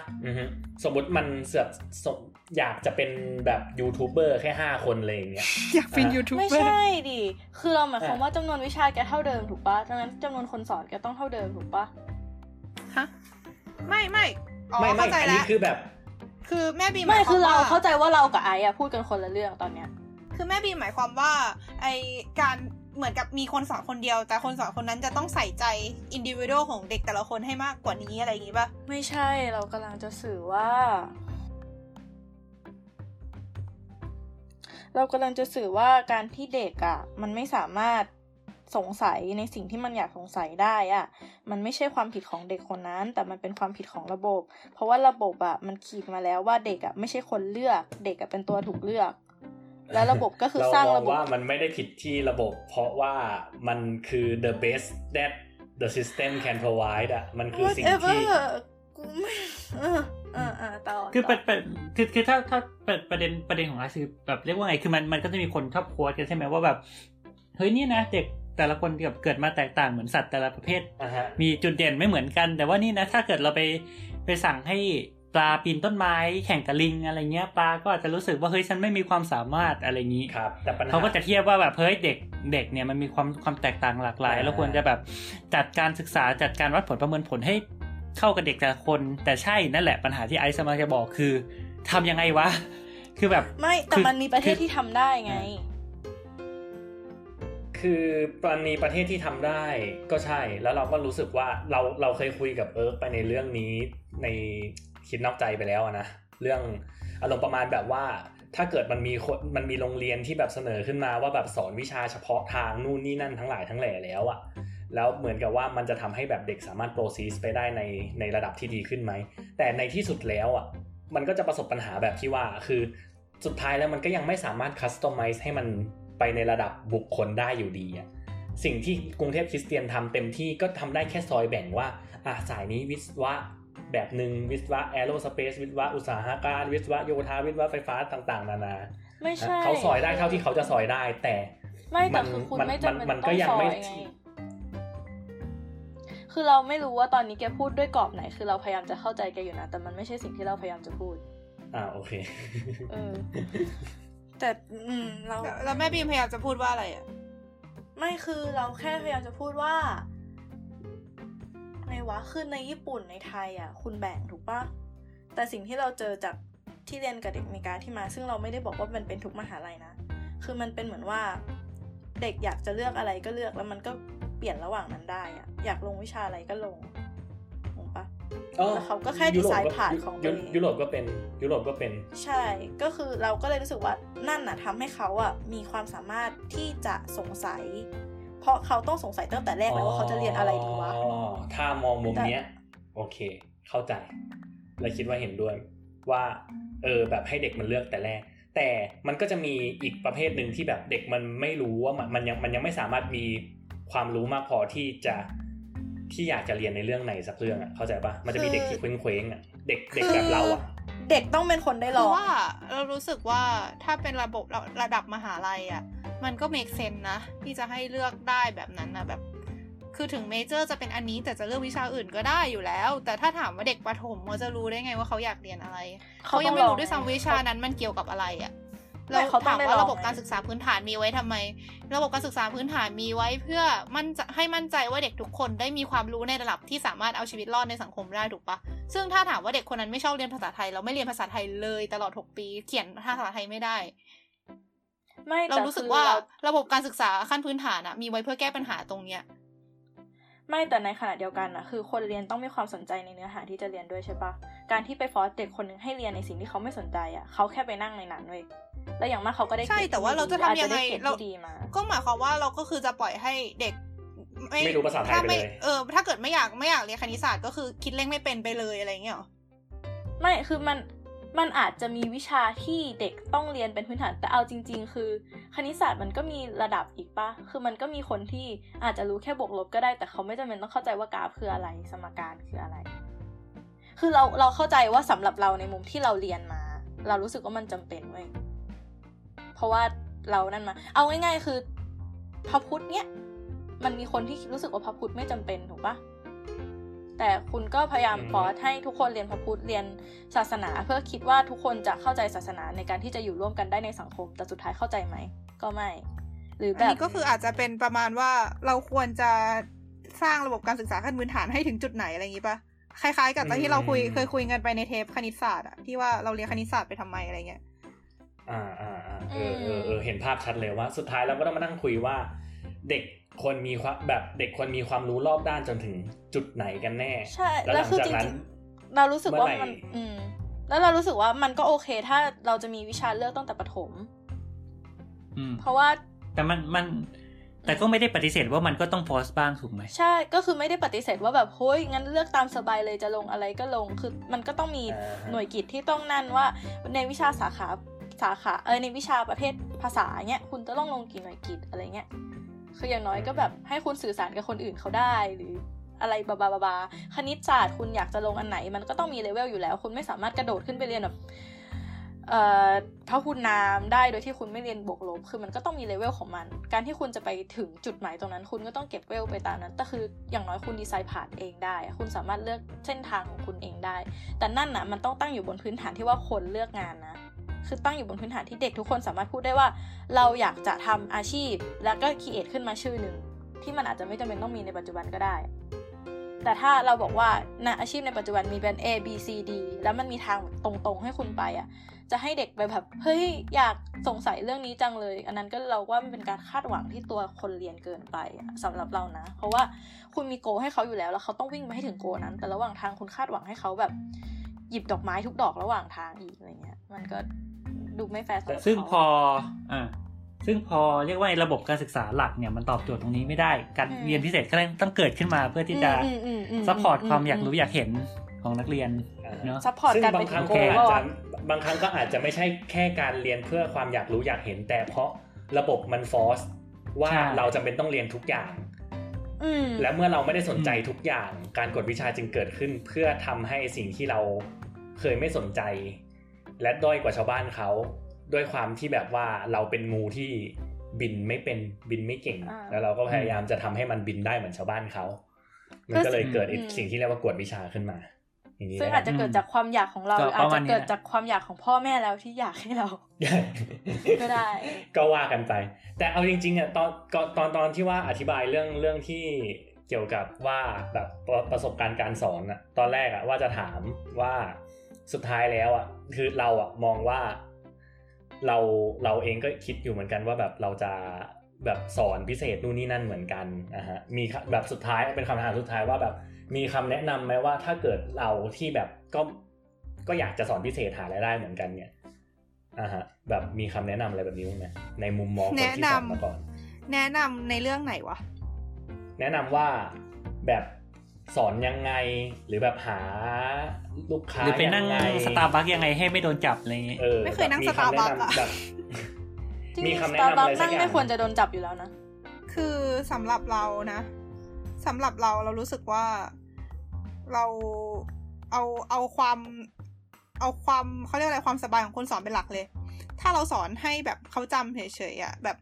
สมมติมันเสือกอยากจะเป็นแบบยูทูบเบอร์แค่5คนเลยอย่างเงี้ยอยากเป็นยูทูบเบอร์ไม่ใช่ดิคือเราหมายความว่าจำนวนวิชาแกเท่าเดิมถูกป่ะดังนั้นจำนวนคนสอนแกต้องเท่าเดิมถูกป่ะฮะไม่อ๋อเข้าใจแล้วอันนี้คือแบบคือแม่บีไม่คือเราเข้าใจว่าเรากับไอ้อะพูดกันคนละเรื่องตอนเนี้ยคือแม่บีหมายความว่าไอ้การเหมือนกับมีคนสอนคนเดียวแต่คนสอนคนนั้นจะต้องใส่ใจอินดิวิวดอลของเด็กแต่ละคนให้มากกว่านี้อะไรอย่างงี้ป่ะไม่ใช่เรากำลังจะสื่อว่าการที่เด็กอะมันไม่สามารถสงสัยในสิ่งที่มันอยากสงสัยได้อะมันไม่ใช่ความผิดของเด็กคนนั้นแต่มันเป็นความผิดของระบบเพราะว่าระบบอะมันขีดมาแล้วว่าเด็กอะไม่ใช่คนเลือกเด็กอะเป็นตัวถูกเลือก และระบบก็คือสร้างระบบว่ามันไม่ได้ผิดที่ระบบเพราะว่ามันคือ the best that the system can provide อ่ะมันคือสิ่งที่คือถ้าประเด็นของอาคือแบบเรียกว่าไงคือมันก็จะมีคนชอบโพสต์กันใช่ไหมว่าแบบเฮ้ยนี่นะเด็กแต่ละคนแบบเกิดมาแตกต่างเหมือนสัตว์แต่ละประเภทมีจุดเด่นไม่เหมือนกันแต่ว่านี่นะถ้าเกิดเราไปสั่งให้ปลาปีนต้นไม้แข่งกับลิงอะไรเงี้ยปลาก็อาจจะรู้สึกว่าเฮ้ยฉันไม่มีความสามารถอะไรอย่างงี้ครับแต่ปัญหาเขาก็จะเทียบว่าแบบเฮ้ยเด็กเนี่ยมันมีความแตกต่างหลากหลายแล้วควรจะแบบจัดการศึกษาจัดการวัดผลประเมินผลให้เข้ากับเด็กแต่ละคนแต่ใช่นั่นแหละปัญหาที่ไอซ์มาจะบอกคือทำยังไงวะคือแบบไม่แต่มันมีประเทศที่ทำได้ไงคือมันมีประเทศที่ทำได้ก็ใช่แล้วเราก็รู้สึกว่าเราเคยคุยกับเอิร์กไปในเรื่องนี้ในคิดนอกใจไปแล้วนะเรื่องอารมณ์ประมาณแบบว่าถ้าเกิดมันมีโรงเรียนที่แบบเสนอขึ้นมาว่าแบบสอนวิชาเฉพาะทางนู่นนี่นั่นทั้งหลายทั้งแหล่แล้วอ่ะแล้วเหมือนกับว่ามันจะทำให้แบบเด็กสามารถโปรเซสไปได้ในระดับที่ดีขึ้นไหมแต่ในที่สุดแล้วอ่ะมันก็จะประสบปัญหาแบบที่ว่าคือสุดท้ายแล้วมันก็ยังไม่สามารถคัสตอมไมซ์ให้มันไปในระดับบุคคลได้อยู่ดีอ่ะสิ่งที่กรุงเทพคริสเตียนทำเต็มที่ก็ทำได้แค่ซอยแบ่งว่าสายนี้วิศวะแบบหนึ่งวิศวะแอโรสเปซวิศวะอุตสาหการวิศวะโยธาวิศวะไฟฟ้าต่างๆนานาไม่ใช่เขาซอยได้เท่าที่เขาจะซอยได้แต่มันก็ยังไม่คือเราไม่รู้ว่าตอนนี้แกพูดด้วยกรอบไหนคือเราพยายามจะเข้าใจแกอยู่นะแต่มันไม่ใช่สิ่งที่เราพยายามจะพูดโอเคแต่เราแม่บีมพยายามจะพูดว่าอะไรอ่ะไม่คือเราแค่พยายามจะพูดว่าในวะขึ้นในญี่ปุ่นในไทยอ่ะคุณแบ่งถูกป่ะแต่สิ่งที่เราเจอจากที่เรียนกับเด็กอเมริกาที่มาซึ่งเราไม่ได้บอกว่ามันเป็นทุกมหาลัยนะคือมันเป็นเหมือนว่าเด็กอยากจะเลือกอะไรก็เลือกแล้วมันก็เปลี่ยนระหว่างนั้นได้อ่ะอยากลงวิชาอะไรก็ลงถูกป่ะแล้วเขาก็แค่ดีไซน์ผ่านของตัวเองยุโรปก็เป็นใช่ก็คือเราก็เลยรู้สึกว่านั่นน่ะทำให้เขาอ่ะมีความสามารถที่จะสงสัยเพราะเขาต้องสงสัยตั้งแต่แรกแล้วว่าเขาจะเรียนอะไรดีวะถ้ามองมุมเนี้ยโอเคเข้าใจและคิดว่าเห็นด้วยว่าแบบให้เด็กมันเลือกแต่แรกแต่มันก็จะมีอีกประเภทนึงที่แบบเด็กมันไม่รู้ว่ามันยังไม่สามารถมีความรู้มากพอที่อยากจะเรียนในเรื่องไหนสักเรื่องอ่ะเข้าใจป่ะมันจะมีเด็กที่เคว้งอ่ะเด็กแบบเราอ่ะเด็กต้องเป็นคนได้ลองว่าเรารู้สึกว่าถ้าเป็นระบบระดับมหาลัยอ่ะมันก็เมคเซนส์นะที่จะให้เลือกได้แบบนั้นนะแบบคือถึงเมเจอร์จะเป็นอันนี้แต่จะเลือกวิชาอื่นก็ได้อยู่แล้วแต่ถ้าถามว่าเด็กประถมเขาจะรู้ได้ไงว่าเขาอยากเรียนอะไรเขายังไม่รู้ด้วยซ้ำวิชานั้นมันเกี่ยวกับอะไรอ่ะเราถามว่าระบบการศึกษาพื้นฐานมีไว้ทำไมระบบการศึกษาพื้นฐานมีไว้เพื่อให้มั่นใจว่าเด็กทุกคนได้มีความรู้ในระดับที่สามารถเอาชีวิตรอดในสังคมได้ถูกปะซึ่งถ้าถามว่าเด็กคนนั้นไม่ชอบเรียนภาษาไทยเราไม่เรียนภาษาไทยเลยตลอด6ปีเขียนภาษาไทยไม่ได้เรารู้สึกว่าระบบการศึกษาขั้นพื้นฐานอะมีไว้เพื่อแก้ปัญหาตรงเนี้ยไม่แต่ในขณะเดียวกันอะคือคนเรียนต้องมีความสนใจในเนื้อหาที่จะเรียนด้วยใช่ปะการที่ไปฟอร์สเด็กคนนึงให้เรียนในสิ่งที่เขาไม่สนใจอะเขาแค่ไปนั่งในนั้นเว้ยแล้วอย่างมากเขาก็ได้ใช่แต่ว่าเราจะทำยังไงเราก็หมายความว่าเราก็คือจะปล่อยให้เด็กไม่รู้ภาษาไทยเลยถ้าเกิดไม่อยากเรียนคณิตศาสตร์ก็คือคิดเลขไม่เป็นไปเลยอะไรเงี้ยหรอไม่คือมันอาจจะมีวิชาที่เด็กต้องเรียนเป็นพื้นฐานแต่เอาจริงๆคือคณิตศาสตร์มันก็มีระดับอีกป่ะคือมันก็มีคนที่อาจจะรู้แค่บวกลบก็ได้แต่เขาไม่จำเป็นต้องเข้าใจว่ากราฟคืออะไรสมการคืออะไรคือเราเข้าใจว่าสำหรับเราในมุมที่เราเรียนมาเรารู้สึกว่ามันจำเป็นเว้ยเพราะว่าเรานั่นมาเอาง่ายๆคือพระพุทธเนี่ยมันมีคนที่รู้สึกว่าพระพุทธไม่จำเป็นถูกป่ะแต่คุณก็พยายามฟอร์สให้ทุกคนเรียนพระพุทธเรียนศาสนาเพื่อคิดว่าทุกคนจะเข้าใจศาสนาในการที่จะอยู่ร่วมกันได้ในสังคมแต่สุดท้ายเข้าใจไหมก็ไม่หรือแบบอันนี้ก็คืออาจจะเป็นประมาณว่าเราควรจะสร้างระบบการศึกษาขั้นพื้นฐานให้ถึงจุดไหนอะไรอย่างนี้ป่ะคล้ายๆกับตอนที่เราเคยคุยกันไปในเทปคณิตศาสตร์อะที่ว่าเราเรียนคณิตศาสตร์ไปทำไมอะไรเงี้ยเห็นภาพชัดเลยว่าสุดท้ายเราก็ต้องมานั่งคุยว่าเด็กคนมีความแบบเด็กคนมีความรู้รอบด้านจนถึงจุดไหนกันแน่ใช่แล้วคือจริงๆเรารู้สึกว่ามันแล้วเรารู้สึกว่ามันก็โอเคถ้าเราจะมีวิชาเลือกตั้งแต่ประถมเพราะว่าแต่มันแต่ก็ไม่ได้ปฏิเสธว่ามันก็ต้องฟอร์สบ้างถูกไหมใช่ก็คือไม่ได้ปฏิเสธว่าแบบเฮ้ยงั้นเลือกตามสบายเลยจะลงอะไรก็ลงคือมันก็ต้องมีหน่วยกิจที่ต้องนั่นว่าในวิชาสาขา สาขาในวิชาประเภทภาษาเงี้ยคุณจะต้องลงกี่หน่วยกิตอะไรเงี้ยคืออย่างน้อยก็แบบให้คุณสื่อสารกับคนอื่นเขาได้หรืออะไรบาๆๆคณิตศาสตร์คุณอยากจะลงอันไหนมันก็ต้องมีเลเวลอยู่แล้วคุณไม่สามารถกระโดดขึ้นไปเรียนแบบพหุนามได้โดยที่คุณไม่เรียนบวกลบคือมันก็ต้องมีเลเวลของมันการที่คุณจะไปถึงจุดหมายตรงนั้นคุณก็ต้องเก็บเลเวลไปตามนั้นแต่คืออย่างน้อยคุณดีไซน์ผ่านเองได้คุณสามารถเลือกเส้นทางของคุณเองได้แต่นั่นน่ะมันต้องตั้งอยู่บนพื้นฐานที่ว่าคนเลือกงานนะคือตั้งอยู่บนพื้นฐานที่เด็กทุกคนสามารถพูดได้ว่าเราอยากจะทำอาชีพแล้วก็คิดขึ้นมาชื่อนึงที่มันอาจจะไม่จำเป็นต้องมีในปัจจุบันก็ได้แต่ถ้าเราบอกว่านะอาชีพในปัจจุบันมีเป็น A B C D แล้วมันมีทางตรงๆให้คุณไปอ่ะจะให้เด็กไปแบบเฮ้ยอยากสงสัยเรื่องนี้จังเลยอันนั้นก็เราว่ามันเป็นการคาดหวังที่ตัวคนเรียนเกินไปสำหรับเรานะเพราะว่าคุณมีโกให้เขาอยู่แล้วแล้วเขาต้องวิ่งไปให้ถึงโกนั้นแต่ระหว่างทางคุณคาดหวังให้เขาแบบหยิบดอกไม้ทุกดอกระหว่างทางอีกอะไรเงี้ยมันก็ดูไม่แฟร์สำหรับเขาซึ่งพอเรียกว่าระบบการศึกษาหลักเนี่ยมันตอบโจทย์ตรงนี้ไม่ได้การเรียนพิเศษก็เลยต้องเกิดขึ้นมาเพื่อที่จะซัพพอร์ตความอยากรู้อยากเห็นของนักเรียนเนาะซึ่งบางครั้งก็อาจจะไม่ใช่แค่การเรียนเพื่อความอยากรู้อยากเห็นแต่เพราะระบบมันฟอร์สว่าเราจำเป็นต้องเรียนทุกอย่างและเมื่อเราไม่ได้สนใจทุกอย่างการกวดวิชาจึงเกิดขึ้นเพื่อทำให้สิ่งที่เราเคยไม่สนใจและด้อยกว่าชาวบ้านเขาด้วยความที่แบบว่าเราเป็นงูที่บินไม่เป็นบินไม่เก่งแล้วเราก็พยายามจะทำให้มันบินได้เหมือนชาวบ้านเขามันก็เลยเกิดสิ่งที่เรียกว่ากวดวิชาขึ้นมาซึ่งอาจจะเกิดจากความอยากของเราอาจจะเกิดจากความอยากของพ่อแม่เราที่อยากให้เราก็ได้ก็ว่ากันไปแต่เอาจริงๆเนี่ยตอนที่ว่าอธิบายเรื่องที่เกี่ยวกับว่าแบบประสบการณ์การสอนอะตอนแรกอะว่าจะถามว่าสุดท้ายแล้วอะคือเราอะมองว่าเราเองก็คิดอยู่เหมือนกันว่าแบบเราจะแบบสอนพิเศษนู่นนี่นั่นเหมือนกันนะฮะมีแบบสุดท้ายเป็นคำถามสุดท้ายว่าแบบมีคำแนะนำไหมว่าถ้าเกิดเราที่แบบก็อยากจะสอนพิเศษหารายได้เหมือนกันเนี่ยฮะแบบมีคำแนะนำอะไรแบบนี้มั้ยในมุมมองของที่ทำมาก่อนแนะนำในเรื่องไหนวะแนะนำว่าแบบสอนยังไงหรือแบบหาลูกค้าหรือไปนั่งสตาร์บัคยังไงให้ไม่โดนจับอะไรอย่างงี้ไม่เคยนั่งสตาร์บัคอ่ะมีคำแนะนำอะไรสักอย่างไม่ควรจะโดนจับอยู่แล้วนะคือสำหรับเรานะสำหรับเรารู้สึกว่าเราเอาความเค้าเรียกอะไรความสบายของคนสอนเป็นหลักเลยถ้าเราสอนให้แบบเค้าจำเฉยๆอ่ะแบบ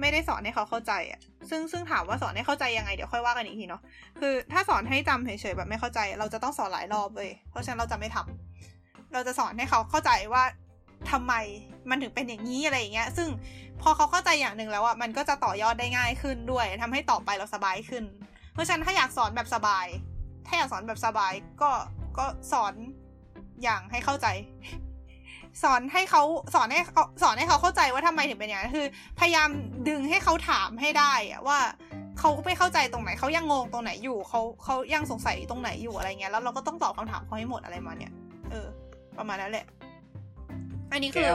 ไม่ได้สอนให้เขาเข้าใจอ่ะซึ่งถามว่าสอนให้เข้าใจยังไงเดี๋ยวค่อยว่ากันอีกทีเนาะคือถ้าสอนให้จำเฉยๆแบบไม่เข้าใจเราจะต้องสอนหลายรอบเลยเพราะฉะนั้นเราจะไม่ทำเราจะสอนให้เขาเข้าใจว่าทำไมมันถึงเป็นอย่างนี้อะไรอย่างเงี้ยซึ่งพอเขาเข้าใจอย่างนึงแล้วอ่ะมันก็จะต่อยอดได้ง่ายขึ้นด้วยทำให้ต่อไปเราสบายขึ้นเพราะฉะนั้นถ้าอยากสอนแบบสบายก็สอนอย่างให้เข้าใจสอนให้เขาเข้าใจว่าทำไมถึงเป็นอย่างนั้นคือพยายามดึงให้เขาถามให้ได้ว่าเขาไม่เข้าใจตรงไหนเขายังงงตรงไหนอยู่เขายังสงสัยตรงไหนอยู่อะไรเงี้ยแล้วเราก็ต้องตอบคำถามเขาให้หมดอะไรมาเนี่ยประมาณนั้นแหละอันนี้คือ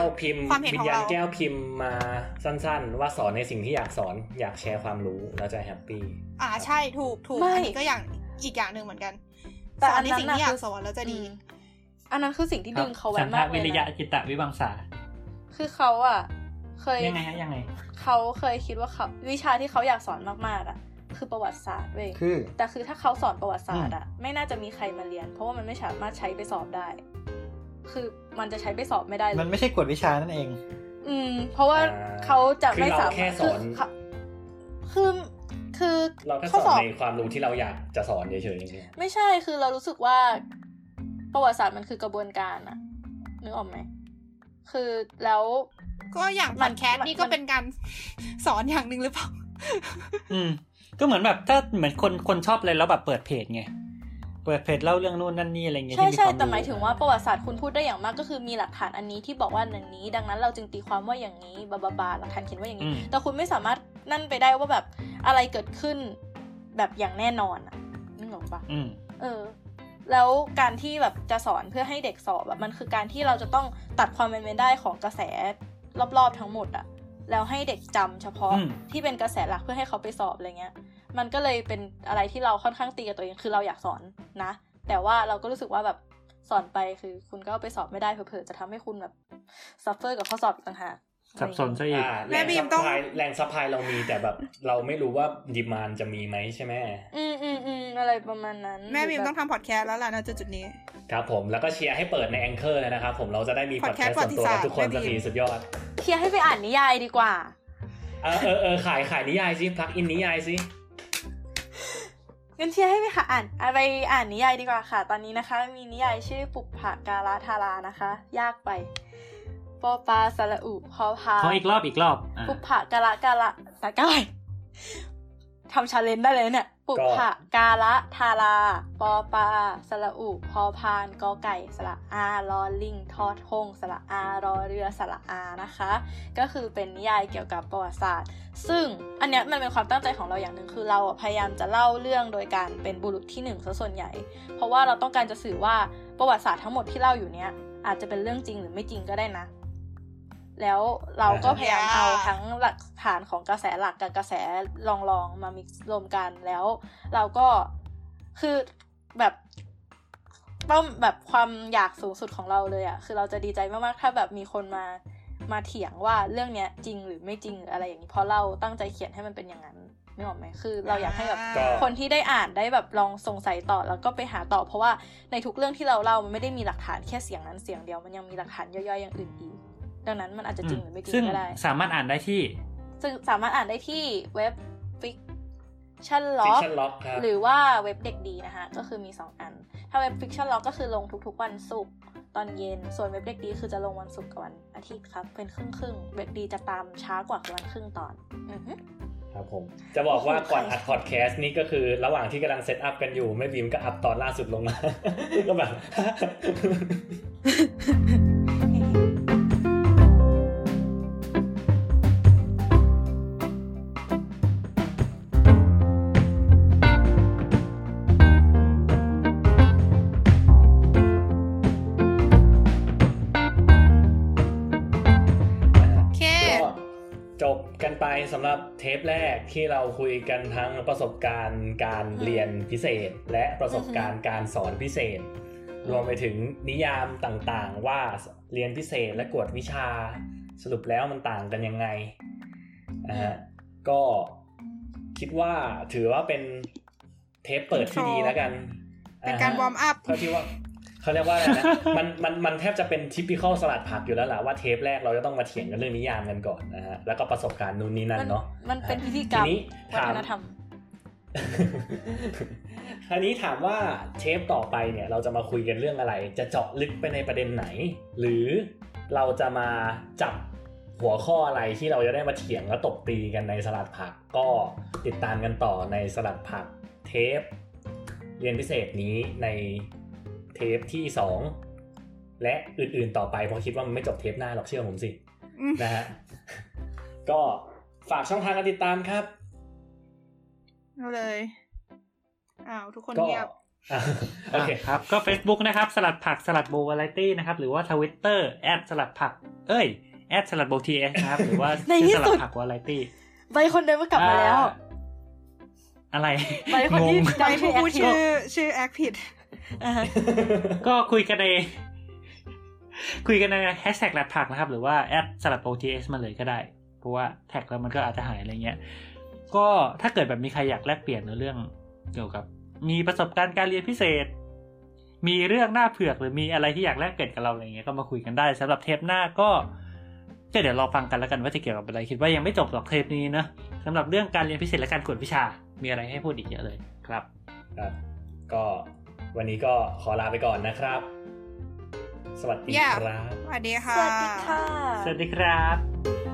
ความเห็นของเราแก้วพิมพ์มาสั้นๆว่าสอนในสิ่งที่อยากสอนอยากแชร์ความรู้แล้วจะแฮปปี้ใช่ถูกอันนี้ก็อย่างอีกอย่างนึงเหมือนกันสอนในสิ่งที่อยากสอนแล้วจะดีอันนั้นคือสิ่งที่ดึงเขาไว้มากเลยนะสัมภาวิริยะจิตตวิมังสาคือเขาอ่ะเคยยังไงเขาเคยคิดว่าวิชาที่เขาอยากสอนมากๆอ่ะคือประวัติศาสตร์เว้ยแต่คือถ้าเขาสอนประวัติศาสตร์อ่ะไม่น่าจะมีใครมาเรียนเพราะว่ามันไม่สามารถใช้ไปสอบได้คือมันจะใช้ไปสอบไม่ได้มันไม่ใช่กฎวิชานั่นเองเพราะว่าเขาจะไม่สามารถคือเราแค่สอนคือเราก็สอนในความรู้ที่เราอยากจะสอนเฉยๆอย่างเงี้ยไม่ใช่คือเรารู้สึกว่าประวัติศาสตร์มันคือกระบวนการอะนึกออกไหมคือแล้วก็อย่างพอดแคสต์นี่ก็เป็นการสอนอย่างนึงหรือเปล่าก็เหมือนแบบถ้าเหมือนคนชอบอะไรแล้วแบบเปิดเพจไงเปิดเพจเล่าเรื่องนู่นนั่นนี่อะไรเงี้ยใช่แต่หมายถึงว่าประวัติศาสตร์คุณพูดได้อย่างมากก็คือมีหลักฐานอันนี้ที่บอกว่าอย่างนี้ดังนั้นเราจึงตีความว่าอย่างนี้บาหลักฐานเขียนว่าอย่างนี้แต่คุณไม่สามารถนั่นไปได้ว่าแบบอะไรเกิดขึ้นแบบอย่างแน่นอนอะนึกออกปะแล้วการที่แบบจะสอนเพื่อให้เด็กสอบแบบมันคือการที่เราจะต้องตัดความเป็นไปได้ของกระแสรอบๆทั้งหมดอะแล้วให้เด็กจำเฉพาะที่เป็นกระแสหลักเพื่อให้เขาไปสอบอะไรเงี้ยมันก็เลยเป็นอะไรที่เราค่อนข้างตีกับตัวเองคือเราอยากสอนนะแต่ว่าเราก็รู้สึกว่าแบบ สอนไปคือคุณก็เอาไปสอบไม่ได้เผลอๆจะทำให้คุณแบบซัฟเฟอร์กับข้อสอบอีกต่างหากสับสนซะอีกแม่บีมต้องแรงซัพพลายเรามีแต่แบบเราไม่รู้ว่าดีมานด์จะมีไหมใช่ไหมอะไรประมาณนั้นแม่บีมต้องทำพอดแคสต์แล้วล่ะณจุดนี้ครับผมแล้วก็เชียร์ให้เปิดใน Anchor นะครับผมเราจะได้มีพอดแคสต์ส่วนตัวทุกคนสักทีสุดยอดเชียร์ให้ไปอ่านนิยายดีกว่าขายนิยายสิพลักอินนิยายสิงั้นเชียร์ให้ไปหาอ่านนิยายดีกว่าค่ะตอนนี้นะคะมีนิยายชื่อปุพพการธารานะคะยากไปปอปาสระอุพอพาขออีกรอบปุพพการะสกายทำชาเลนจ์ได้เลยเนี่ยปุพพการะธาราปอปาสระอุพอพานกอไก่สระอารอลิงทอทงสระอารอเรือสระอานะคะก็คือเป็นนิยายเกี่ยวกับประวัติศาสตร์ซึ่งอันเนี้ยมันเป็นความตั้งใจของเราอย่างนึงคือเราพยายามจะเล่าเรื่องโดยการเป็นบุรุษที่หนึ่งซะส่วนใหญ่เพราะว่าเราต้องการจะสื่อว่าประวัติศาสตร์ทั้งหมดที่เล่าอยู่เนี้ยอาจจะเป็นเรื่องจริงหรือไม่จริงก็ได้นะแล้วเราก็พยายามเอาทั้งหลักฐานของกระแสหลักกับกระแสรองๆมามิกซ์รวมกันแล้วเราก็คือแบบเป้าแบบความอยากสูงสุดของเราเลยอ่ะคือเราจะดีใจมากๆถ้าแบบมีคนมาเถียงว่าเรื่องเนี้ยจริงหรือไม่จริงหรืออะไรอย่างนี้เพราะเราตั้งใจเขียนให้มันเป็นอย่างนั้นไม่ออกไหมคือเราอยากให้แบบคนที่ได้อ่านได้แบบลองสงสัยต่อแล้วก็ไปหาต่อเพราะว่าในทุกเรื่องที่เราเล่ามันไม่ได้มีหลักฐานแค่เสียงนั้นเสียงเดียวมันยังมีหลักฐานย่อยๆอย่างอื่นอีกดังนั้นมันอาจจะจริงหรือไม่จริงก็ได้ซึ่งสามารถอ่านได้ที่เว็บ Fiction Lock หรือว่าเว็บเด็กดีนะคะก็คือมี2อันถ้าเว็บ Fiction Lock ก็คือลงทุกๆวันศุกร์ตอนเย็นส่วนเว็บเด็กดีคือจะลงวันศุกร์กับวันอาทิตย์ครับเป็นครึ่งๆเว็บดีจะตามช้ากว่าวันครึ่งตอนครับผมจะบอกว่าก่อนอัดพอดแคสต์นี่ก็คือระหว่างที่กำลังเซตอัพกันอยู่แม่บีมก็อัพตอนล่าสุดลงมาก็แบบสำหรับเทปแรกที่เราคุยกันทั้งประสบการณ์การเรียนพิเศษและประสบการณ์การสอนพิเศษรวมไปถึงนิยามต่างๆว่าเรียนพิเศษและกวดวิชาสรุปแล้วมันต่างกันยังไงก็คิดว่าถือว่าเป็นเทปเปิดที่ดีแล้วกันเป็นการวอร์มอัพเท่าที่ว่าเขาเรียกว่าอะไรนะมันแทบจะเป็นทิปปิคอลสลัดผักอยู่แล้วล่ะว่าเทปแรกเราจะต้องมาเถียงกันเรื่องนิยามกันก่อนนะฮะแล้วก็ประสบการณ์นู่นนี่นั่นเนาะมันเป็นพิธีกรรมวัฒนธรรมอันนี้ถามว่าเทปต่อไปเนี่ยเราจะมาคุยกันเรื่องอะไรจะเจาะลึกไปในประเด็นไหนหรือเราจะมาจับหัวข้ออะไรที่เราจะได้มาเถียงและตบตีกันในสลัดผักก็ติดตามกันต่อในสลัดผักเทปเรียนพิเศษนี้ในเทปที่2และอื่นๆต่อไปเพราะคิดว่ามันไม่จบเทปหน้าหรอกเชื่อผมสินะฮะก็ฝากช่องทางการติดตามครับเอาเลยทุกคนเงียบโอเคครับก็ Facebook นะครับสลัดผักสลัดโบวาไรตี้นะครับหรือว่า Twitter @ สลัดผัก@ สลัดโบทีเอสครับหรือว่าชื่อสลัดผักวาไรตี้ใบคนเดิมก็กลับมาแล้วอะไรใบคนที่ใบผู้พูดชื่อแอคผิดก็คุยกันในแฮชแท็กสลัดผักนะครับหรือว่าแอดสลัดโปรทีเอสมาเลยก็ได้เพราะว่าแท็กแล้วมันก็อาจจะหายอะไรเงี้ยก็ถ้าเกิดแบบมีใครอยากแลกเปลี่ยนในเรื่องเกี่ยวกับมีประสบการณ์การเรียนพิเศษมีเรื่องหน้าเผือกหรือมีอะไรที่อยากแลกเปลี่ยนกับเราอะไรเงี้ยก็มาคุยกันได้สำหรับเทปหน้าก็เดี๋ยวรอฟังกันแล้วกันว่าจะเกี่ยวกับอะไรคิดว่ายังไม่จบหรอกเทปนี้นะสำหรับเรื่องการเรียนพิเศษและการกวดวิชามีอะไรให้พูดอีกเยอะเลยครับก็วันนี้ก็ขอลาไปก่อนนะครับสวัสดีครับสวัสดีค่ะสวัสดีครับ